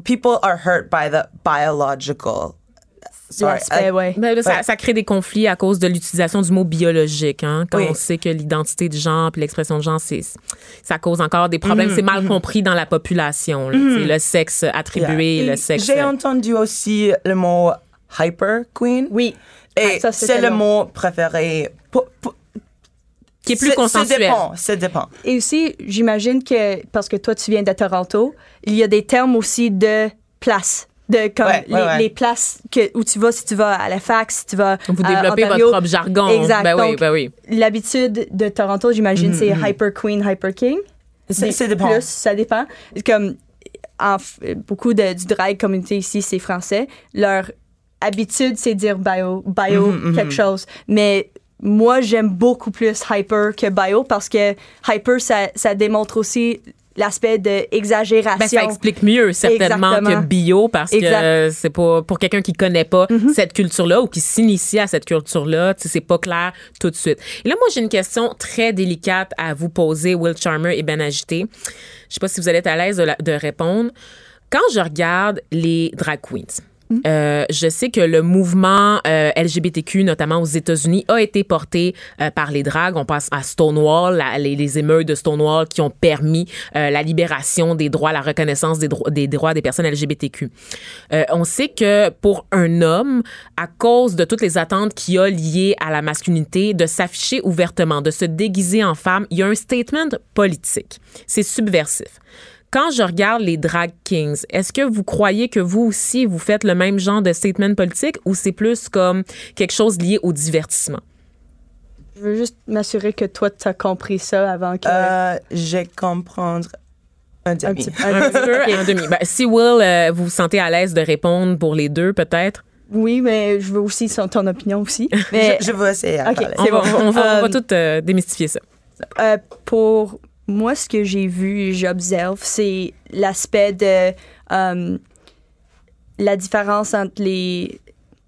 people are hurt by the biological... Sorry, I, ouais. ben, ça, ouais. ça crée des conflits à cause de l'utilisation du mot biologique, hein, quand oui. on sait que l'identité de genre puis l'expression de genre, c'est, ça cause encore des problèmes. Mmh, c'est mal mmh. compris dans la population, là, mmh. le sexe attribué, yeah. le sexe... J'ai entendu aussi le mot « hyper queen ». Oui. Et ah, ça, c'est, c'est le mot préféré... Pour, pour, qui est plus consensuel. Ça dépend, ça dépend. Et aussi, j'imagine que, parce que toi, tu viens de Toronto, il y a des termes aussi de « place ». De comme ouais, les, ouais, ouais. les places que, où tu vas, si tu vas à la fac, si tu vas Vous à développez Ontario. Votre propre jargon. Exact. Ben oui, ben oui. L'habitude de Toronto, j'imagine, mm-hmm. c'est hyper queen, hyper king. Ça, ça dépend. Plus, ça dépend. Comme en, beaucoup de, du drag community ici, c'est français. Leur habitude, c'est dire bio, bio mm-hmm, quelque mm-hmm. chose. Mais moi, j'aime beaucoup plus hyper que bio parce que hyper, ça, ça démontre aussi... l'aspect d'exagération. Ben, ça explique mieux, certainement, Exactement. Que bio, parce exact. Que euh, c'est pas, pour quelqu'un qui connaît pas mm-hmm. cette culture-là ou qui s'initie à cette culture-là, c'est pas clair tout de suite. Et là, moi, j'ai une question très délicate à vous poser, Will Charmer et Ben Agité. Je sais pas si vous allez être à l'aise de, la, de répondre. Quand je regarde les drag queens, Mm-hmm. Euh, je sais que le mouvement euh, L G B T Q, notamment aux États-Unis, a été porté euh, par les drags. On passe à Stonewall, la, les, les émeutes de Stonewall qui ont permis euh, la libération des droits, la reconnaissance des, dro- des droits des personnes L G B T Q. Euh, on sait que pour un homme, à cause de toutes les attentes qu'il y a liées à la masculinité, de s'afficher ouvertement, de se déguiser en femme, il y a un statement politique. C'est subversif. Quand je regarde les drag kings, est-ce que vous croyez que vous aussi, vous faites le même genre de statement politique ou c'est plus comme quelque chose lié au divertissement? Je veux juste m'assurer que toi, tu as compris ça avant que... Euh, j'ai comprendre un demi. Un petit peu, un, petit peu, okay. un demi. Ben, si Will, euh, vous vous sentez à l'aise de répondre pour les deux, peut-être? Oui, mais je veux aussi ton opinion aussi. Mais... je, je veux essayer à okay, parler. C'est on, bon. va, on va, um, on va tout euh, démystifier ça. Euh, pour... Moi, ce que j'ai vu et j'observe, c'est l'aspect de euh, la différence entre les,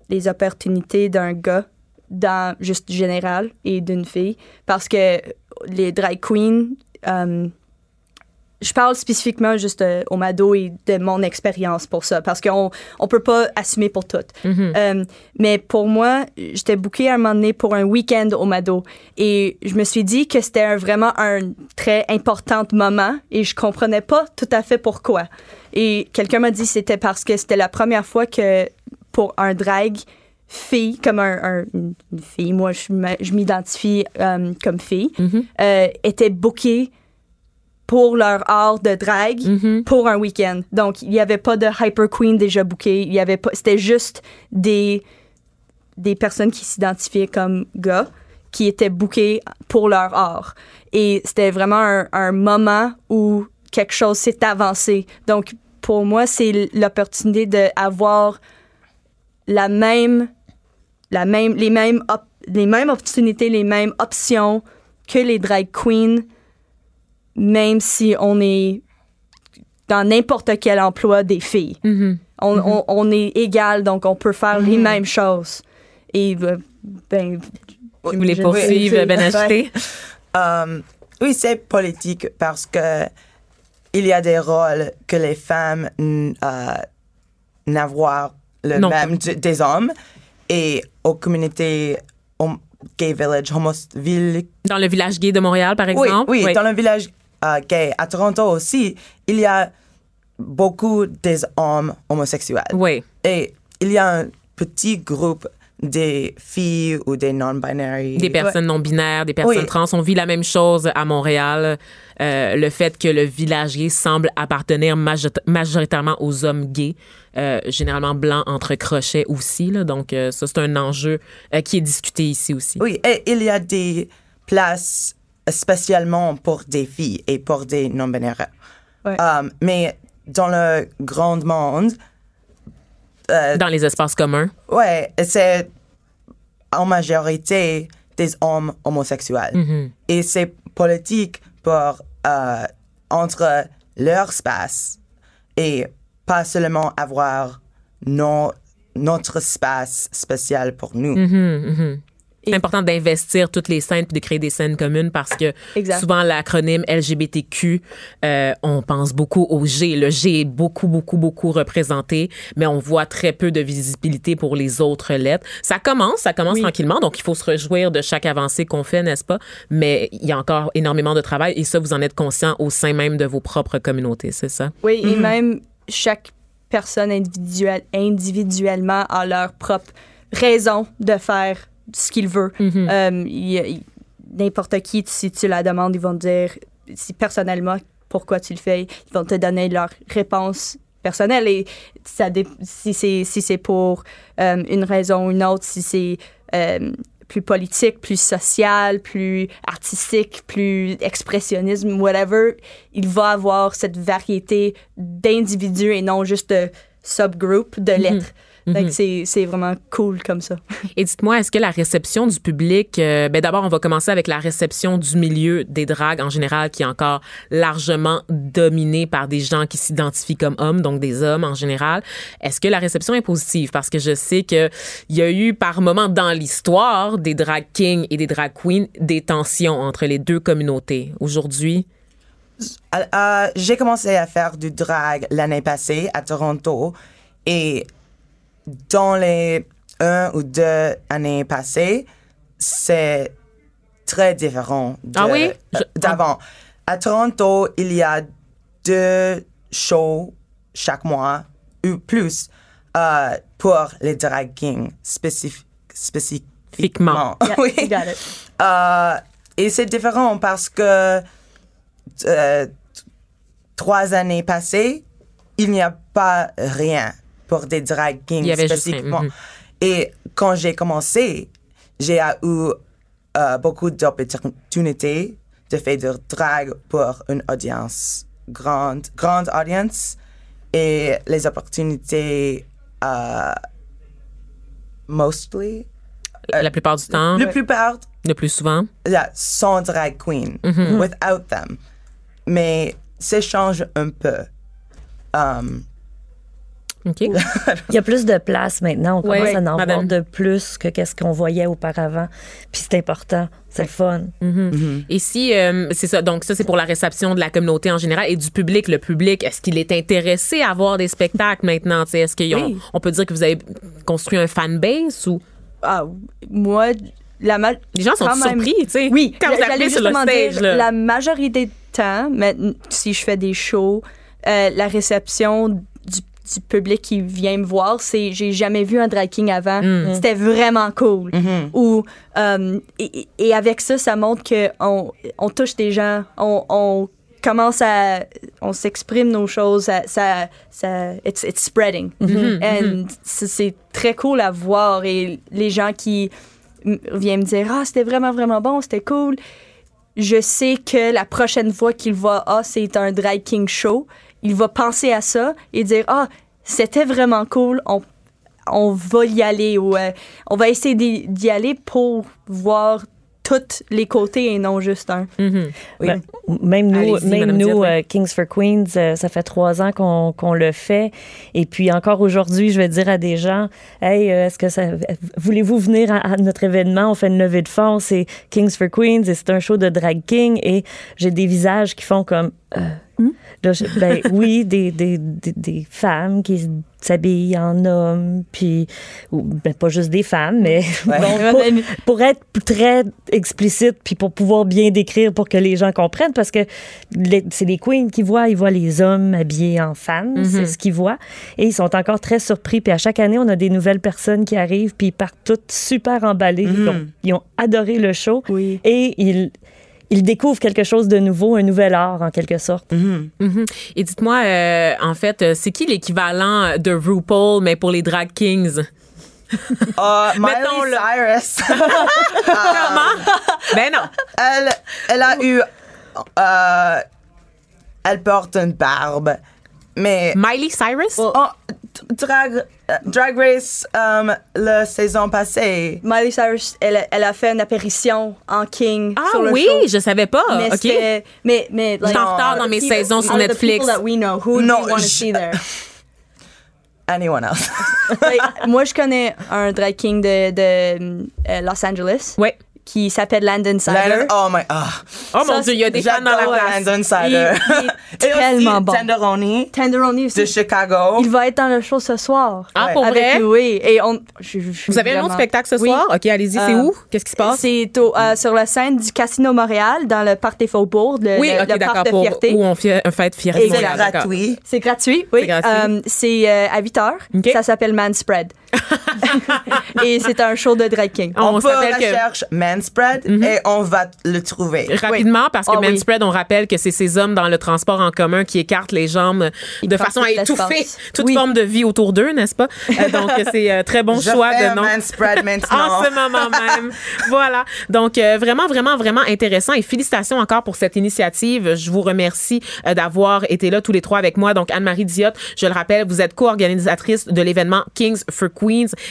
les opportunités d'un gars, dans, juste général, et d'une fille. Parce que les drag queens, euh, Je parle spécifiquement juste euh, au Mado et de mon expérience pour ça, parce qu'on ne peut pas assumer pour toutes. Mm-hmm. Euh, mais pour moi, j'étais bookée à un moment donné pour un week-end au Mado et je me suis dit que c'était un, vraiment un très important moment et je ne comprenais pas tout à fait pourquoi. Et quelqu'un m'a dit que c'était parce que c'était la première fois que pour un drag fille, comme un, un, une fille, moi je, je m'identifie euh, comme fille, mm-hmm. euh, était bookée pour leur art de drague, mm-hmm. pour un week-end. Donc, il n'y avait pas de hyper queen déjà bookée. Il y avait pas, c'était juste des, des personnes qui s'identifiaient comme gars qui étaient bookées pour leur art. Et c'était vraiment un, un moment où quelque chose s'est avancé. Donc, pour moi, c'est l'opportunité d'avoir la même, la même, les, mêmes op, les mêmes opportunités, les mêmes options que les drag queens, même si on est dans n'importe quel emploi des filles. Mm-hmm. On, mm-hmm. on, on est égal, donc on peut faire mm-hmm. les mêmes choses. Et ben... Si vous les poursuivez, Ben Agité. um, oui, c'est politique parce que il y a des rôles que les femmes euh, n'avoir le non. même d- des hommes et aux communautés... On, gay village, homo-ville. Dans le village gay de Montréal, par exemple? Oui, oui, oui. Dans le village euh, gay. À Toronto aussi, il y a beaucoup des hommes homosexuels. Oui. Et il y a un petit groupe des filles ou des non-binary. Des personnes ouais. non-binaires, des personnes oui. trans. On vit la même chose à Montréal. Euh, le fait que le village gay semble appartenir majoritairement aux hommes gays, euh, généralement blancs entre crochets aussi. Là. Donc, euh, ça, c'est un enjeu euh, qui est discuté ici aussi. Oui, et il y a des places spécialement pour des filles et pour des non-binaires. Ouais. Um, mais dans le grand monde... Euh, dans les espaces communs. Oui, c'est en majorité des hommes homosexuels. Mm-hmm. Et c'est politique pour, euh, entre leur espace et pas seulement avoir nos, notre espace spécial pour nous. Mm-hmm, mm-hmm. C'est important d'investir toutes les scènes puis de créer des scènes communes parce que exact. Souvent l'acronyme L G B T Q, euh, on pense beaucoup au G. Le G est beaucoup, beaucoup, beaucoup représenté, mais on voit très peu de visibilité pour les autres lettres. Ça commence, ça commence oui. tranquillement, donc il faut se réjouir de chaque avancée qu'on fait, n'est-ce pas? Mais il y a encore énormément de travail et ça, vous en êtes conscient au sein même de vos propres communautés, c'est ça? Oui, mm-hmm. et même chaque personne individuelle, individuellement a leur propre raison de faire ce qu'il veut. Mm-hmm. Euh, y, y, n'importe qui, si tu la demandes, ils vont te dire, si personnellement, pourquoi tu le fais, ils vont te donner leur réponse personnelle. Et ça, si, c'est, si c'est pour euh, une raison ou une autre, si c'est euh, plus politique, plus social, plus artistique, plus expressionnisme, whatever, il va avoir cette variété d'individus et non juste de subgroup de lettres. Mm-hmm. Mm-hmm. Donc, c'est, c'est vraiment cool comme ça. Et dites-moi, est-ce que la réception du public... Euh, ben d'abord, on va commencer avec la réception du milieu des dragues en général, qui est encore largement dominée par des gens qui s'identifient comme hommes, donc des hommes en général. Est-ce que la réception est positive? Parce que je sais qu'il y a eu par moments dans l'histoire des drag kings et des drag queens des tensions entre les deux communautés. Aujourd'hui... Euh, j'ai commencé à faire du drag l'année passée à Toronto et... Dans les un ou deux années passées, c'est très différent de, ah oui? Je... d'avant. À Toronto, il y a deux shows chaque mois ou plus euh, pour les drag kings spécifi- spécifiquement. Yeah, oui. You got it. Euh, et c'est différent parce que euh, trois années passées, il n'y a pas rien. Pour des drag kings spécifiquement. Mm-hmm. Et quand j'ai commencé, j'ai eu euh, beaucoup d'opportunités de faire de drag pour une audience, grande, grande audience. Et les opportunités, euh, mostly. Euh, la plupart du temps. La plupart. Le plus souvent. Yeah, sans drag queen, mm-hmm. without them. Mais ça change un peu. Um, Okay. Il y a plus de place maintenant. On commence oui, à en madame. voir de plus que qu'est-ce qu'on voyait auparavant. Puis c'est important. C'est le fun. Mm-hmm. Mm-hmm. Et si, euh, c'est ça, donc ça, c'est pour la réception de la communauté en général et du public. Le public, est-ce qu'il est intéressé à voir des spectacles maintenant? T'sais, est-ce qu'on oui. on peut dire que vous avez construit un fanbase ou? Ah, moi, la ma- les gens sont même... surpris, tu sais. Oui, quand vous appelez sur le stage. Dire, la majorité du temps, mais, si je fais des shows, euh, la réception du public qui vient me voir, c'est j'ai jamais vu un drag king avant. Mmh. C'était vraiment cool. Mmh. Ou euh, et, et avec ça, ça montre que on, on touche des gens, on, on commence à on s'exprime nos choses, ça ça, ça it's, it's spreading. Mmh. And mmh. C'est, c'est très cool à voir et les gens qui m- viennent me dire ah oh, c'était vraiment vraiment bon, c'était cool. Je sais que la prochaine fois qu'ils voient ah oh, c'est un drag king show. Il va penser à ça et dire « Ah, c'était vraiment cool, on, on va y aller » ou euh, « On va essayer d'y, d'y aller pour voir tous les côtés et non juste un. Mm-hmm. » oui. ben, Même nous, même nous euh, Kings for Queens, euh, ça fait trois ans qu'on, qu'on le fait. Et puis encore aujourd'hui, je vais dire à des gens « Hey, est-ce que ça, voulez-vous venir à, à notre événement? On fait une levée de fonds, c'est Kings for Queens et c'est un show de drag king. » Et j'ai des visages qui font comme euh, Là, je, ben, oui, des, des, des, des femmes qui s'habillent en hommes, puis ben, pas juste des femmes, mais ouais. bon, pour, pour être très explicite, puis pour pouvoir bien décrire pour que les gens comprennent, parce que les, c'est les queens qui voient, ils voient les hommes habillés en femmes, mm-hmm. c'est ce qu'ils voient, et ils sont encore très surpris, puis à chaque année, on a des nouvelles personnes qui arrivent, puis ils partent toutes super emballées, mm-hmm. ils, ont, ils ont adoré le show, oui. et ils... Ils découvrent quelque chose de nouveau, un nouvel art, en quelque sorte. Mm-hmm. Mm-hmm. Et dites-moi, euh, en fait, c'est qui l'équivalent de RuPaul, mais pour les drag kings? Uh, Miley Cyrus. Comment? Ben non. Elle, elle a eu... Euh, elle porte une barbe, mais... Miley Cyrus? Oh, drag... Drag Race, um, la saison passée. Miley Cyrus, elle, elle a fait une apparition en King ah, sur le oui, show. Ah oui, je savais pas. Mais OK. Mais, mais, like, je t'en retard dans mes people, saisons sur Netflix. The people that we know, who non, do you want to je... see there? Anyone else. like, moi, je connais un drag king de, de euh, Los Angeles. Oui. Qui s'appelle Landon Sider. Oh, my, oh. oh mon ça, Dieu, il y a des fans dans la place. Landon Sider. Il, il est et tellement aussi, bon. Tenderoni. Tenderoni aussi. De Chicago. Il va être dans le show ce soir. Ah, ouais. pour Avec, vrai? Oui. Et on, je, je Vous avez vraiment... un autre spectacle ce oui. soir? OK, allez-y. C'est euh, où? Qu'est-ce qui se passe? C'est au, euh, sur la scène du Casino Montréal, dans le Parc des Faubourgs. Le, oui, le, okay, le parc de Fierté. Pour, où on fait un fête Fierté. Et c'est Montréal, gratuit. C'est gratuit, oui. C'est, gratuit. Euh, c'est euh, à huit heures. Okay. Ça s'appelle Manspread. et c'est un show de drag king. On, on peut recherche que... Manspread mm-hmm. et on va le trouver rapidement oui. parce que oh, Manspread, oui. on rappelle que c'est ces hommes dans le transport en commun qui écartent les jambes Ils de façon à étouffer toute oui. forme de vie autour d'eux, n'est-ce pas? euh, donc c'est un euh, très bon Je choix fais de nom. Manspread maintenant. en ce moment même. Voilà. Donc euh, vraiment vraiment vraiment intéressant et félicitations encore pour cette initiative. Je vous remercie euh, d'avoir été là tous les trois avec moi. Donc Anne-Marie Diotte, je le rappelle, vous êtes co-organisatrice de l'événement Kings for Queens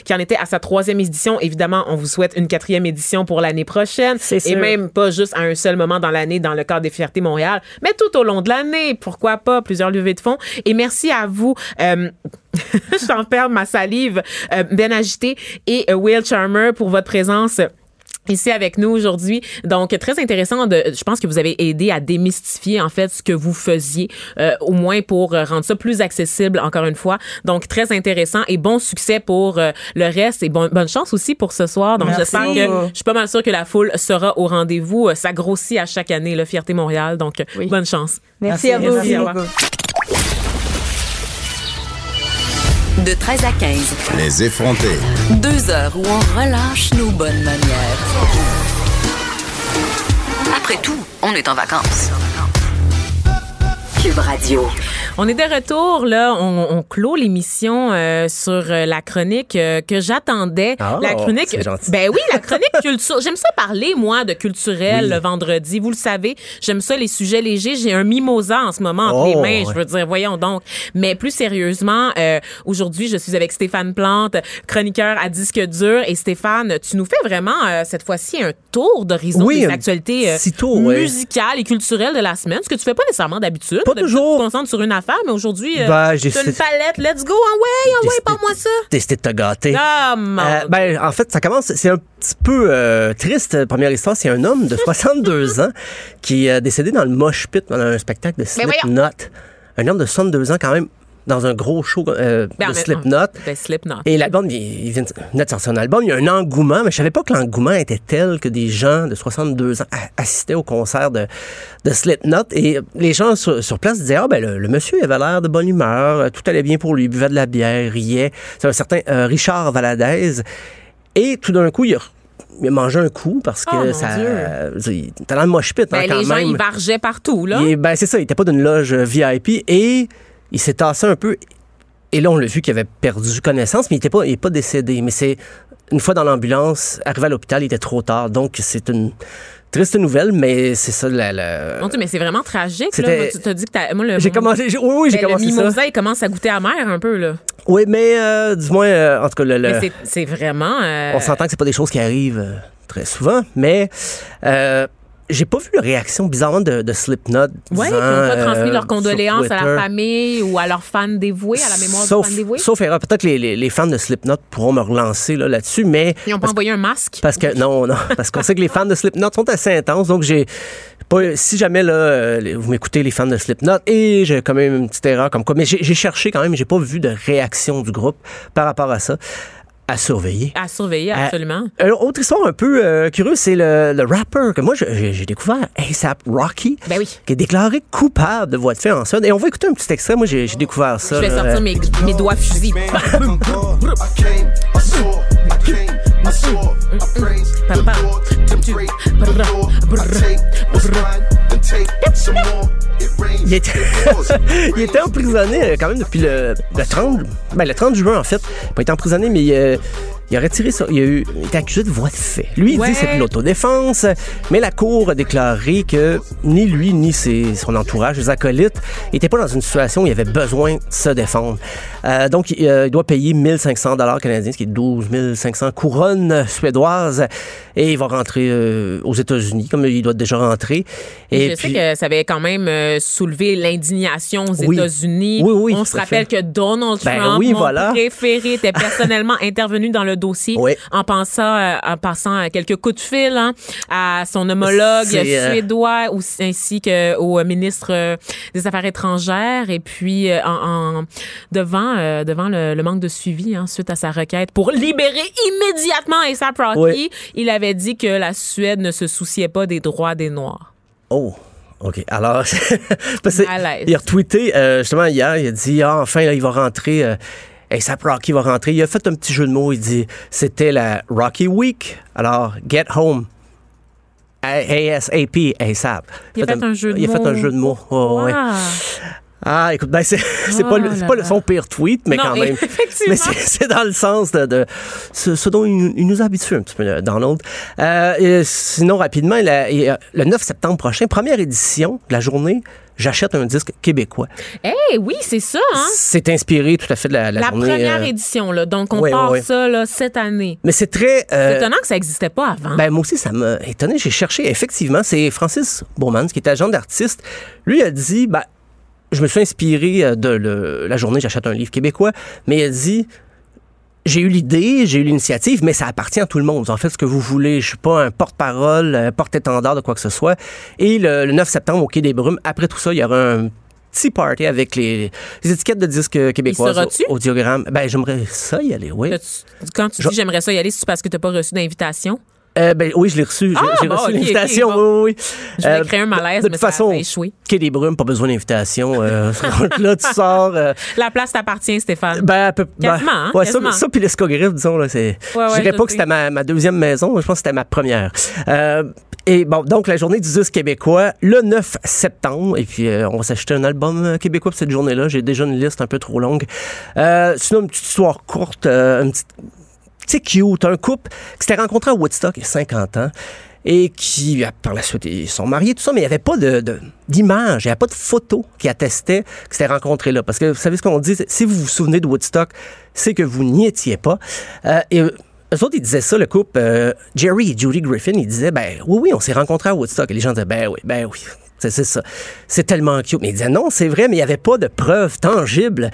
qui en était à sa troisième édition. Évidemment, on vous souhaite une quatrième édition pour l'année prochaine. C'est sûr. Et même pas juste à un seul moment dans l'année dans le cadre des Fiertés Montréal, mais tout au long de l'année. Pourquoi pas? Plusieurs levées de fonds. Et merci à vous. Euh, je t'en perds ma salive. Euh, Ben Agité et euh, Will Charmer pour votre présence ici avec nous aujourd'hui. Donc, très intéressant. De, je pense que vous avez aidé à démystifier, en fait, ce que vous faisiez, euh, au moins pour rendre ça plus accessible, encore une fois. Donc, très intéressant et bon succès pour euh, le reste et bon, bonne chance aussi pour ce soir. Donc, Merci. j'espère que je suis pas mal sûre que la foule sera au rendez-vous. Ça grossit à chaque année, le Fierté Montréal. Donc, oui. bonne chance. Merci, Merci à vous. Merci à vous. De treize à quinze. Les effrontés. Deux heures où on relâche nos bonnes manières. Après tout, on est en vacances. Q U B Radio. On est de retour, là. On, on clôt l'émission euh, sur la chronique euh, que j'attendais. Oh, la chronique. C'est gentil. Ben oui, la chronique culture. J'aime ça parler, moi, de culturel oui. le vendredi. Vous le savez, j'aime ça, les sujets légers. J'ai un mimosa en ce moment entre oh, les mains, ouais. je veux dire, voyons donc. Mais plus sérieusement, euh, aujourd'hui, je suis avec Stéphane Plante, chroniqueur à Disque dur. Et Stéphane, tu nous fais vraiment, euh, cette fois-ci, un tour d'horizon oui, des actualités tour, musicales ouais. et culturelles de la semaine, ce que tu fais pas nécessairement d'habitude. Pas toujours. Tu te concentres sur une affaire, mais aujourd'hui, ben, tu as une palette. Let's go, en way, en way, pas moi ça. Testé de te gâter. Ah, mon euh, ben, en fait, ça commence, c'est un petit peu euh, triste, première histoire. C'est un homme de soixante-deux ans qui est décédé dans le mosh pit, dans un spectacle de Slipknot. Un homme de soixante-deux ans, quand même, dans un gros show euh, ben, de Slipknot. Ben, Slipknot. Et l'album, il, il vient de sortir un album, il y a un engouement, mais je savais pas que l'engouement était tel que des gens de soixante-deux ans assistaient au concert de, de Slipknot. Et les gens sur, sur place disaient, ah ben le, le monsieur il avait l'air de bonne humeur, tout allait bien pour lui, il buvait de la bière, riait. C'est un certain euh, Richard Valadez. Et tout d'un coup, il a... Il a mangé un coup parce que oh, ça. T'as l'air de moche pit, ben, hein, quand les même. Les gens, ils vargeaient partout, là. Il, ben, c'est ça, il était pas d'une loge V I P et il s'est tassé un peu. Et là, on l'a vu qu'il avait perdu connaissance, mais il n'est pas, pas décédé. Mais c'est une fois dans l'ambulance, arrivé à l'hôpital, il était trop tard. Donc, c'est une. Triste nouvelle, mais c'est ça. La, la... Mon Dieu, mais c'est vraiment tragique. Là. Moi, tu t'as dit que t'as... Moi, le... J'ai commencé... J'ai... Oui, oui, j'ai ben, commencé ça. Le mimosa, il commence à goûter amer un peu, là. Oui, mais euh, du moins, euh, en tout cas... Le, le... Mais c'est, c'est vraiment... Euh... On s'entend que c'est pas des choses qui arrivent euh, très souvent, mais... Euh... J'ai pas vu la réaction bizarrement de, de Slipknot. Oui, ils n'ont pas transmis euh, leurs condoléances à leur famille ou à leurs fans dévoués, à la mémoire sauf, des fans dévoués. Sauf erreur. Peut-être que les, les, les fans de Slipknot pourront me relancer là, là-dessus, mais... Ils n'ont pas envoyé un masque? Parce que, non, non. Parce qu'on sait que les fans de Slipknot sont assez intenses, donc j'ai... Pas, si jamais, là, vous m'écoutez, les fans de Slipknot, et j'ai quand même une petite erreur comme quoi. Mais j'ai, j'ai cherché quand même, j'ai pas vu de réaction du groupe par rapport à ça. À surveiller. À surveiller, absolument. À, une autre histoire un peu euh, curieuse, c'est le, le rappeur que moi, j'ai, j'ai découvert, A$AP Rocky, ben oui. qui est déclaré coupable de voie de fait en Suède. Et on va écouter un petit extrait. Moi, j'ai, j'ai découvert ça. Je vais là, sortir euh... mes, mes doigts fusils. Il était, il était emprisonné quand même depuis le, le trente ben le trente juin en fait. Il a été emprisonné mais il, il a retiré ça. Il a eu, il était accusé de voie de fait. Lui il ouais. dit que c'est une autodéfense, mais la cour a déclaré que ni lui ni ses, son entourage, ses acolytes, n'étaient pas dans une situation où il avait besoin de se défendre. Euh, donc il, euh, il doit payer mille cinq cents dollars canadiens, ce qui est douze mille cinq cents couronnes suédoises, et il va rentrer euh, aux États-Unis comme il doit déjà rentrer. Et je puis, sais que ça avait quand même euh, soulevé l'indignation aux oui. États-Unis. Oui, oui, on se rappelle fait. que Donald Trump, ben oui, mon voilà. préféré, était personnellement intervenu dans le dossier oui. en pensant, euh, en passant à quelques coups de fil hein, à son homologue C'est, suédois euh... aussi, ainsi qu'au ministre euh, des Affaires étrangères et puis euh, en, en devant, euh, devant le, le manque de suivi hein, suite à sa requête pour libérer immédiatement A$AP Rocky. Oui. Il avait dit que la Suède ne se souciait pas des droits des Noirs. Oh, OK. Alors, parce que il a retweeté euh, justement hier, il a dit « Ah, enfin, là, il va rentrer. Euh, A$AP Rocky va rentrer. » Il a fait un petit jeu de mots. Il dit « C'était la Rocky Week. Alors, get home. » A S A P, A$AP. Il a fait, fait, un, un, jeu de il a fait un jeu de mots. Oh, wow. ouais. Ah, écoute, ben c'est, c'est oh pas, le, c'est pas le son pire tweet, mais non, quand même. Mais c'est, c'est dans le sens de, de ce, ce dont il, il nous habitue un petit peu, Donald. Euh, sinon, rapidement, la, le neuf septembre prochain, première édition de la journée J'achète un disque québécois. Eh hey, oui, c'est ça. Hein? C'est inspiré tout à fait de la, la, la journée... La première euh... édition, là. Donc, on ouais, part ouais. ça là, cette année. Mais c'est très... Euh... C'est étonnant que ça n'existait pas avant. Ben, moi aussi, ça m'a étonné. J'ai cherché, effectivement. C'est Francis Beaumans, qui est agent d'artiste. Lui a dit... Ben, je me suis inspiré de le, la journée J'achète un livre québécois, mais il a dit j'ai eu l'idée, j'ai eu l'initiative, mais ça appartient à tout le monde. En fait, ce que vous voulez, je suis pas un porte-parole, un porte-étendard de quoi que ce soit. Et le, le neuf septembre au Quai des Brumes, après tout ça, il y aura un petit party avec les, les étiquettes de disques québécoises. Seras-tu? Audiogramme. Ben j'aimerais ça y aller, oui. Quand tu je... dis j'aimerais ça y aller, c'est parce que t'as pas reçu d'invitation? Euh, ben, oui, je l'ai reçu. Ah, j'ai, j'ai bon, reçu okay, l'invitation. Okay, bon. Oui, oui. Je vais euh, créer un malaise, de, de mais façon, ça a échoué. Quai des Brumes, pas besoin d'invitation. Euh, là, tu sors. Euh, La place t'appartient, Stéphane. Ben, peu, ben quasiment, hein, ouais, quasiment. Ça, ça puis l'escogriffe, disons. Là, c'est, ouais, ouais, je dirais pas sais. que c'était ma, ma deuxième maison. Je pense que c'était ma première. Euh, et bon, donc, la journée du disque québécois, le neuf septembre. Et puis, euh, on va s'acheter un album québécois pour cette journée-là. J'ai déjà une liste un peu trop longue. Euh, sinon, une petite histoire courte, euh, une petite... C'est cute, un couple qui s'était rencontré à Woodstock il y a cinquante ans et qui, par la suite, ils sont mariés, tout ça, mais il n'y avait pas de, de, d'image, il n'y avait pas de photo qui attestait qu'ils s'étaient rencontrés là. Parce que vous savez ce qu'on dit, si vous vous souvenez de Woodstock, c'est que vous n'y étiez pas. Euh, et eux autres, ils disaient ça, le couple, euh, Jerry et Judy Griffin, ils disaient, ben oui, oui, on s'est rencontrés à Woodstock. Et les gens disaient, ben oui, ben oui, c'est, c'est ça. C'est tellement cute. Mais ils disaient, non, c'est vrai, mais il n'y avait pas de preuves tangibles.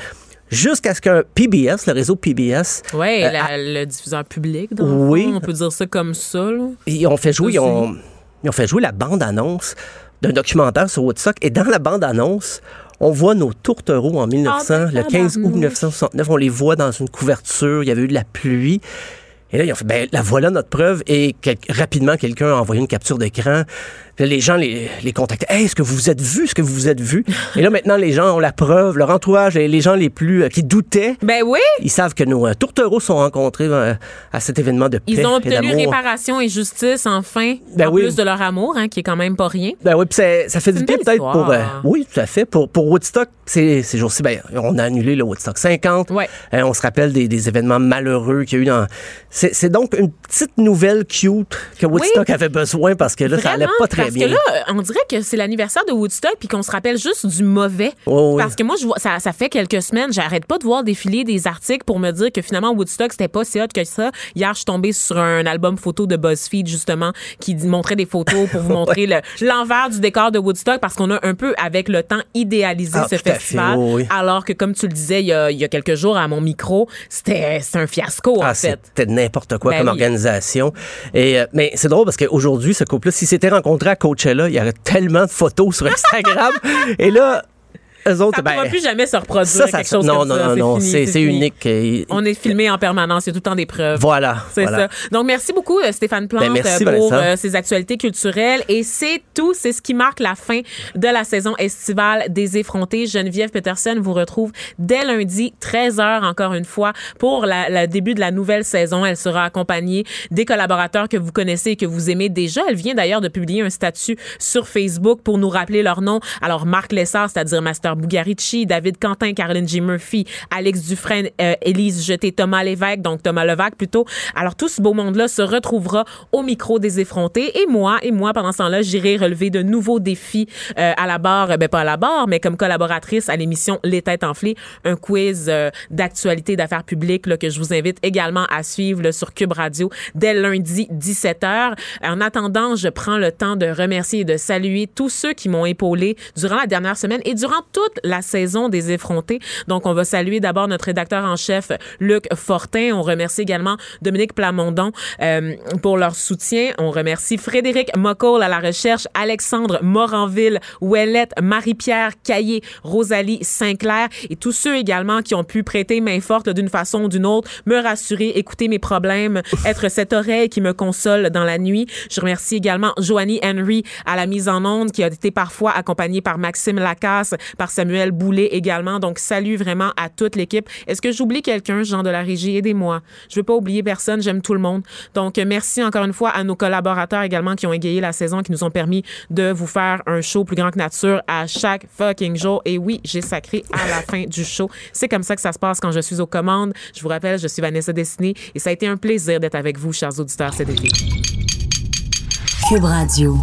Jusqu'à ce qu'un P B S, le réseau P B S... Oui, euh, a... le diffuseur public, dans oui, le fond, on peut dire ça comme ça. Là. Ils, ont fait jouer, ils, ont, ils ont fait jouer la bande-annonce d'un documentaire sur Woodstock. Et dans la bande-annonce, on voit nos tourtereaux en mille neuf cents, ah, ben, le quinze août ben, dix-neuf cent soixante-neuf. On les voit dans une couverture, il y avait eu de la pluie. Et là, ils ont fait, ben, la voilà notre preuve. Et quel, rapidement, quelqu'un a envoyé une capture d'écran. Les gens les, les contactaient. Hey, est-ce que vous vous êtes vus? Est-ce que vous vous êtes vus? Et là, maintenant, les gens ont la preuve, leur entourage, et les gens les plus euh, qui doutaient. Ben oui! Ils savent que nos euh, tourtereaux sont rencontrés euh, à cet événement de paix. Ils ont obtenu et réparation et justice, enfin, ben en oui. plus de leur amour, hein, qui est quand même pas rien. Ben oui, puis ça, ça fait du bien, peut-être, pour. Euh, oui, tout à fait. Pour, pour Woodstock, ces jours-ci, ben, on a annulé le Woodstock cinquante. Ouais. Euh, on se rappelle des, des événements malheureux qu'il y a eu dans. C'est, c'est donc une petite nouvelle cute que Woodstock oui. avait besoin parce que là, vraiment, ça allait pas très. Parce que là, on dirait que c'est l'anniversaire de Woodstock puis qu'on se rappelle juste du mauvais. Oh oui. Parce que moi, je vois, ça, ça fait quelques semaines, j'arrête pas de voir défiler des articles pour me dire que finalement, Woodstock, c'était pas si hot que ça. Hier, je suis tombée sur un album photo de BuzzFeed, justement, qui montrait des photos pour vous montrer ouais. le, l'envers du décor de Woodstock parce qu'on a un peu, avec le temps, idéalisé ah, ce festival. Fait, oh oui. Alors que, comme tu le disais il y a, il y a quelques jours à mon micro, c'était, c'était un fiasco, ah, en fait. C'était n'importe quoi ben comme oui. organisation. Et, euh, mais c'est drôle parce qu'aujourd'hui, ce couple-là, s'ils s'étaient rencontrés à Coachella, il y aurait tellement de photos sur Instagram. Et là, eux autres, ça ben, ne pourra plus jamais se reproduire ça, ça, quelque chose non, comme non, ça. Non, non, non, c'est, c'est, c'est unique. Et, on est filmé en permanence, il y a tout le temps des preuves. Voilà. C'est voilà. ça. Donc, merci beaucoup Stéphane Plante ben, merci, pour euh, ses actualités culturelles. Et c'est tout, c'est ce qui marque la fin de la saison estivale des Effrontés. Geneviève Peterson vous retrouve dès lundi, treize heures encore une fois, pour le début de la nouvelle saison. Elle sera accompagnée des collaborateurs que vous connaissez et que vous aimez déjà. Elle vient d'ailleurs de publier un statut sur Facebook pour nous rappeler leur nom. Alors, Marc Lessard, c'est-à-dire Master Bougarici, David Quentin, Caroline J. Murphy, Alex Dufresne, euh, Élise Jeté, Thomas Levac, donc Thomas Levac plutôt. Alors, tout ce beau monde-là se retrouvera au micro des Effrontés. Et moi, et moi, pendant ce temps-là, j'irai relever de nouveaux défis euh, à la barre, ben pas à la barre, mais comme collaboratrice à l'émission Les Têtes enflées, un quiz euh, d'actualité d'affaires publiques là, que je vous invite également à suivre là, sur Q U B Radio dès lundi dix-sept heures. En attendant, je prends le temps de remercier et de saluer tous ceux qui m'ont épaulé durant la dernière semaine et durant toute la saison des Effrontés. Donc, on va saluer d'abord notre rédacteur en chef, Luc Fortin. On remercie également Dominique Plamondon euh, pour leur soutien. On remercie Frédéric Mocoll à la recherche, Alexandre Moranville, Ouellette, Marie-Pierre Caillé, Rosalie Sinclair et tous ceux également qui ont pu prêter main forte là, d'une façon ou d'une autre, me rassurer, écouter mes problèmes, être cette oreille qui me console dans la nuit. Je remercie également Joanie Henry à la mise en onde qui a été parfois accompagnée par Maxime Lacasse, par Samuel Boulay également. Donc, salut vraiment à toute l'équipe. Est-ce que j'oublie quelqu'un, Jean de la Régie? Aidez-moi. Je ne veux pas oublier personne. J'aime tout le monde. Donc, merci encore une fois à nos collaborateurs également qui ont égayé la saison, qui nous ont permis de vous faire un show plus grand que nature à chaque fucking jour. Et oui, j'ai sacré à la fin du show. C'est comme ça que ça se passe quand je suis aux commandes. Je vous rappelle, je suis Vanessa Destiné et ça a été un plaisir d'être avec vous, chers auditeurs, cet été. Q U B Radio.